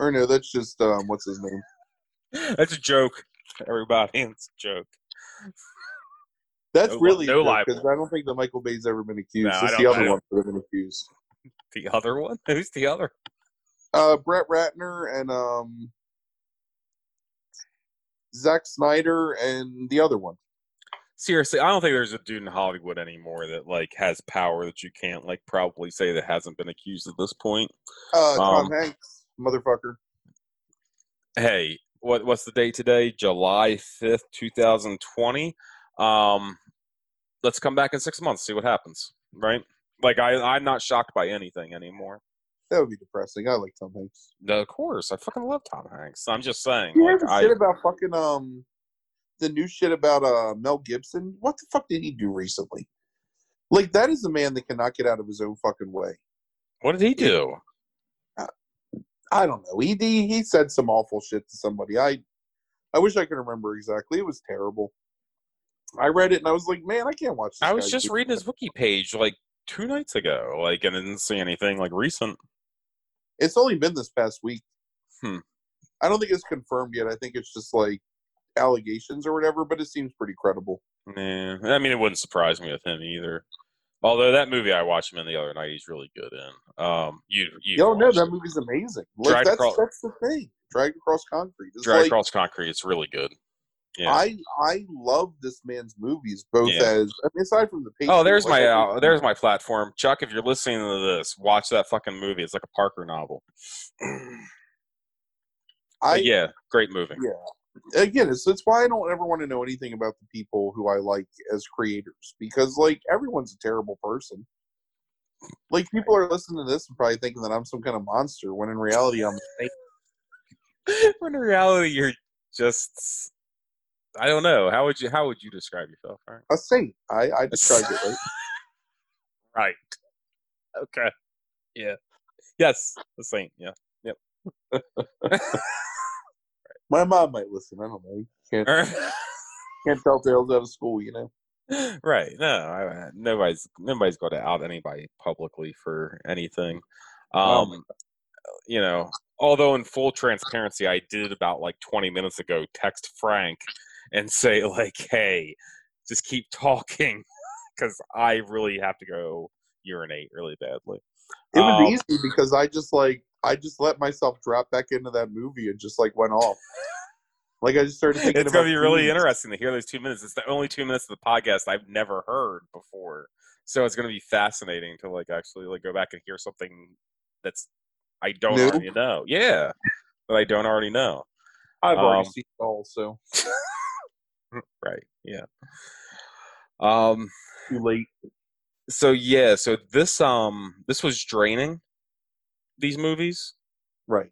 Or no, that's just um, what's his name? That's a joke. Everybody, it's a joke. That's no, really no lie because I don't think that Michael Bay's ever been accused. No, it's the other one that's been accused. The other one? Who's the other? Uh, Brett Ratner and um, Zack Snyder and the other one. Seriously, I don't think there's a dude in Hollywood anymore that like has power that you can't like probably say that hasn't been accused at this point. Uh, Tom um, Hanks, motherfucker. Hey. What what's the date today? July fifth, twenty twenty. Um, let's come back in six months, see what happens, right? Like, I, I'm not shocked by anything anymore. That would be depressing. I like Tom Hanks. No, of course. I fucking love Tom Hanks. I'm just saying. You like, heard the I, shit about fucking, um, the new shit about uh Mel Gibson? What the fuck did he do recently? Like, that is a man that cannot get out of his own fucking way. What did he do? He, uh, I don't know. He, he he said some awful shit to somebody. I I wish I could remember exactly. It was terrible. I read it and I was like, man, I can't watch this. I was just reading his wiki page like two nights ago. Like, and I didn't see anything like recent. It's only been this past week. Hmm. I don't think it's confirmed yet. I think it's just like allegations or whatever, but it seems pretty credible. Yeah, I mean, it wouldn't surprise me with him either. Although that movie I watched him in the other night, he's really good in. Um, you, you don't know, that it. movie's amazing. Like, that's, across, that's the thing. Dragged Across Concrete. It's Dragged like, Across Concrete. It's really good. Yeah. I I love this man's movies, both yeah. as I mean, aside from the Patriot, oh, there's like, my uh, there's my platform, Chuck. If you're listening to this, watch that fucking movie. It's like a Parker novel. I but yeah, great movie. Yeah. Again, it's it's why I don't ever want to know anything about the people who I like as creators, because like everyone's a terrible person. Like, people are listening to this and probably thinking that I'm some kind of monster, when in reality I'm. When in reality you're just, I don't know. How would you how would you describe yourself? Right. A saint. I I described it right. Right. Okay. Yeah. Yes. A saint. Yeah. Yep. My mom might listen. I don't know. You can't, can't tell tales out of school, you know? Right. No, I, nobody's nobody's going to out anybody publicly for anything. Um, oh you know, although in full transparency, I did about like twenty minutes ago text Frank and say like, hey, just keep talking because I really have to go urinate really badly. It um, was easy because I just like, I just let myself drop back into that movie and just like went off. Like, I just started thinking it's about gonna be really minutes. Interesting to hear those two minutes. It's the only two minutes of the podcast I've never heard before, so it's gonna be fascinating to like actually like go back and hear something that's I don't nope. already know. Yeah, that I don't already know. I've um, already seen it all, so right, yeah. Um, too late. So yeah, so this um this was draining. These movies, right?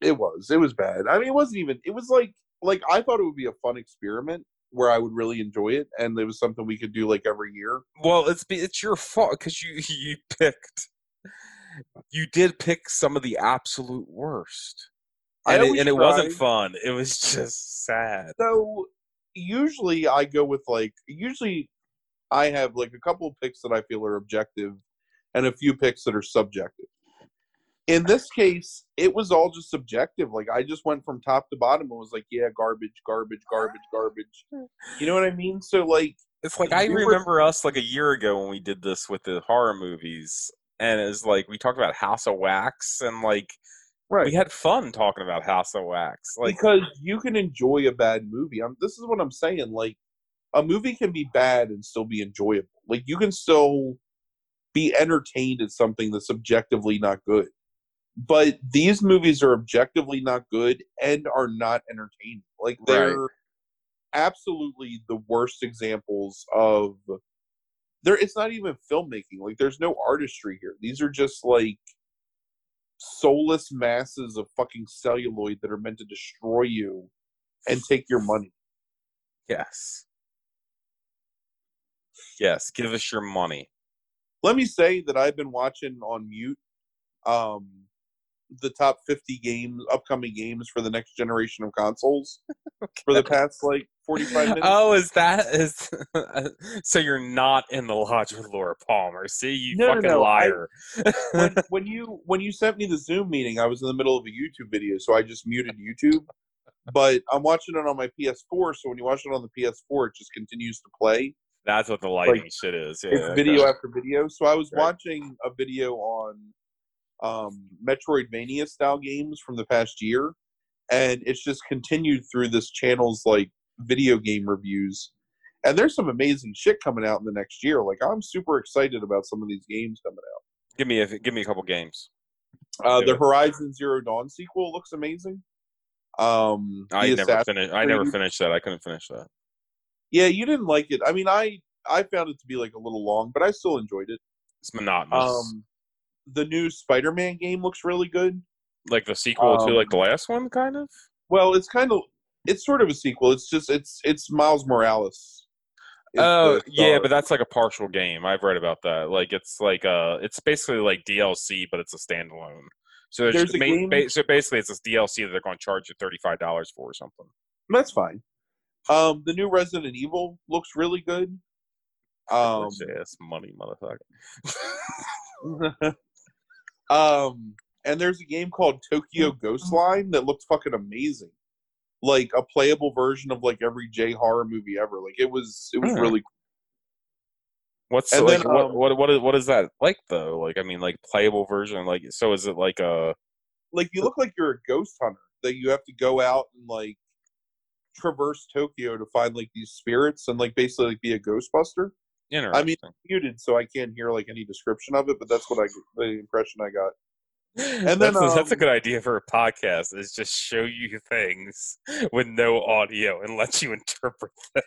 It was. It was bad. I mean, it wasn't even. It was like, like I thought it would be a fun experiment where I would really enjoy it, and it was something we could do like every year. Well, it's it's your fault because you you picked, you did pick some of the absolute worst, and it, and it wasn't fun. It was just sad. So usually I go with like usually I have like a couple of picks that I feel are objective, and a few picks that are subjective. In this case, it was all just subjective. Like, I just went from top to bottom and was like, yeah, garbage, garbage, garbage, garbage. You know what I mean? So, like... It's like, I remember were... us, like, a year ago when we did this with the horror movies. And it was like, we talked about House of Wax. And, like, right. we had fun talking about House of Wax. Like, because you can enjoy a bad movie. I'm, this is what I'm saying. Like, a movie can be bad and still be enjoyable. Like, you can still be entertained at something that's objectively not good. But these movies are objectively not good and are not entertaining. Like, they're right. absolutely the worst examples of... There, it's not even filmmaking. Like, there's no artistry here. These are just, like, soulless masses of fucking celluloid that are meant to destroy you and take your money. Yes. Yes, give us your money. Let me say that I've been watching on mute... Um, the top fifty games, upcoming games for the next generation of consoles okay. for the past like forty-five minutes. Oh, is that is so you're not in the lodge with Laura Palmer? See, you no, fucking no, no. liar. I, when, when you when you sent me the Zoom meeting, I was in the middle of a YouTube video, so I just muted YouTube. But I'm watching it on my P S four, so when you watch it on the P S four, it just continues to play. That's what the lighting like, shit is. Yeah, it's okay. video after video. So I was right. watching a video on. Um, Metroidvania style games from the past year, and it's just continued through this channel's like video game reviews, and there's some amazing shit coming out in the next year. Like, I'm super excited about some of these games coming out. Give me a give me a couple games. Uh, the it. Horizon Zero Dawn sequel looks amazing. Um, I never finished. I never finished that. I couldn't finish that. Yeah, you didn't like it. I mean, I I found it to be like a little long, but I still enjoyed it. It's monotonous. Um, The new Spider-Man game looks really good. Like the sequel um, to like the last one, kind of? Well, it's kind of... It's sort of a sequel. It's just... It's it's Miles Morales. Oh, yeah, but that's like a partial game. I've read about that. Like it's like uh it's basically like D L C, but it's a standalone. So there's a main, ba- so basically it's this D L C that they're going to charge you thirty-five dollars for or something. That's fine. Um, the new Resident Evil looks really good. Um, yes, money, motherfucker. um, and there's a game called Tokyo Ghostline that looked fucking amazing. Like a playable version of like every J horror movie ever. Like it was, it was mm. really. Cool. What's and like then, what, um, what what is, what is that like though? Like I mean, like playable version. Like so, is it like a like you look like you're a ghost hunter that you have to go out and like traverse Tokyo to find like these spirits and like basically like be a Ghostbuster. Interesting. I mean, I'm muted, so I can't hear like any description of it, but that's what I the impression I got. And then, that's, um, that's a good idea for a podcast, is just show you things with no audio and let you interpret them.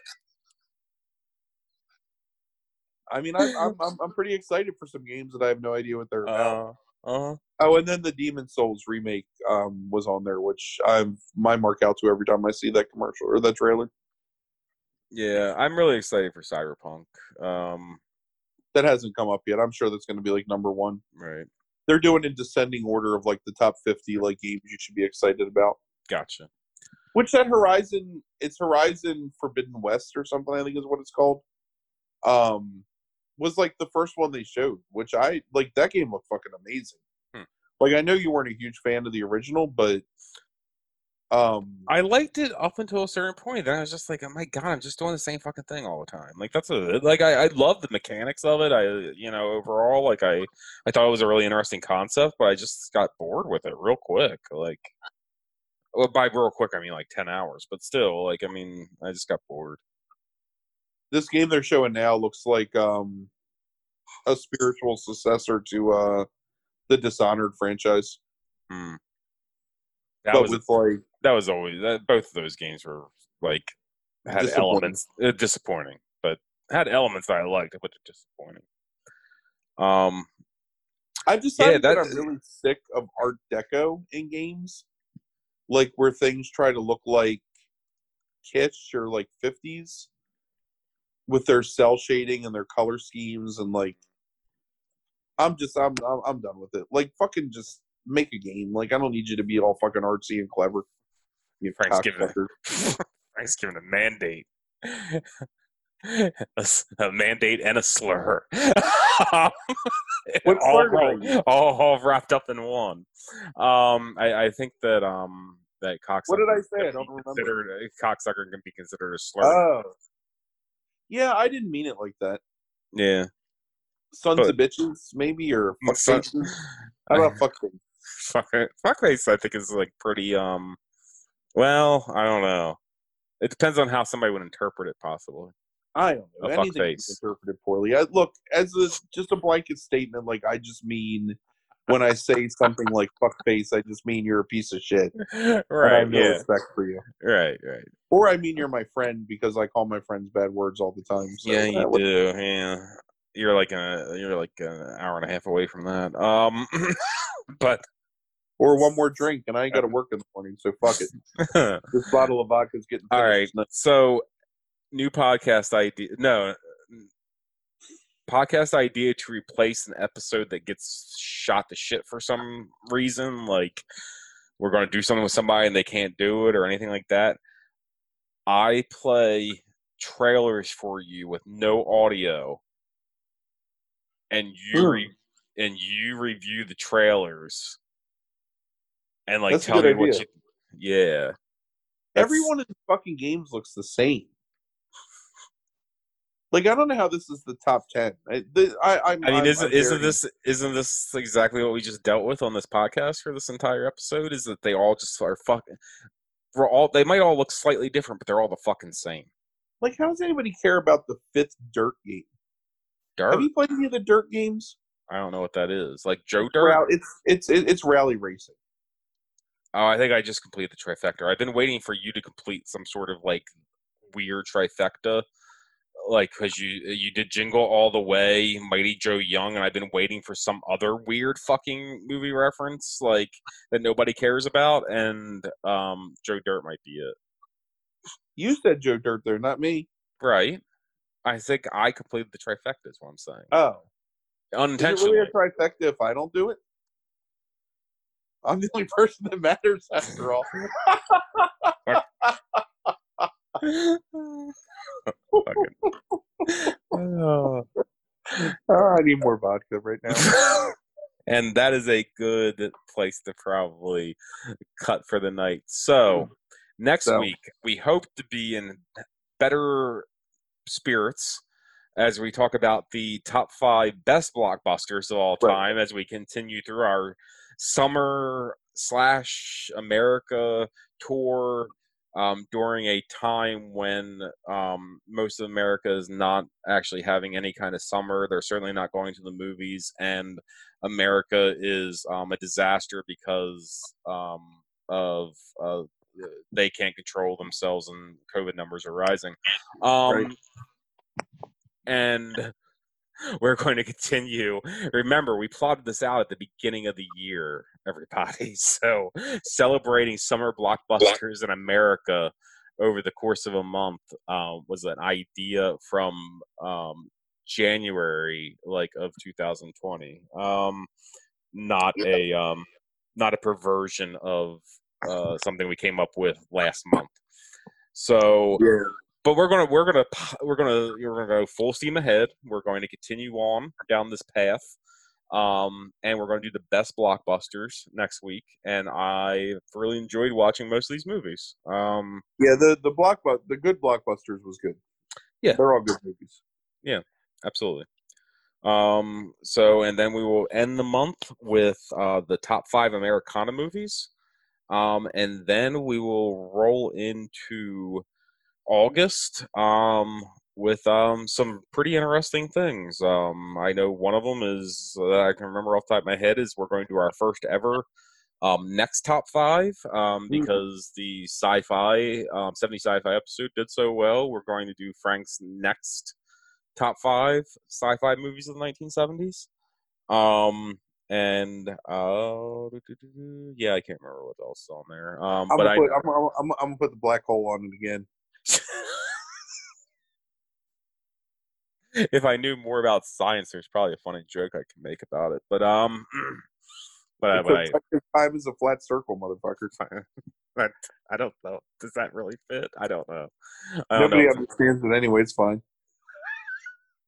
I mean, I'm I'm I'm pretty excited for some games that I have no idea what they're about. Uh, uh-huh. Oh, and then the Demon Souls remake um, was on there, which I'm my mark out to every time I see that commercial or that trailer. Yeah, I'm really excited for Cyberpunk. Um, that hasn't come up yet. I'm sure that's going to be like number one. Right. They're doing in descending order of like the top fifty like games you should be excited about. Gotcha. Which that Horizon, it's Horizon Forbidden West or something, I think is what it's called. Um, was like the first one they showed, which I like. That game looked fucking amazing. Hmm. Like I know you weren't a huge fan of the original, but um, I liked it up until a certain point. Then I was just like, oh my god, I'm just doing the same fucking thing all the time. Like that's a, like I, I love the mechanics of it. I you know overall like I I thought it was a really interesting concept, but I just got bored with it real quick. Like well, by real quick I mean like ten hours, but still like I mean I just got bored. This game they're showing now looks like um, a spiritual successor to uh, the Dishonored franchise. Hmm. That but was with like that was always that, both of those games were like had disappointing. elements uh, disappointing, but had elements that I liked, but they're disappointing. Um, I've decided yeah, that, that I'm really sick of Art Deco in games, like where things try to look like kitsch or like fifties. With their cell shading and their color schemes and like, I'm just I'm I'm done with it. Like fucking just make a game. Like I don't need you to be all fucking artsy and clever. You Frank's giving a, Frank's giving a mandate, a, a mandate and a slur, all, all, all wrapped up in one. Um, I, I think that um that cocksucker. What did I say? I don't remember. Cocksucker can be considered a slur. Oh. Yeah, I didn't mean it like that. Yeah. Sons but, of bitches, maybe, or fuckfaces. How about fuckface? Fuck, fuckface, I think, is, like, pretty, um... Well, I don't know. It depends on how somebody would interpret it, possibly. I don't know. A Anything is interpreted poorly. I, look, as a, just a blanket statement, like, I just mean... When I say something like fuckface, I just mean you're a piece of shit. Right. I have no yeah. respect for you. Right, right. Or I mean you're my friend because I call my friends bad words all the time. So yeah, you do. Be. Yeah. You're like a, you're like an hour and a half away from that. Um, but or one more drink and I ain't got to work in the morning, so fuck it. This bottle of vodka's getting finished. All right. So new podcast idea. No. Podcast idea to replace an episode that gets shot to shit for some reason, like we're going to do something with somebody and they can't do it or anything like that. I play trailers for you with no audio, and you re- and you review the trailers and like that's tell me what you. Yeah, that's... everyone in the fucking games looks the same. Like I don't know how this is the top ten. I, the, I, I'm, I mean, isn't I'm isn't this isn't this exactly what we just dealt with on this podcast for this entire episode? Is that they all just are fucking? We're all they might all look slightly different, but they're all the fucking same. Like, how does anybody care about the fifth Dirt game? Dirt? Have you played any of the Dirt games? I don't know what that is. Like Joe Dirt. It's it's it's rally racing. Oh, I think I just completed the trifecta. I've been waiting for you to complete some sort of like weird trifecta. Like, because you you did Jingle All the Way, Mighty Joe Young, and I've been waiting for some other weird fucking movie reference, like, that nobody cares about, and um, Joe Dirt might be it. You said Joe Dirt there, not me. Right. I think I completed the trifecta is what I'm saying. Oh. Unintentionally. Is it really a trifecta if I don't do it? I'm the only person that matters after all. oh. Oh, I need more vodka right now. And that is a good place to probably cut for the night. So next so. week, we hope to be in better spirits as we talk about the top five best blockbusters of all time, right, as we continue through our summer slash America tour um, during a time when um, most of America is not actually having any kind of summer. They're certainly not going to the movies, and America is um, a disaster because um, of uh, they can't control themselves and COVID numbers are rising. Um, right. And we're going to continue. Remember, we plotted this out at the beginning of the year, everybody. So celebrating summer blockbusters in America over the course of a month uh, was an idea from um, January, like of two thousand twenty. Um, not a um, not a perversion of uh, something we came up with last month. So. Yeah. But we're gonna we're gonna we're gonna we're gonna go full steam ahead. We're going to continue on down this path, um, and we're going to do the best blockbusters next week. And I really enjoyed watching most of these movies. Um, yeah, the the blockbuster the good blockbusters was good. Yeah, they're all good movies. Yeah, absolutely. Um, so and then we will end the month with uh, the top five Americana movies, um, and then we will roll into August um with um some pretty interesting things. um I know one of them is that I can remember off the top of my head is we're going to do our first ever um next top five, um because the sci-fi um seventy sci-fi episode did so well. We're going to do Frank's next top five sci-fi movies of the nineteen seventies. um And uh, yeah, I can't remember what else is on there. Um, I'm but gonna put, I, I'm, I'm, I'm gonna put the black hole on it again. If I knew more about science, there's probably a funny joke I could make about it. But um, but, but I, time is a flat circle, motherfucker. But I don't know. Does that really fit? I don't know. I don't Nobody know. understands it anyway. It's fine.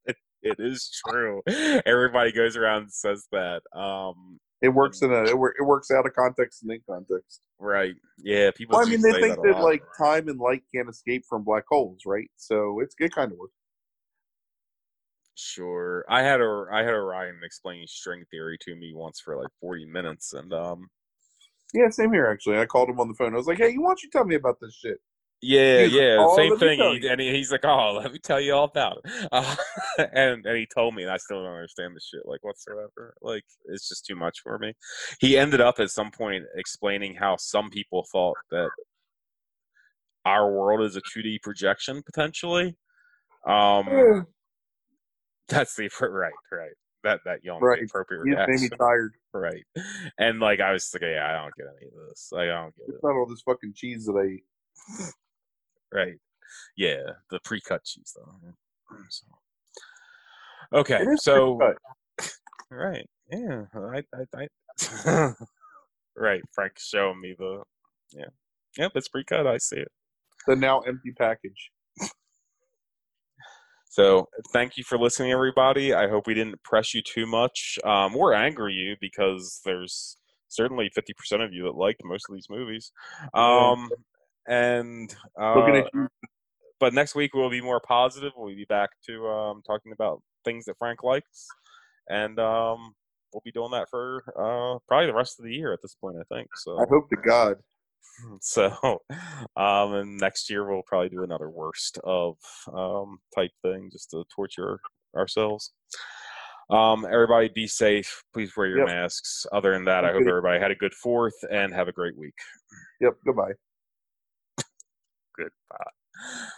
It is true. Everybody goes around and says that. Um, it works in a it, wor- it works out of context and in context. Right. Yeah. People. Well, I mean, they think that, that like around. time and light can't escape from black holes, right? So it's it kind of works. Sure. I had a I had Orion explaining string theory to me once for like forty minutes, and um. Yeah, same here. Actually, I called him on the phone. I was like, "Hey, you why don't you tell me about this shit?" Yeah, he's yeah, like, oh, same thing. He, and he, he's like, "Oh, let me tell you all about it." Uh, and and he told me, and I still don't understand the shit like whatsoever. Like, it's just too much for me. He ended up at some point explaining how some people thought that our world is a two D projection potentially. Um, yeah. That's the right, right. That that young right. appropriate he's reaction. Made me tired. Right, and like I was like, "Yeah, I don't get any of this. Like, I don't get it's it. It's not all this fucking cheese that I eat." Right. Yeah, the pre-cut cheese, though. So. Okay, so... Pre-cut. Right, yeah. I, I, I. Right, Frank's showing me the... Yeah. Yep, it's pre-cut, I see it. The now empty package. So, thank you for listening, everybody. I hope we didn't press you too much, um, or anger you, because there's certainly fifty percent of you that liked most of these movies. Um... Yeah. And uh, but next week we'll be more positive. We'll be back to um, talking about things that Frank likes, and um, we'll be doing that for uh, probably the rest of the year at this point, I think. So I hope to God. So, um, and next year we'll probably do another worst of um, type thing just to torture ourselves. Um, everybody, be safe. Please wear your yep. masks. Other than that, okay. I hope everybody had a good fourth and have a great week. Yep. Goodbye. Goodbye.